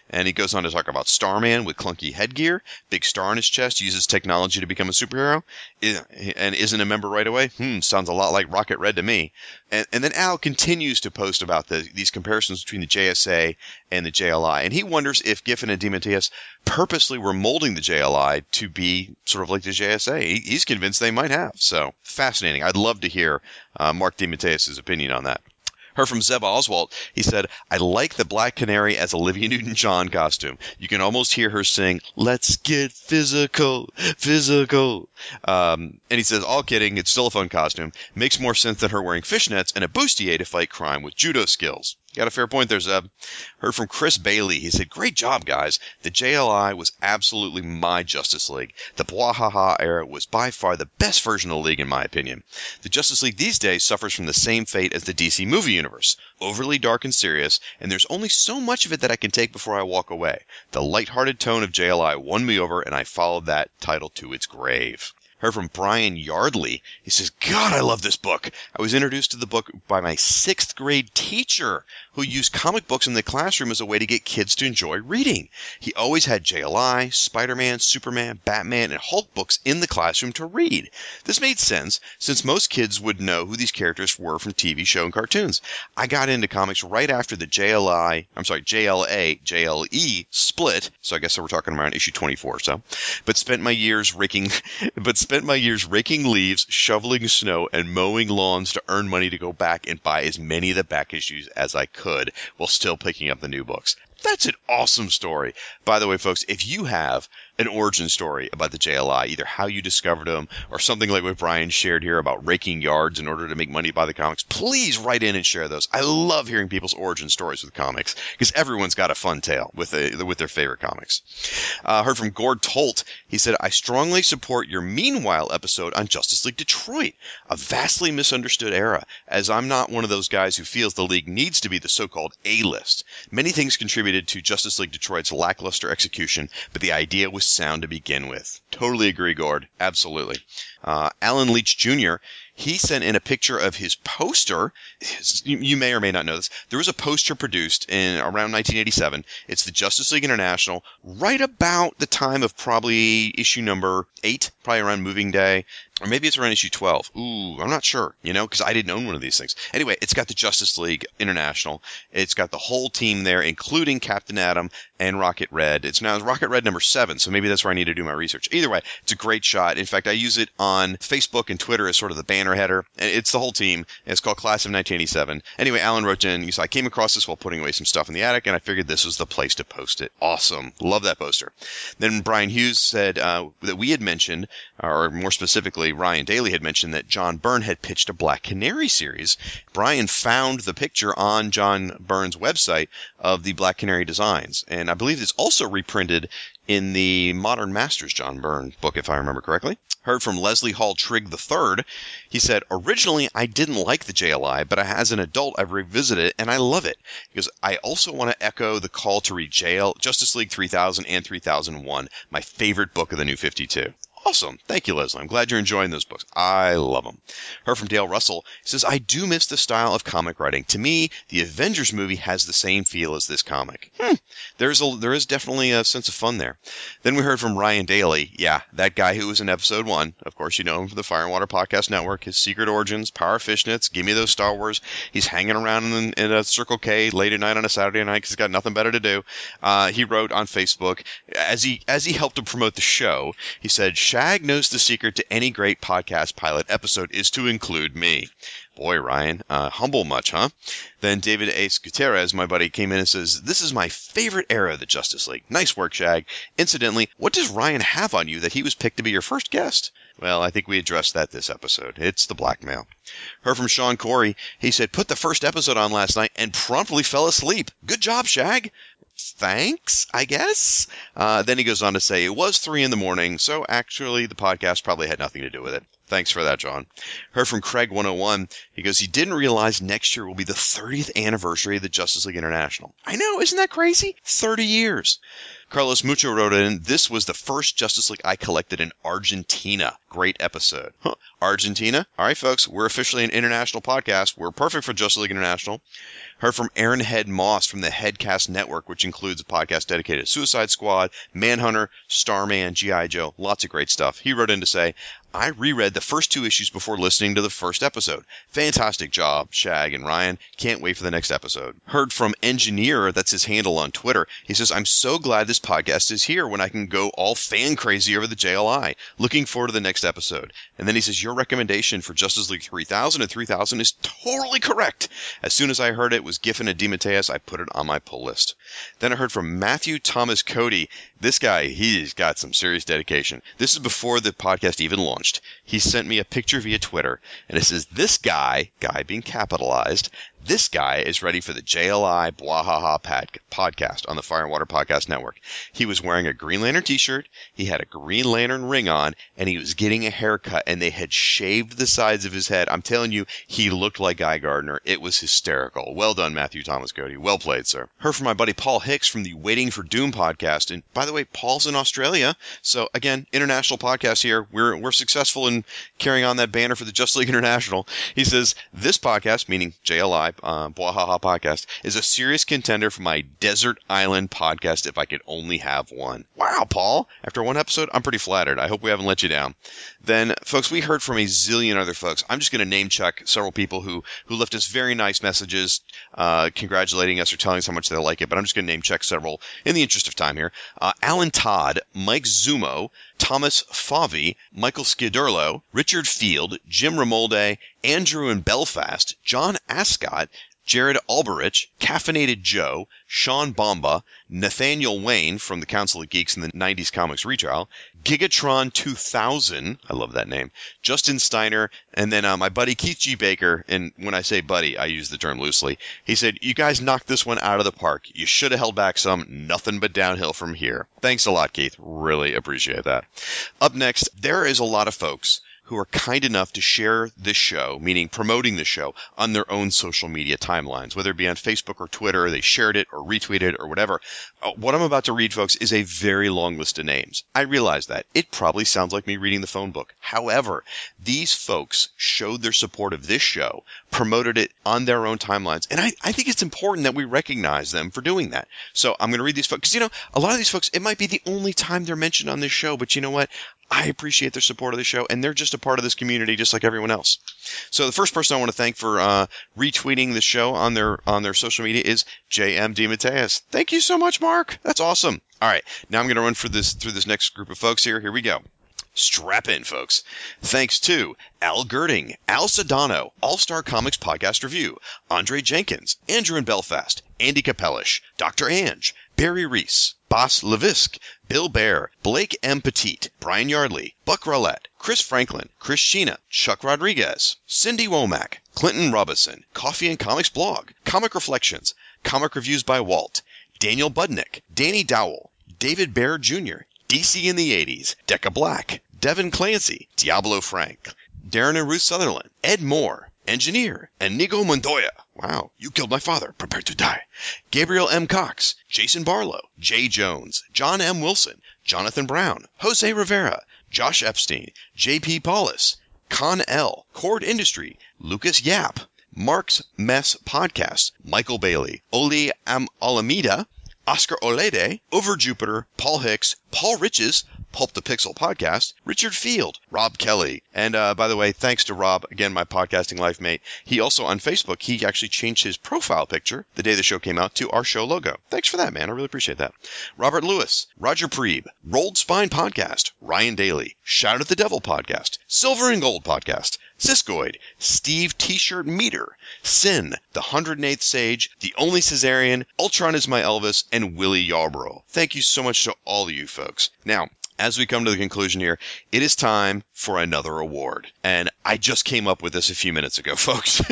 And he goes on to talk about Starman with clunky headgear, big star on his chest, uses technology to become a superhero, and isn't a member right away. Hmm, sounds a lot like Rocket Red to me. And, and then Al continues to post about the, these comparisons between the J S A and the J L I. And he He wonders if Giffen and DeMatteis purposely were molding the J L I to be sort of like the J S A. He's convinced they might have. So fascinating. I'd love to hear uh, Mark DeMatteis' opinion on that. Heard from Zeb Oswald. He said, I like the Black Canary as Olivia Newton-John costume. You can almost hear her sing, let's get physical, physical. Um, and he says, all kidding, it's still a fun costume. Makes more sense than her wearing fishnets and a bustier to fight crime with judo skills. Got a fair point there, Zeb. Heard from Chris Bailey. He said, great job, guys. The J L I was absolutely my Justice League. The Bwahaha era was by far the best version of the League, in my opinion. The Justice League these days suffers from the same fate as the D C movie universe. Overly dark and serious, and there's only so much of it that I can take before I walk away. The lighthearted tone of J L I won me over, and I followed that title to its grave. Heard from Brian Yardley. He says, God, I love this book. I was introduced to the book by my sixth grade teacher who used comic books in the classroom as a way to get kids to enjoy reading. He always had J L I, Spider-Man, Superman, Batman, and Hulk books in the classroom to read. This made sense since most kids would know who these characters were from T V show and cartoons. I got into comics right after the J L I, I'm sorry, J L A, J L E split. So I guess we're talking around issue twenty-four or so, but spent my years raking, but spent Spent my years raking leaves, shoveling snow, and mowing lawns to earn money to go back and buy as many of the back issues as I could while still picking up the new books. That's an awesome story. By the way, folks, if you have an origin story about the J L I, either how you discovered them or something like what Brian shared here about raking yards in order to make money by the comics, please write in and share those. I love hearing people's origin stories with comics because everyone's got a fun tale with a, with their favorite comics. Uh, heard from Gord Tolt. He said, I strongly support your Meanwhile episode on Justice League Detroit, a vastly misunderstood era, as I'm not one of those guys who feels the League needs to be the so-called A-list. Many things contribute to Justice League Detroit's lackluster execution, but the idea was sound to begin with. Totally agree, Gord. Absolutely. Uh, Alan Leach Junior, he sent in a picture of his poster. You may or may not know this. There was a poster produced in around nineteen eighty-seven. It's the Justice League International, right about the time of probably issue number eight, probably around Moving Day. Or maybe it's around issue twelve. Ooh, I'm not sure, you know, because I didn't own one of these things. Anyway, it's got the Justice League International. It's got the whole team there, including Captain Atom and Rocket Red. It's now Rocket Red number seven, so maybe that's where I need to do my research. Either way, it's a great shot. In fact, I use it on Facebook and Twitter as sort of the banner header. It's the whole team. It's called Class of nineteen eighty-seven. Anyway, Alan wrote in, he said, I came across this while putting away some stuff in the attic, and I figured this was the place to post it. Awesome. Love that poster. Then Brian Hughes said uh, that we had mentioned, or more specifically, Ryan Daly had mentioned that John Byrne had pitched a Black Canary series. Brian found the picture on John Byrne's website of the Black Canary designs, and I believe it's also reprinted in the Modern Masters John Byrne book, if I remember correctly. Heard from Leslie Hall Trigg the third. He said, originally, I didn't like the J L I, but as an adult, I've revisited it, and I love it. Because I also want to echo the call to read J L, Justice League three thousand and three thousand one, my favorite book of the New fifty-two. Awesome. Thank you, Leslie. I'm glad you're enjoying those books. I love them. Heard from Dale Russell. Says, I do miss the style of comic writing. To me, the Avengers movie has the same feel as this comic. Hmm. There's a, there is definitely a sense of fun there. Then we heard from Ryan Daly. Yeah, that guy who was in episode one. Of course, you know him from the Fire and Water Podcast Network. His Secret Origins, Power Fishnets, Give Me Those Star Wars. He's hanging around in, in a Circle K late at night on a Saturday night because he's got nothing better to do. Uh, he wrote on Facebook, as he, as he helped to promote the show, he said, Shag knows the secret to any great podcast pilot episode is to include me. Boy, Ryan, uh, humble much, huh? Then David Ace Gutierrez, my buddy, came in and says, this is my favorite era of the Justice League. Nice work, Shag. Incidentally, what does Ryan have on you that he was picked to be your first guest? Well, I think we addressed that this episode. It's the blackmail. Heard from Sean Corey. He said, put the first episode on last night and promptly fell asleep. Good job, Shag. Thanks, I guess. Uh, then he goes on to say, it was three in the morning, so actually the podcast probably had nothing to do with it. Thanks for that, John. Heard from Craig one oh one. He goes, he didn't realize next year will be the thirtieth anniversary of the Justice League International. I know, isn't that crazy? thirty years. Carlos Mucho wrote in, this was the first Justice League I collected in Argentina. Great episode. Huh. Argentina? All right, folks, we're officially an international podcast. We're perfect for Justice League International. Heard from Aaron Head Moss from the Headcast Network, which includes a podcast dedicated to Suicide Squad, Manhunter, Starman, G I Joe, lots of great stuff. He wrote in to say, I reread the first two issues before listening to the first episode. Fantastic job, Shag and Ryan. Can't wait for the next episode. Heard from Engineer, that's his handle on Twitter. He says, I'm so glad this podcast is here when I can go all fan crazy over the J L I. Looking forward to the next episode. And then he says, your recommendation for Justice League three thousand and three thousand is totally correct. As soon as I heard it was Giffen and DeMatteis, I put it on my pull list. Then I heard from Matthew Thomas Cody. This guy, he's got some serious dedication. This is before the podcast even launched. He sent me a picture via Twitter, and it says, this guy, guy being capitalized, this guy is ready for the J L I Bwahaha podcast on the Fire and Water Podcast Network. He was wearing a Green Lantern t-shirt, he had a Green Lantern ring on, and he was getting a haircut, and they had shaved the sides of his head. I'm telling you, he looked like Guy Gardner. It was hysterical. Well done, Matthew Thomas Cody. Well played, sir. Heard from my buddy Paul Hicks from the Waiting for Doom podcast. And by the way, Paul's in Australia. So again, international podcast here. We're, we're successful in carrying on that banner for the Justice League International. He says, this podcast, meaning J L I, Uh, Bwahaha podcast, is a serious contender for my Desert Island podcast if I could only have one. Wow, Paul. After one episode, I'm pretty flattered. I hope we haven't let you down. Then, folks, we heard from a zillion other folks. I'm just going to name check several people who, who left us very nice messages uh, congratulating us or telling us how much they like it, but I'm just going to name check several in the interest of time here. Uh, Alan Todd, Mike Zumo, Thomas Favi, Michael Scudderlo, Richard Field, Jim Ramolde, Andrew in Belfast, John Ascott, Jared Alberich, Caffeinated Joe, Sean Bomba, Nathaniel Wayne from the Council of Geeks in the nineties Comics Retrial, Gigatron two thousand, I love that name, Justin Steiner, and then uh, my buddy Keith G. Baker, and when I say buddy, I use the term loosely, he said, you guys knocked this one out of the park. You should have held back some. Nothing but downhill from here. Thanks a lot, Keith. Really appreciate that. Up next, there is a lot of folks who are kind enough to share this show, meaning promoting the show, on their own social media timelines, whether it be on Facebook or Twitter, they shared it or retweeted it or whatever. What I'm about to read, folks, is a very long list of names. I realize that. It probably sounds like me reading the phone book. However, these folks showed their support of this show, promoted it on their own timelines, and I, I think it's important that we recognize them for doing that. So I'm going to read these folks, because, you know, a lot of these folks, it might be the only time they're mentioned on this show, but you know what? I appreciate their support of the show, and they're just a part of this community just like everyone else. So the first person I want to thank for uh, retweeting the show on their on their social media is J M DeMatteis. Thank you so much, Mark. That's awesome. All right, now I'm going to run for this through this next group of folks here. Here we go. Strap in, folks. Thanks to Al Gordon, Al Sedano, All-Star Comics Podcast Review, Andre Jenkins, Andrew in Belfast, Andy Capellish, Doctor Ange, Barry Reese, Bas Levisk, Bill Baer, Blake M. Petit, Brian Yardley, Buck Rollette, Chris Franklin, Chris Sheena, Chuck Rodriguez, Cindy Womack, Clinton Robinson, Coffee and Comics Blog, Comic Reflections, Comic Reviews by Walt, Daniel Budnick, Danny Dowell, David Baer Junior, D C in the eighties, Decca Black, Devin Clancy, Diablo Frank, Darren and Ruth Sutherland, Ed Moore, Engineer, Enigo Montoya. Wow, you killed my father. Prepare to die. Gabriel M. Cox, Jason Barlow, Jay Jones, John M. Wilson, Jonathan Brown, Jose Rivera, Josh Epstein, J P. Paulus, Con L, Cord Industry, Lucas Yap, Mark's Mess Podcast, Michael Bailey, Oli Am Alameda, Oscar Olede, Over Jupiter, Paul Hicks, Paul Riches, Pulp the Pixel Podcast, Richard Field, Rob Kelly. And uh, by the way, thanks to Rob, again, my podcasting life mate. He also, on Facebook, he actually changed his profile picture the day the show came out to our show logo. Thanks for that, man. I really appreciate that. Robert Lewis, Roger Preeb, Rolled Spine Podcast, Ryan Daly, Shout at the Devil Podcast, Silver and Gold Podcast, Siskoid, Steve T-Shirt Meter, Sin, The one hundred eighth Sage, The Only Caesarian, Ultron is My Elvis, and Willie Yarbrough. Thank you so much to all of you folks. Now, as we come to the conclusion here, it is time for another award. And I just came up with this a few minutes ago, folks.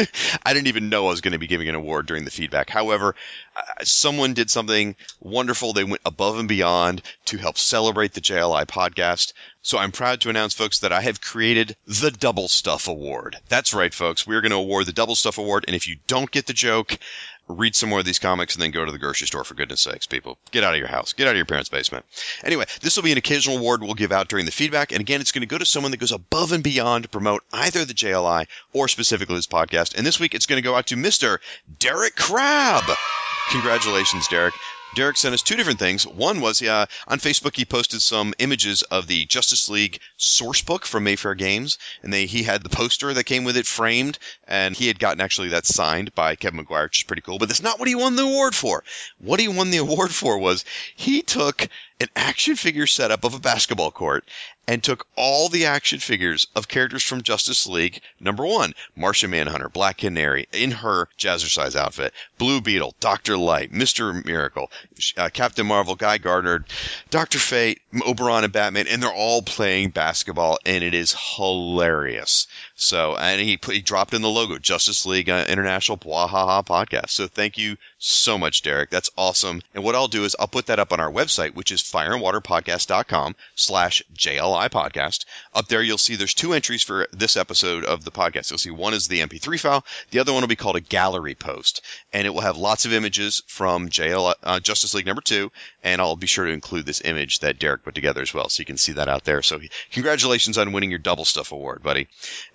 I didn't even know I was going to be giving an award during the feedback. However, uh, someone did something wonderful. They went above and beyond to help celebrate the J L I podcast. So I'm proud to announce, folks, that I have created the Double Stuff Award. That's right, folks. We're going to award the Double Stuff Award. And if you don't get the joke, read some more of these comics and then go to the grocery store, for goodness sakes, people. Get out of your house. Get out of your parents' basement. Anyway, this will be an occasional award we'll give out during the feedback. And again, it's going to go to someone that goes above and beyond to promote either the J L I or specifically this podcast. And this week, it's going to go out to Mister Derek Crabb. Congratulations, Derek. Derek sent us two different things. One was uh, on Facebook, he posted some images of the Justice League sourcebook from Mayfair Games, and they, he had the poster that came with it framed, and he had gotten actually that signed by Kevin Maguire, which is pretty cool. But that's not what he won the award for. What he won the award for was he took an action figure setup of a basketball court and took all the action figures of characters from Justice League. Number one, Martian Manhunter, Black Canary in her Jazzercise outfit, Blue Beetle, Doctor Light, Mister Miracle, uh, Captain Marvel, Guy Gardner, Doctor Fate, Oberon, and Batman, and they're all playing basketball, and it is hilarious. So, and he, he dropped in the logo, Justice League uh, International Bwahaha Podcast. So thank you so much, Derek. That's awesome. And what I'll do is I'll put that up on our website, which is fireandwaterpodcast.com slash JLI podcast. Up there, you'll see there's two entries for this episode of the podcast. You'll see one is the M P three file. The other one will be called a gallery post. And it will have lots of images from J L I, uh, Justice League number two. And I'll be sure to include this image that Derek put together as well. So you can see that out there. So congratulations on winning your Double Stuff Award, buddy.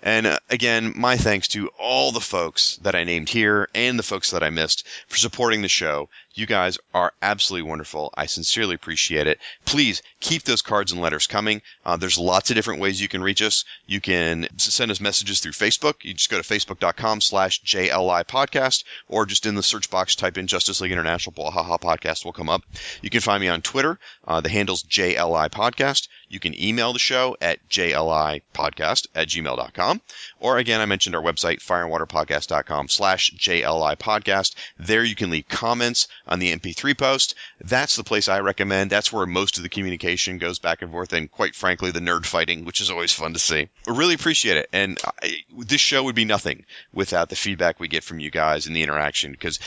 And uh, again, my thanks to all the folks that I named here and the folks that I missed for supporting Supporting the show. You guys are absolutely wonderful. I sincerely appreciate it. Please keep those cards and letters coming. Uh, there's lots of different ways you can reach us. You can send us messages through Facebook. You just go to facebook.com slash JLI podcast, or just in the search box, type in Justice League International Bwahaha Podcast will come up. You can find me on Twitter. Uh, the handle's J L I Podcast. You can email the show at jlipodcast at gmail.com. Or again, I mentioned our website, fireandwaterpodcast.com slash JLI podcast. There you can leave comments on the M P three post. That's the place I recommend. That's where most of the communication goes back and forth, and quite frankly, the nerd fighting, which is always fun to see. I really appreciate it. And I, this show would be nothing without the feedback we get from you guys and the interaction, because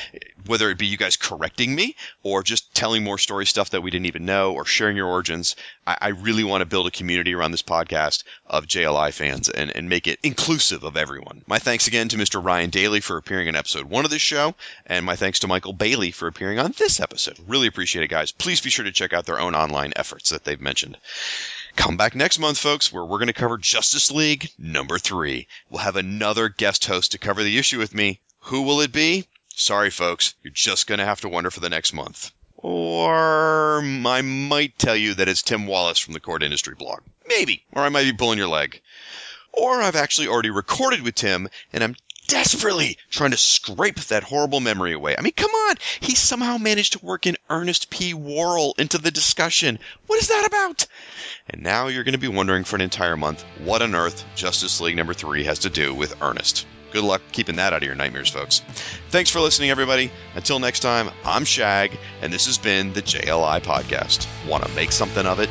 whether it be you guys correcting me or just telling more story stuff that we didn't even know or sharing your origins, I, I really want to build a community around this podcast of J L I fans and, and make it inclusive of everyone. My thanks again to Mister Ryan Daly for appearing in episode one of this show, and my thanks to Michael Bailey for appearing on this episode. Really appreciate it, guys. Please be sure to check out their own online efforts that they've mentioned. Come back next month, folks, where we're going to cover Justice League number three. We'll have another guest host to cover the issue with me. Who will it be? Sorry, folks. You're just going to have to wonder for the next month. Or I might tell you that it's Tim Wallace from the Cord Industry blog. Maybe. Or I might be pulling your leg. Or I've actually already recorded with Tim, and I'm desperately trying to scrape that horrible memory away. I mean, come on. He somehow managed to work in Ernest P. Worrell into the discussion. What is that about? And now you're going to be wondering for an entire month what on earth Justice League number three has to do with Ernest. Good luck keeping that out of your nightmares, folks. Thanks for listening, everybody. Until next time, I'm Shag, and this has been the J L I Podcast. Want to make something of it?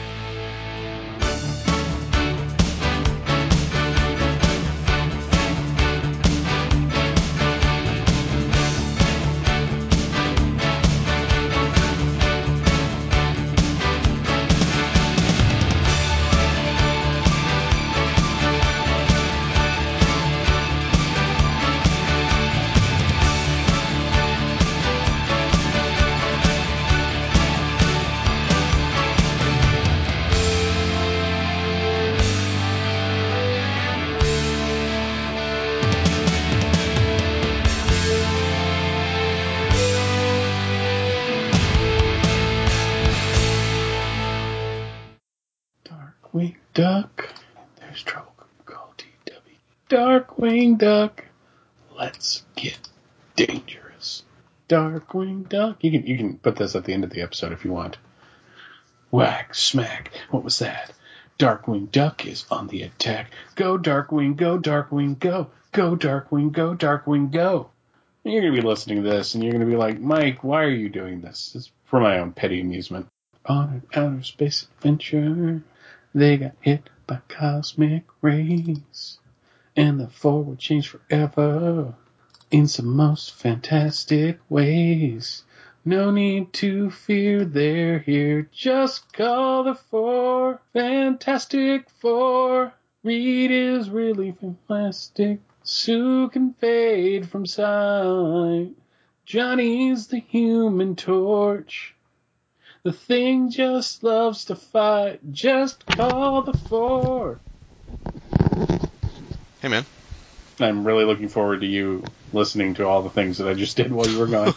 Darkwing Duck. There's trouble. Call T W. Darkwing Duck. Let's get dangerous. Darkwing Duck. You can you can put this at the end of the episode if you want. Whack, smack. What was that? Darkwing Duck is on the attack. Go, Darkwing, go, Darkwing, go. Go, Darkwing, go, Darkwing, go. And you're going to be listening to this, and you're going to be like, Mike, why are you doing this? It's for my own petty amusement. On an outer space adventure, they got hit by cosmic rays. And the forward changed forever in some most fantastic ways. No need to fear, they're here. Just call the four. Fantastic Four. Reed is really fantastic. Sue can fade from sight. Johnny's the Human Torch. The Thing just loves to fight. Just call the four. Hey, man. I'm really looking forward to you listening to all the things that I just did while you were gone.